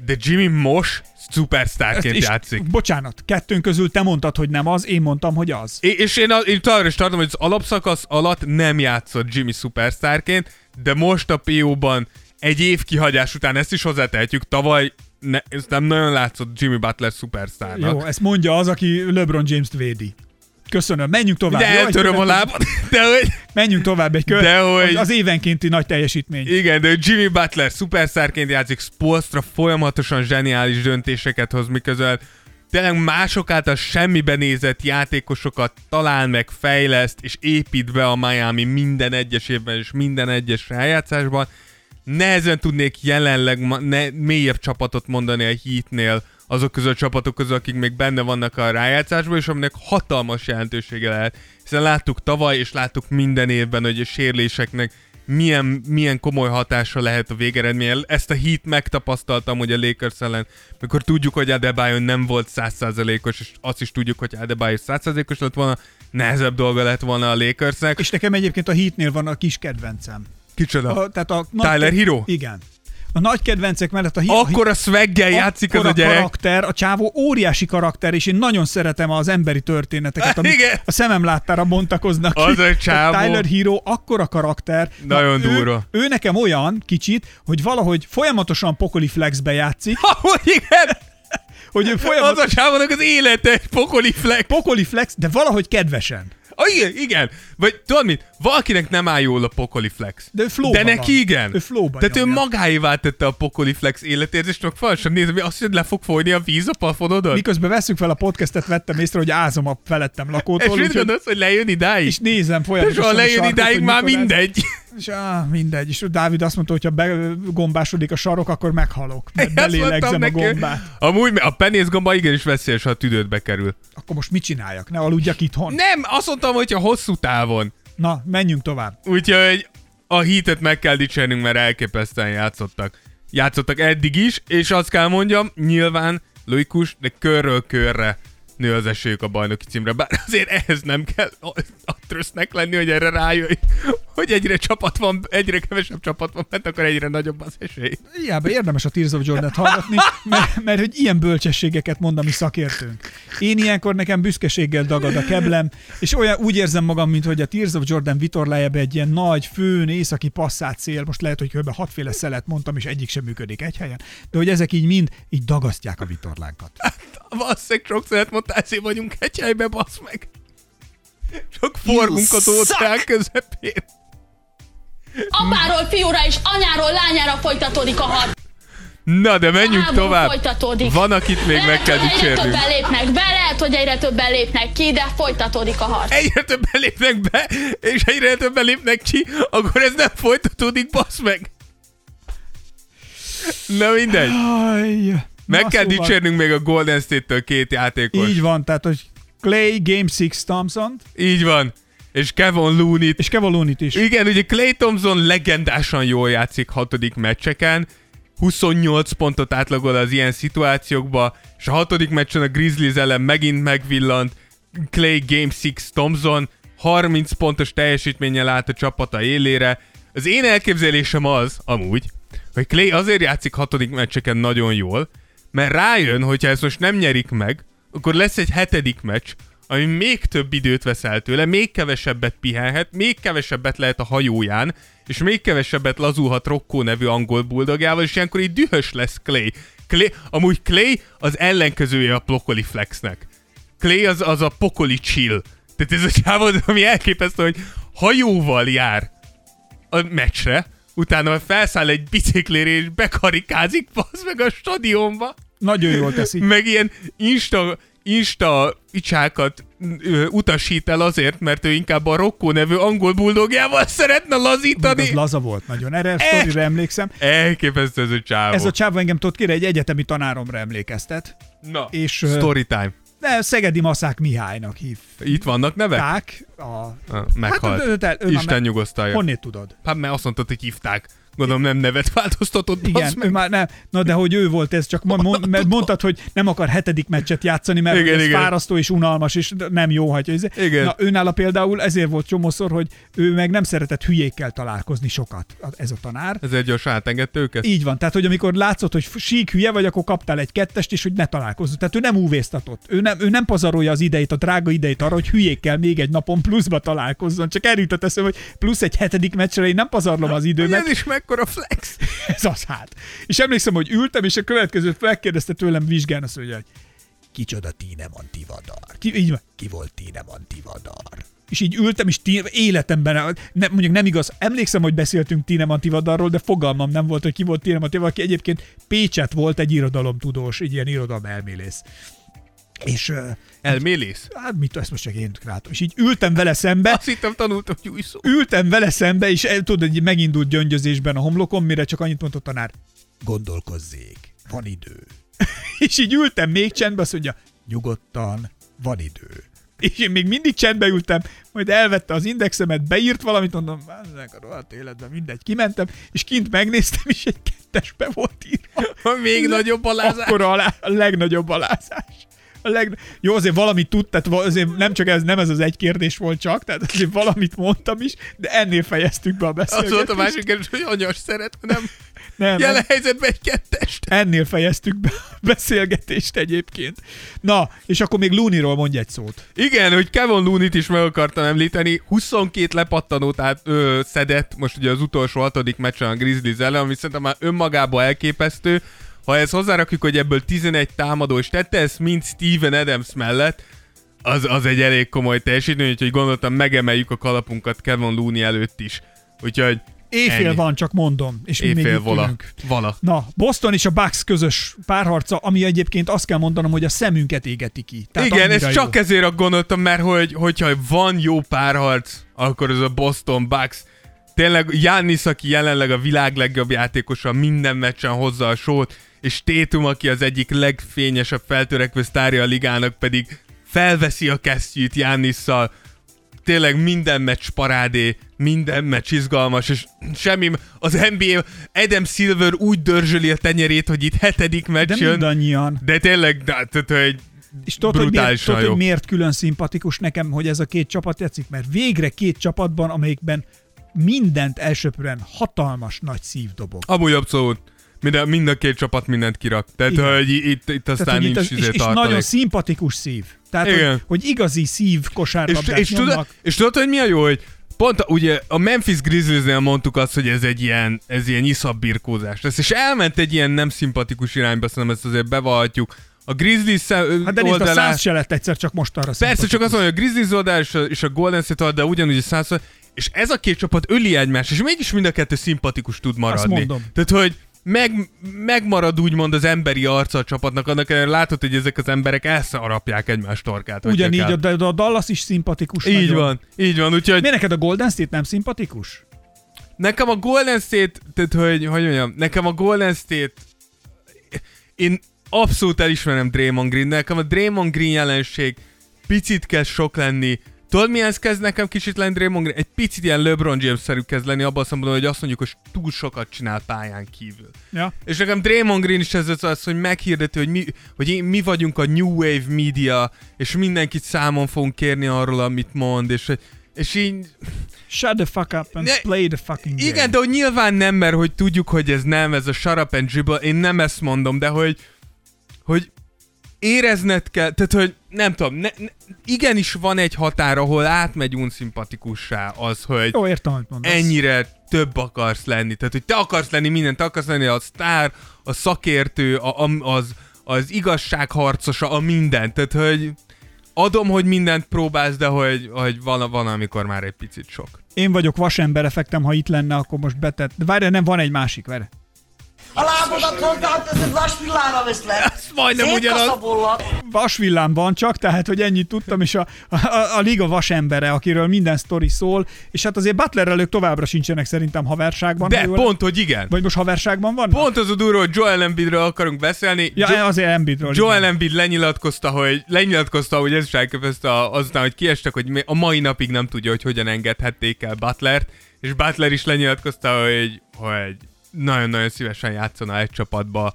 De Jimmy most szupersztárként játszik. Bocsánat, kettőnk közül te mondtad, hogy nem az, én mondtam, hogy az. É, és én, én talán is tartom, hogy az alapszakasz alatt nem játszott Jimmy szupersztárként, de most a pé ó-ban egy év kihagyás után ezt is hozzátehetjük, tavaly ne, ez nem nagyon látszott Jimmy Butler szupersztárnak. Jó, ezt mondja az, aki LeBron James-t védi. Köszönöm, menjünk tovább. De eltöröm a lábad. De hogy... Menjünk tovább egy kör. De hogy... Az évenkénti nagy teljesítmény. Igen, de Jimmy Butler szupersztárként játszik, Spoelstra folyamatosan zseniális döntéseket hoz, miközben tényleg mások által semmibe nézett játékosokat talál meg, fejleszt, és épít be a Miami minden egyes évben és minden egyes rájátszásban. Nehezen tudnék jelenleg ma- ne- mélyebb csapatot mondani a Heatnél, azok közül a csapatok közül, akik még benne vannak a rájátszásban, és aminek hatalmas jelentősége lehet. Hiszen láttuk tavaly, és láttuk minden évben, hogy a sérüléseknek milyen, milyen komoly hatása lehet a végeredményen. Ezt a Heat megtapasztaltam, hogy a Lakers ellen, mikor tudjuk, hogy Adebayo nem volt száz százalékos, és azt is tudjuk, hogy Adebayo száz százalékos lett volna, nehezebb dolga lett volna a Lakersnek. És nekem egyébként a Heatnél van a kis kedvencem. Kicsoda? A, tehát a Tyler Herro? Igen. A nagy kedvencek mellett a... Hi- Akkora szveggel játszik az a gyerek. A karakter, a csávó óriási karakter, és én nagyon szeretem az emberi történeteket, amit igen. A szemem láttára bontakoznak az ki. A csávó. Tyler Herro akkora karakter. Nagyon na, durva. Ő, ő nekem olyan kicsit, hogy valahogy folyamatosan pokoli flexbe játszik. Ahogy igen! Hogy ő folyamatosan... Az a csávónak az élete egy pokoli flex. Pokoli flex, de valahogy kedvesen. Ah, igen, igen. Vagy tudod mit? Valakinek nem áll jól a pokoli flex. De, de neki van. Igen. Ő tehát nyomja. Ő magáévá tette a pokoli flex életérzést, csak falasan nézem, hogy azt, hogy le fog folyni a víz a plafonodon. Miközben veszünk fel a podcastet, vettem észre, hogy ázom a felettem lakótól. És mit gondolsz, hogy lejön idáig? És nézem folyamatosan. És ha lejön sarkot, idáig, már mindegy. És áh, mindegy. És Dávid azt mondta, hogy ha begombásodik a sarok, akkor meghalok. Mert belélegzem a gombát. Amúgy a penészgomba igenis veszélyes, ha a tüdődbe kerül. Akkor most mit csináljak? Ne aludjak itthon. Nem, azt mondtam, hogyha hosszú távon. Na, menjünk tovább. Úgyhogy a Heatet meg kell dicsernünk, mert elképesztően játszottak. Játszottak eddig is, és azt kell mondjam, nyilván logikus, de körről körre nő az esélyük a bajnoki címre. Bár azért ehhez nem kell a trösznek lenni, hogy erre rájöjj, hogy egyre csapat van, egyre kevesebb csapat van, mert akkor egyre nagyobb az esély. Hiába érdemes a Tears of Jordan-t hallgatni, mert, mert hogy ilyen bölcsességeket mondani szakértőnk. Én ilyenkor nekem büszkeséggel dagad a keblem, és olyan úgy érzem magam, mint hogy a Tears of Jordan vitorlájába egy ilyen nagy főn, északi passzát szél, most lehet, hogy kb. Hatféle szelet mondtam, és egyik sem működik egy helyen, de hogy ezek így mind így dagasztják a vitorlánkat. Basszeg, sok szelet mondtál, szél vagyunk egy helyben, bassz meg. Csak forgunkat óceán közepén. Apáról, fiúra és anyáról, lányára folytatódik a harc. Na, de menjünk tovább. Folytatódik. Van, akit még lehet, meg kell dicsérnünk. Egyre többen lépnek be, lehet, hogy egyre többen lépnek ki, de folytatódik a harc. Egyre többen lépnek be, és egyre többen lépnek ki, akkor ez nem folytatódik, basz meg. Na mindegy. Meg na, kell szóval. Dicsérnünk még a Golden State-től két játékos. Így van, tehát, hogy Clay, Game six Thompson. Így van. És Kevon Looney-t. És Kevon Looney-t is. Igen, ugye Clay Thompson legendásan jól játszik hatodik meccseken. huszonnyolc pontot átlagol az ilyen szituációkba, és a hatodik meccsen a Grizzlies ellen megint megvillant Clay Game six Thompson. harminc pontos teljesítménnyel állt a csapata élére. Az én elképzelésem az, amúgy, hogy Clay azért játszik hatodik meccseken nagyon jól, mert rájön, hogyha ezt most nem nyerik meg, akkor lesz egy hetedik meccs, ami még több időt vesz el tőle, még kevesebbet pihenhet, még kevesebbet lehet a hajóján, és még kevesebbet lazulhat Rocco nevű angol buldogjával, és ilyenkor így dühös lesz Clay. Clay amúgy Clay az ellenkezője a pokoli flexnek. Clay az, az a pokoli chill. Tehát ez a csávod, ami elképesztő, hogy hajóval jár a meccsre, utána felszáll egy biciklére, és bekarikázik, bazd meg a stadionba. Nagyon jól teszi. Meg ilyen insta... Insta icsákat utasít el azért, mert ő inkább a Rocco nevű angol buldogjával szeretne lazítani. Ez laza volt nagyon. Erre a sztorira emlékszem. Elképesztő ez a csávó. Ez a csávó engem tudod kire, egy egyetemi tanáromra emlékeztet. Na, és, story time. Ne, Szegedi Maszák Mihálynak hív. Itt vannak nevek? Ták. A... Meghalt. Hát, te, Isten nyugosztalja. Honnét tudod? Hát mert azt mondtad, hogy hívták. Gondolom nem nevet változtatott. Igen, ő már nem. Na de hogy ő volt ez, csak mondtad, hogy nem akar hetedik meccset játszani, mert igen, ez igen. Fárasztó és unalmas, és nem jó hagyja. Na őnála például ezért volt csomószor, hogy ő meg nem szeretett hülyékkel találkozni sokat, ez a tanár. Ez egy olyan átengedte őket? Így van, tehát hogy amikor látszott, hogy sík hülye vagy, akkor kaptál egy kettest, és hogy ne találkozz. Tehát ő nem úvésztatott, ő nem, ő nem pazarolja az idejét, a drága idejét arra, hogy hülyékkel még egy napon pluszba találkozzon. Csak eljutott eszem, hogy plusz egy hetedik meccsre én nem pazarlom az időmet. Akkor a flex. Ez az hát. És emlékszem, hogy ültem, és a következőt megkérdezte tőlem vizsgán, azt mondja, hogy kicsoda Tínem Antivadar. Ki, így, ki volt Tínem Antivadar? És így ültem, és tí, életemben, ne, mondjuk nem igaz, emlékszem, hogy beszéltünk Tínem Antivadarról, de fogalmam nem volt, hogy ki volt Tínem Antivadar, aki egyébként Pécsett volt, egy irodalomtudós, egy ilyen irodalmelmélész. És... Elmélész? Hát mit, ezt most csak én látom. És így ültem vele szembe. Azt hittem, tanultam gyújszót. Ültem vele szembe, és tudod, hogy megindult gyöngyözésben a homlokom, mire csak annyit mondott a tanár. Gondolkozzék, van idő. És így ültem még csendben, azt mondja, nyugodtan, van idő. És én még mindig csendbe ültem, majd elvette az indexemet, beírt valamit, mondom, ezek a rohadt életben, mindegy, kimentem, és kint megnéztem, és egy kettesbe volt írva. Még nagyobb alázás. Akkor a, alá- a legnagyobb alázás. Leg... Jó, azért valamit tud, tehát azért nem csak ez, nem ez az egy kérdés volt csak, tehát azért valamit mondtam is, de ennél fejeztük be a beszélgetést. Az volt a másik kérdés, hogy anyas szeret, nem, nem jelen helyzetben egy kettest. Ennél fejeztük be a beszélgetést egyébként. Na, és akkor még Looney-ról mondj egy szót. Igen, hogy Kevon Looney-t is meg akartam említeni, huszonkettő lepattanót át, ö, szedett most ugye az utolsó hatodik meccsen a Grizzlies ellen, ami szerintem már önmagában elképesztő. Ha ezt hozzárakjuk, hogy ebből tizenegy támadó is tette, ezt mind Steven Adams mellett, az, az egy elég komoly teljesítmény, úgyhogy gondoltam, megemeljük a kalapunkat Kevon Looney előtt is. Úgyhogy éjfél ennyi. Van, csak mondom. És éjfél mi még vala. vala. Na, Boston és a Bucks közös párharca, ami egyébként azt kell mondanom, hogy a szemünket égeti ki. Tehát igen, ezt csak jó. Ezért gondoltam, mert hogy, hogyha van jó párharc, akkor ez a Boston Bucks. Tényleg Giannis, aki jelenleg a világ legjobb játékosa, minden meccsen hozza a sót, és Tétum, aki az egyik legfényesebb feltörekvő sztárja a ligának, pedig felveszi a kesztyűt Giannissal. Tényleg minden meccs parádé, minden meccs izgalmas, és semmi, az en bé á Adam Silver úgy dörzsöli a tenyerét, hogy itt hetedik meccs jön. De mindannyian. De tényleg, hogy... És tudod, hogy miért, tudod hogy miért külön szimpatikus nekem, hogy ez a két csapat tetszik? Mert végre két csapatban, amelyikben mindent elsöprően hatalmas nagy szívdobog. Amúgy abszolút. Mind, mind a két csapat mindent kirak. Tehát, igen. Hogy itt, itt aztán tehát, nincs az, izé és, és nagyon szimpatikus szív. Tehát, hogy, hogy igazi szív kosárlabdát és, és nyomnak. Tudod, és tudod, hogy mi a jó, hogy pont a, ugye a Memphis Grizzliesnél mondtuk azt, hogy ez egy ilyen, ez ilyen iszabb birkózás lesz, és elment egy ilyen nem szimpatikus irányba, szerintem ezt azért bevallhatjuk. A Grizzlies szem, hát de oldalá... Hát a száz se lett egyszer csak mostanra szimpatikus. Persze, csak azt mondja, a Grizzlies oldalá és a, és a Golden State oldalá, de ugyanúgy a száz, és ez a két csapat öli egymást, és mégis mind a kettő szimpatikus tud maradni. Tehát, hogy Meg, megmarad úgymond az emberi arca a csapatnak, annak ellenére látod, hogy ezek az emberek elszarapják egymás torkát. Ugyanígy, a, de a Dallas is szimpatikus. Így nagyon. Van, így van. Úgyhogy... Miért neked a Golden State nem szimpatikus? Nekem a Golden State, tehát hogy, hogy mondjam, nekem a Golden State, én abszolút elismerem Draymond Green, nekem a Draymond Green jelenség picit kezd sok lenni. Tudod mihez kezd nekem kicsit lenni Draymond Green? Egy picit ilyen LeBron James-szerű kezd lenni abban a szemben, hogy azt mondjuk, hogy túl sokat csinál pályán kívül. Ja. És nekem Draymond Green is ez az, hogy meghirdeti, hogy mi, hogy én, mi vagyunk a New Wave Media, és mindenkit számon fogunk kérni arról, amit mond, és, és így... Shut the fuck up and ne, play the fucking game. Igen, de hogy nyilván nem, mert hogy tudjuk, hogy ez nem, ez a shut up and dribble, én nem ezt mondom, de hogy... hogy érezned kell, tehát hogy nem tudom, ne, ne, igenis van egy határ, ahol átmegy unszimpatikussá az, hogy jó, értem, ennyire több akarsz lenni. Tehát, hogy te akarsz lenni mindent, te akarsz lenni a sztár, a szakértő, a, a, az, az igazságharcosa, a mindent. Tehát, hogy adom, hogy mindent próbálsz, de hogy, hogy van, van, amikor már egy picit sok. Én vagyok vasember effektem, ha itt lenne, akkor most betett. Várj, nem, van egy másik, várj. A lábadat hozzáteszed, vasvillára veszlek. majdnem ugyanaz. Vasvillám van csak, tehát, hogy ennyit tudtam, és a, a, a liga vasembere, akiről minden sztori szól, és hát azért Butlerrel ők továbbra sincsenek szerintem haverságban. De, pont, hogy igen. Vagy most haverságban vannak? Pont az a durva, hogy Joel Embiidről akarunk beszélni. Ja, jo- azért Embiidről. Joel Embiid lenyilatkozta, hogy lenyilatkozta, hogy ez is elképesztő azután, hogy kiestek, hogy a mai napig nem tudja, hogy hogyan engedhették el Butlert, és Butler is lenyilatkozta, hogy, hogy nagyon-nagyon szívesen játszana egy csapatba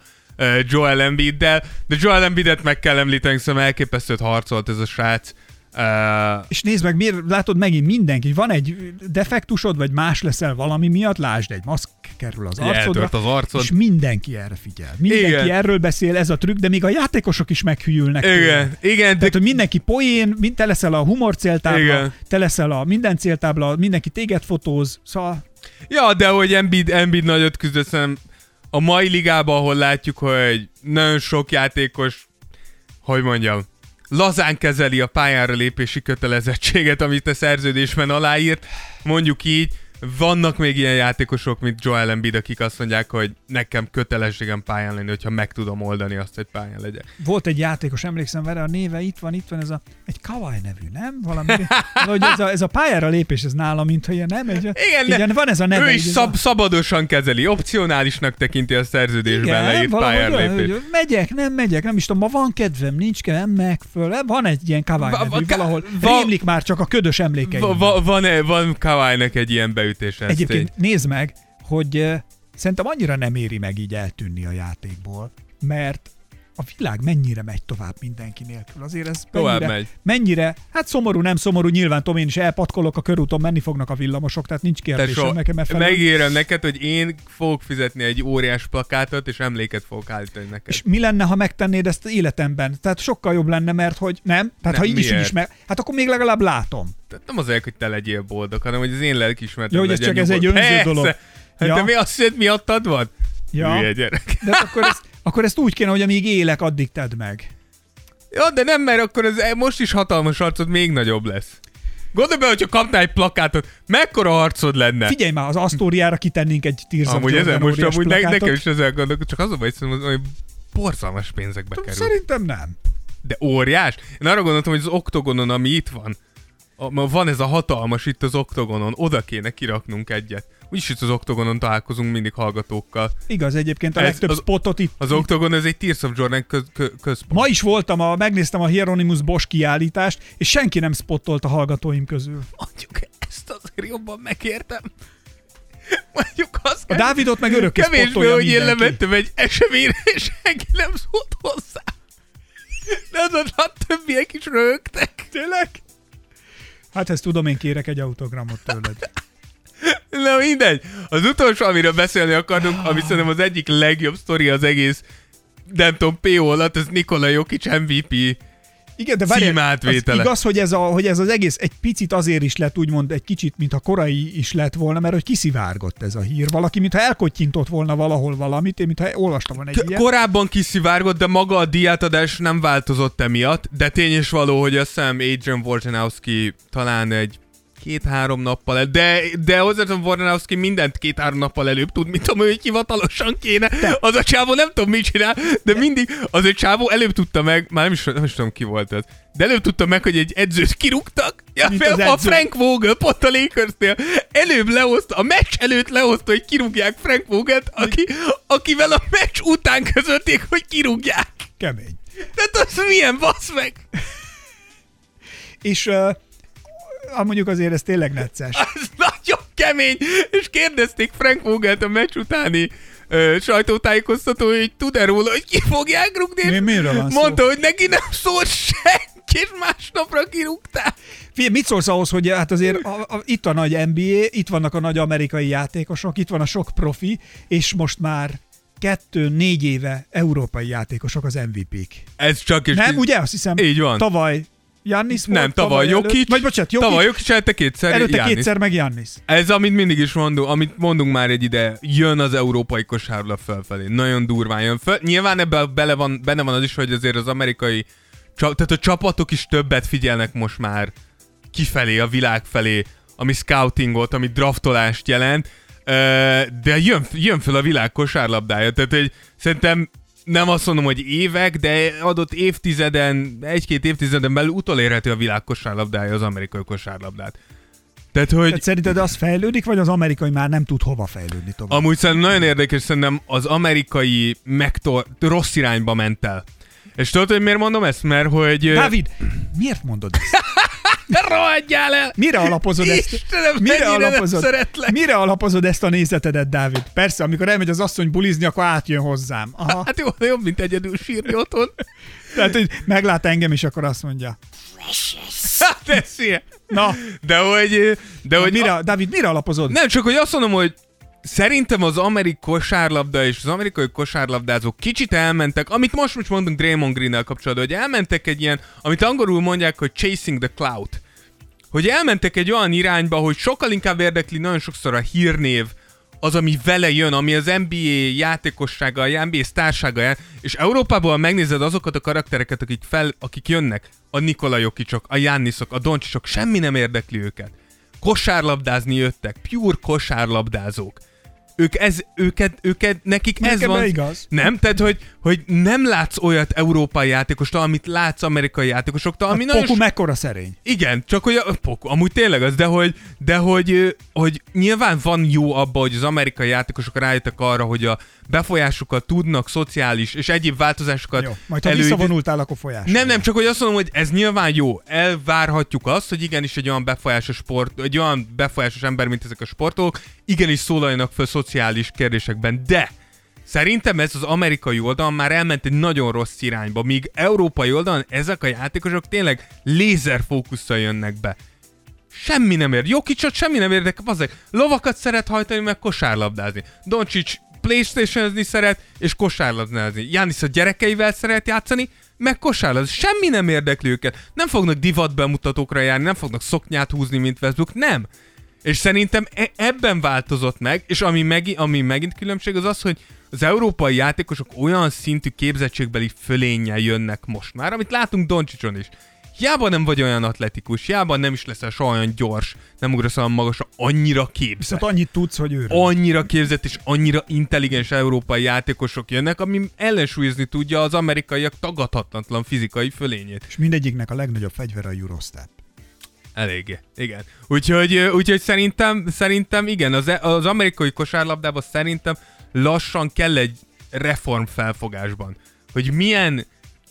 Joel Embiiddel, de Joel Embiidet meg kell említeni, szóval elképesztőt harcolt ez a srác. Uh... És nézd meg, miért látod megint mindenki, van egy defektusod, vagy más leszel valami miatt, lásd, egy maszk kerül az arcodra, az arcod. És mindenki erre figyel. Mindenki igen. Erről beszél, ez a trükk, de még a játékosok is meghűlnek. Igen. Igen. Igen. Tehát, hogy mindenki poén, mind, te leszel a humor céltábla, igen. Te leszel a minden céltábla, mindenki téged fotóz, szóval... Ja, de hogy Embiid, Embiid nagyot küzdött, szerintem a mai ligában, ahol látjuk, hogy nagyon sok játékos, hogy mondjam, lazán kezeli a pályára lépési kötelezettséget, amit a szerződésben aláírt. Mondjuk így, vannak még ilyen játékosok, mint Joel Embiid, akik azt mondják, hogy nekem kötelességem pályán lenni, hogyha meg tudom oldani azt, hogy pályán legyek. Volt egy játékos, emlékszem vele, a néve itt van, itt van, ez a egy Kawhi nevű, nem? Valami, hogy ez a, ez a pályára lépés, ez nála, mint hogy nem? Egy, igen, igen ne, van ez a neve. Ő is szab, a... szabadosan kezeli, opcionálisnak tekinti a szerződésben leírt pályára lépést. Megyek, nem megyek, nem is tudom, ma van kedvem, nincs kedvem, meg föl. Van egy ilyen Kawhi nevű, va, valahol va, rémlik már csak a ködös emlékei. Va, va, van van Kawhinak egy ilyen beütés. Egyébként így. Nézd meg, hogy uh, szerintem annyira nem éri meg így eltűnni a játékból, mert a világ mennyire megy tovább mindenki nélkül. Azért ez mennyire, mennyire, hát szomorú, nem szomorú, nyilván Tom, én is elpatkolok a körúton, menni fognak a villamosok, tehát nincs kérdésem so, nekem e felül. Megérem neked, hogy én fogok fizetni egy óriás plakátot, és emléket fogok állítani neked. És mi lenne, ha megtennéd ezt életemben? Tehát sokkal jobb lenne, mert hogy nem? Tehát nem, ha így miért? Is így is meg, hát akkor még legalább látom. Tehát nem azért, hogy te legyél boldog, hanem hogy az én lelkiismeretem legyen nyugodt. Jó, hogy ez csak ez egy önző dolog. Hát ja. Te mi azt hiszed, mi attad van? Ja. Hülye gyerek. De akkor ezt, akkor ezt úgy kéne, hogy amíg élek, addig tedd meg. Ja, de nem, mert akkor ez most is hatalmas harcod még nagyobb lesz. Gondolj be, hogyha kapnál egy plakátot, mekkora harcod lenne? Figyelj már, az Asztóriára kitennénk egy Tears of Jordan most amúgy ne, nekem is ezzel gondolok, csak azonban hiszem, hogy borzalmas pénzekbe kerül. Szerintem nem. De óriás. Én arra gondoltam, hogy az oktogonon, ami itt van, a, van ez a hatalmas itt az oktogonon, oda kéne kiraknunk egyet. Úgyis itt az oktogonon találkozunk mindig hallgatókkal. Igaz, egyébként a ez, legtöbb az, spotot itt. Az oktogon ez egy Tears of Jordan köz, kö, központ. Ma is voltam, a, megnéztem a Hieronymus Bosch kiállítást, és senki nem spottolt a hallgatóim közül. Mondjuk ezt azért jobban megértem. Mondjuk azt kell. A Dávidot meg örökké spotolja mindenki. Kevésbé, hogy én lemettem egy eseményre, és senki nem szólt hozzá. De azon a többiek is röhögtek. Tényleg? Hát ezt tudom, én kérek egy autogramot tőled. Na mindegy. Az utolsó, amiről beszélni akartunk, ami szerintem az egyik legjobb sztori az egész, nem tudom, pé o alatt, ez Nikola Jokic em vé pé igen, de várjál, címátvétele. Az igaz, hogy ez, a, hogy ez az egész egy picit azért is lett, úgymond egy kicsit, mintha korai is lett volna, mert hogy kiszivárgott ez a hír. Valaki, mintha elkottyintott volna valahol valamit, én mintha olvastam volna egy K- ilyet. Korábban kiszivárgott, de maga a díjátadás nem változott emiatt, de tény és való, hogy a szem Adrian Wojnarowski talán egy két-három nappal előbb, de, de hozzátom Wojnarowski mindent két-három nappal előbb tud, mint amúgy, hogy hivatalosan kéne. De. Az a csávó nem tudom mit csinál, de mindig az egy csávó előbb tudta meg, már nem is, nem is tudom ki volt ez, de előbb tudta meg, hogy egy edzőt kirúgtak, ja, fel, a Frank Vogel pont a Lakersnél előbb lehozta, a meccs előtt lehozta, hogy kirúgják Frank Vogelt, aki, akivel a meccs után közölték, hogy kirúgják. Kemény. Tehát az milyen, basz meg! És... Uh... Ah, mondjuk azért ez tényleg necces. Ez nagyon kemény, és kérdezték Frank Vogelt a meccs utáni ö, sajtótájékoztató, hogy tud-e róla, hogy ki fogják rúgni? Mi, miről van szó? Mondta, hogy neki nem szól senki, és másnapra kirúgták. Figyelj, mit szólsz ahhoz, hogy hát azért a, a, itt a nagy en bé á, itt vannak a nagy amerikai játékosok, itt van a sok profi, és most már kettő-négy éve európai játékosok az em vé pék. Ez csak is... Nem, ki... ugye? Azt hiszem, így van. Tavaly... Giannis volt, nem, tavaly Jokic. Vagy bocsánat, Jokic. Tavaly Jokic, előtte kétszer Előtte Giannis. kétszer meg Giannis. Ez, amit mindig is mondunk, amit mondunk már egy ide, jön az európai kosárlabda felfelé. Nagyon durván jön föl. Nyilván ebben bele van, benne van az is, hogy azért az amerikai, tehát a csapatok is többet figyelnek most már kifelé, a világ felé, ami scoutingot, ami draftolást jelent, de jön, jön föl a világ kosárlabdája. Tehát, hogy szerintem nem azt mondom, hogy évek, de adott évtizeden, egy-két évtizeden belül utolérheti a világ kosárlabdája az amerikai kosárlabdát. Tehát, hogy... Tehát szerinted az fejlődik, vagy az amerikai már nem tud hova fejlődni tovább? Amúgy szerintem nagyon érdekes, szerintem az amerikai megtor... rossz irányba ment el. És tudod, hogy miért mondom ezt? Mert hogy... Dávid, miért mondod ezt? Rohadjál el! Mire alapozod ezt? Istenem, mire alapozod? Mire alapozod ezt a nézetedet, Dávid? Persze, amikor elmegy az asszony bulizni, akkor átjön hozzám. Aha. Hát jó, jobb, mint egyedül sírni otthon. Tehát, hogy meglát engem is, akkor azt mondja. Precious. Hát ez ilyen. Na. De hogy... De hogy mire, a... Dávid, mire alapozod? Nem, csak hogy azt mondom, hogy szerintem az amerikai kosárlabda és az amerikai kosárlabdázók kicsit elmentek, amit most most mondunk Draymond Greennel kapcsolatban, hogy elmentek egy ilyen, amit angolul mondják, hogy chasing the cloud. Hogy elmentek egy olyan irányba, hogy sokkal inkább érdekli nagyon sokszor a hírnév, az, ami vele jön, ami az en bé á játékossággal, en bé á sztársággal, és Európában megnézed azokat a karaktereket, akik, fel, akik jönnek, a Nikola Jokicsok, a Giannisok, a Doncicok, semmi nem érdekli őket. Kosárlabdázni jöttek, pure kosárlabdázók. Ők ez, őket, őket, nekik Nekem ez van. Igaz. Nem, tehát, hogy, hogy nem látsz olyat európai játékostól, amit látsz amerikai játékosoktól, ami nagyon... Poku mekkora szerény. Igen, csak hogy a Poku, amúgy tényleg az, de, hogy, de hogy, hogy nyilván van jó abban, hogy az amerikai játékosok rájöttek arra, hogy a befolyásukat tudnak, szociális és egyéb változásokat... Jó, majd ha elő... visszavonultál, akkor folyás. Nem, nem, csak hogy azt mondom, hogy ez nyilván jó. Elvárhatjuk azt, hogy igenis egy olyan befolyásos sport, egy olyan befolyásos ember, mint ezek a sportolók, igenis szólaljanak föl szociális kérdésekben, de szerintem ez az amerikai oldalon már elment egy nagyon rossz irányba, míg európai oldalon ezek a játékosok tényleg lézerfókusszal jönnek be. Semmi nem ér. Jokicsot semmi nem érdekel, azek lovakat szeret hajtani, meg kosárlabdázni. Doncic PlayStation-ezni szeret, és kosárlabdázni. Giannis a gyerekeivel szeret játszani, meg kosárlabdázni. Semmi nem érdekli őket. Nem fognak divat bemutatókra járni, nem fognak szoknyát húzni, mint Westbrook, nem. És szerintem e- ebben változott meg, és ami, megi- ami megint különbség az az, hogy az európai játékosok olyan szintű képzettségbeli fölénnyel jönnek most már, amit látunk Doncsicson is. Hiába nem vagy olyan atletikus, hiába nem is leszel soha olyan gyors, nem ugrasz olyan magasra, annyira képzett. Viszont annyit tudsz, hogy őrül. Annyira képzett és annyira intelligens európai játékosok jönnek, ami ellensúlyozni tudja az amerikaiak tagadhatatlan fizikai fölényét. És mindegyiknek a legnagyobb fegyvere a Eurostep. Eléggé, igen. Úgyhogy, úgyhogy szerintem, szerintem igen, az, az amerikai kosárlabdában szerintem lassan kell egy reform felfogásban. Hogy milyen,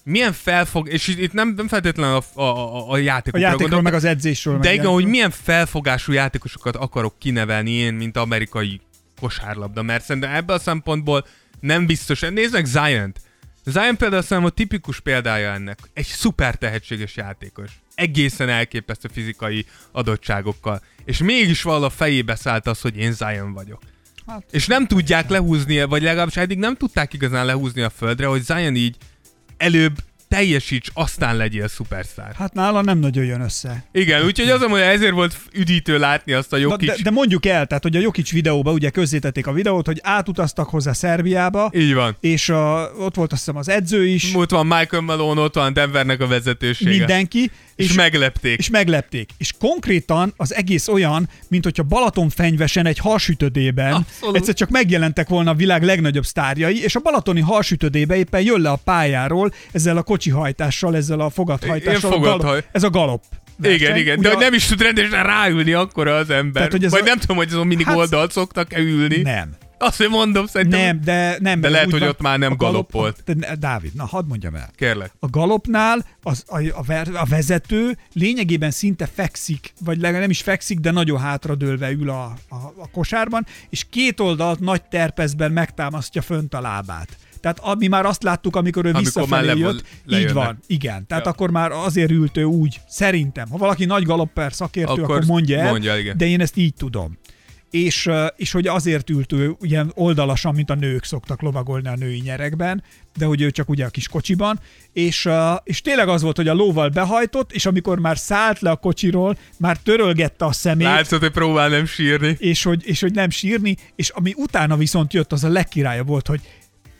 milyen felfog... És itt nem, nem feltétlenül a, a, a, a játékokra. A játékról meg az edzésről. De igen, hogy milyen felfogású játékosokat akarok kinevelni én, mint amerikai kosárlabda. Mert szerintem ebben a szempontból nem biztos. Nézd meg Zion-t. Zion például szerintem a tipikus példája ennek. Egy szuper tehetséges játékos. Egészen elképesztő fizikai adottságokkal. És mégis valahol a fejébe szállt az, hogy én Zion vagyok. Hát, és nem tudják lehúzni, vagy legalábbis eddig nem tudták igazán lehúzni a földre, hogy Zion így előbb teljesíts, aztán legyél szupersztár. Hát nála nem nagyon jön össze. Igen, úgyhogy azon, hogy ezért volt üdítő látni azt a Jokic... De, de mondjuk el, tehát hogy a Jokic videóban ugye közzétették a videót, hogy átutaztak hozzá Szerbiába. Így van. És a, ott volt azt hiszem az edző is. Ott van Michael Malone, ott van Denvernek a vezetősége. Mindenki. És, és meglepték. És meglepték. És konkrétan az egész olyan, mint hogyha Balatonfenyvesen egy halsütödében abszolút egyszer csak megjelentek volna a világ legnagyobb sztárjai, és a balatoni halsütödébe éppen jön le a pályáról ezzel a kocsihajtással, ezzel a fogadhajtással. Fogadhaj. A galop, ez a galop. Verseny. Igen, igen. Ugye de a... nem is tud rendesen ráülni akkora az ember. Tehát, vagy a... nem tudom, hogy azon mindig hát... oldalt szoktak-e ülni. Nem. Azt, hogy mondom, szerintem... Nem, de, nem, de lehet, hogy van, ott már nem galop volt. Dávid, na hadd mondjam el. Kérlek. A galopnál az, a, a, a vezető lényegében szinte fekszik, vagy legalább nem is fekszik, de nagyon hátradőlve ül a, a, a kosárban, és két oldalt nagy terpezben megtámasztja fönt a lábát. Tehát mi már azt láttuk, amikor ő amikor visszafelé le, jött, lejönnek. Így van, igen. Tehát ja. Akkor már azért ült ő úgy, szerintem. Ha valaki nagy galopper szakértő, akkor, akkor mondja el, mondja, de én ezt így tudom. És, és hogy azért ült ő ilyen oldalasan, mint a nők szoktak lovagolni a női nyerekben, de hogy ő csak ugye a kis kocsiban, és, és tényleg az volt, hogy a lóval behajtott, és amikor már szállt le a kocsiról, már törölgette a szemét. Látszott, hogy próbál nem sírni. És hogy, és hogy nem sírni, és ami utána viszont jött, az a legkirálya volt, hogy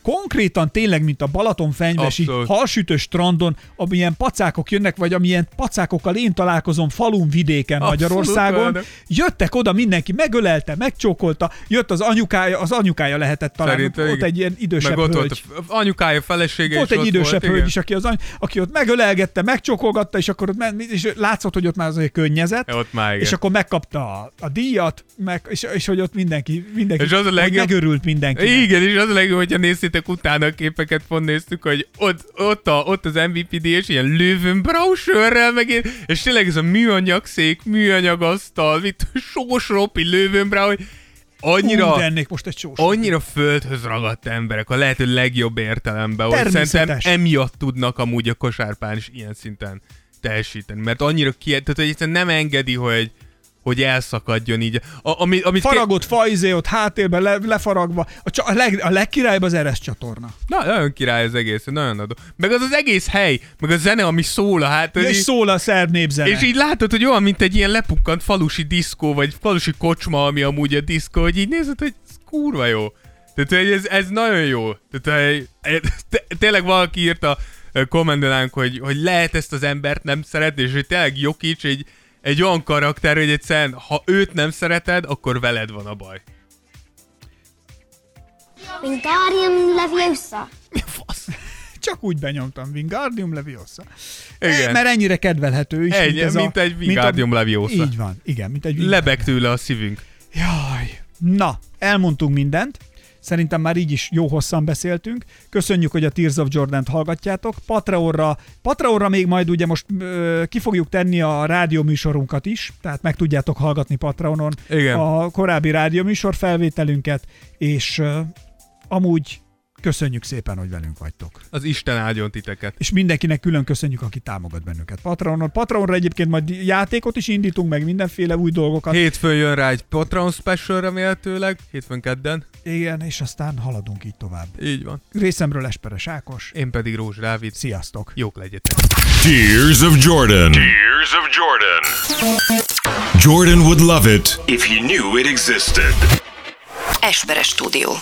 konkrétan tényleg, mint a Balatonfenyvesi halsütös strandon, amilyen pacákok jönnek, vagy amilyen pacákokkal én találkozom falun, vidéken, abszolút, Magyarországon. Vele. Jöttek oda, mindenki megölelte, megcsókolta, jött az anyukája, az anyukája lehetett talán, szerintem, ott igen. Egy ilyen idősebb hölgy. Volt a anyukája, felesége volt, is egy idősebb volt, hölgy igen. Is, aki, az any, aki ott megölelgette, megcsókolgatta, és akkor ott men, és látszott, hogy ott már azért könnyezett, e, ott már, és akkor megkapta a, a díjat, meg, és, és hogy ott mindenki, mindenki és az a legjobb, megörült mindenki. Igen, és az a legjobb, hogyha néztétek utána a képeket, pont néztük, hogy ott, ott, a, ott az em vé pé dé, és ilyen Löwenbrausörrel megint, és tényleg ez a műanyag szék, műanyag asztal, mit sós ropi Löwenbrau, hogy annyira, annyira földhöz ragadt emberek, a lehető legjobb értelemben, hogy szerintem emiatt tudnak amúgy a kosárpán is ilyen szinten teljesíteni, mert annyira kied, tehát hogy egyszerűen nem engedi, hogy hogy elszakadjon így. A, ami, amit faragott ke... fajzé ott háttérben le, lefaragva. A, csa, a, leg, a legkirálybb az Eres csatorna. Na, nagyon király az egész, nagyon adó. Meg az az egész hely, meg a zene, ami szól a hát. És így... szól a szerb népzene. És így látod, hogy olyan, mint egy ilyen lepukkant falusi diszkó, vagy falusi kocsma, ami amúgy a diszkó, hogy így nézed, hogy ez kurva jó. Tehát ez, ez nagyon jó. Tehát tényleg valaki írt a kommentelánk, hogy, hogy lehet ezt az embert nem szeretni, és hogy tényleg Jokic egy Egy olyan karakter, hogy egyszerűen, ha őt nem szereted, akkor veled van a baj. Wingardium Leviosa. Mi fasz? Csak úgy benyomtam, Wingardium Leviosa. Igen. Mert ennyire kedvelhető is. Egy, mint, ez mint a, egy Wingardium mint a, Leviosa. Így van, igen, mint egy Wingardium. Lebeg tőle a szívünk. Jaj, na, elmondtunk mindent. Szerintem már így is jó hosszan beszéltünk. Köszönjük, hogy a Tears of Jordan-t hallgatjátok. Patreonra, Patreonra még majd ugye most ö, ki fogjuk tenni a rádióműsorunkat is, tehát meg tudjátok hallgatni Patreonon igen. A korábbi rádióműsor felvételünket, és ö, amúgy köszönjük szépen, hogy velünk vagytok. Az Isten áldjon titeket. És mindenkinek külön köszönjük, aki támogat bennünket Patreonon. Patreonra egyébként majd játékot is indítunk, meg mindenféle új dolgokat. Hétfőn jön rá egy Patreon special remélhetőleg, hétfőn kedden. Igen, és aztán haladunk így tovább. Így van. Részemről Esperes Ákos. Én pedig Rózsa Dávid. Sziasztok. Jók legyetek. Tears of Jordan. Tears of Jordan. Jordan would love it if he knew it existed. Esperes Stúdió.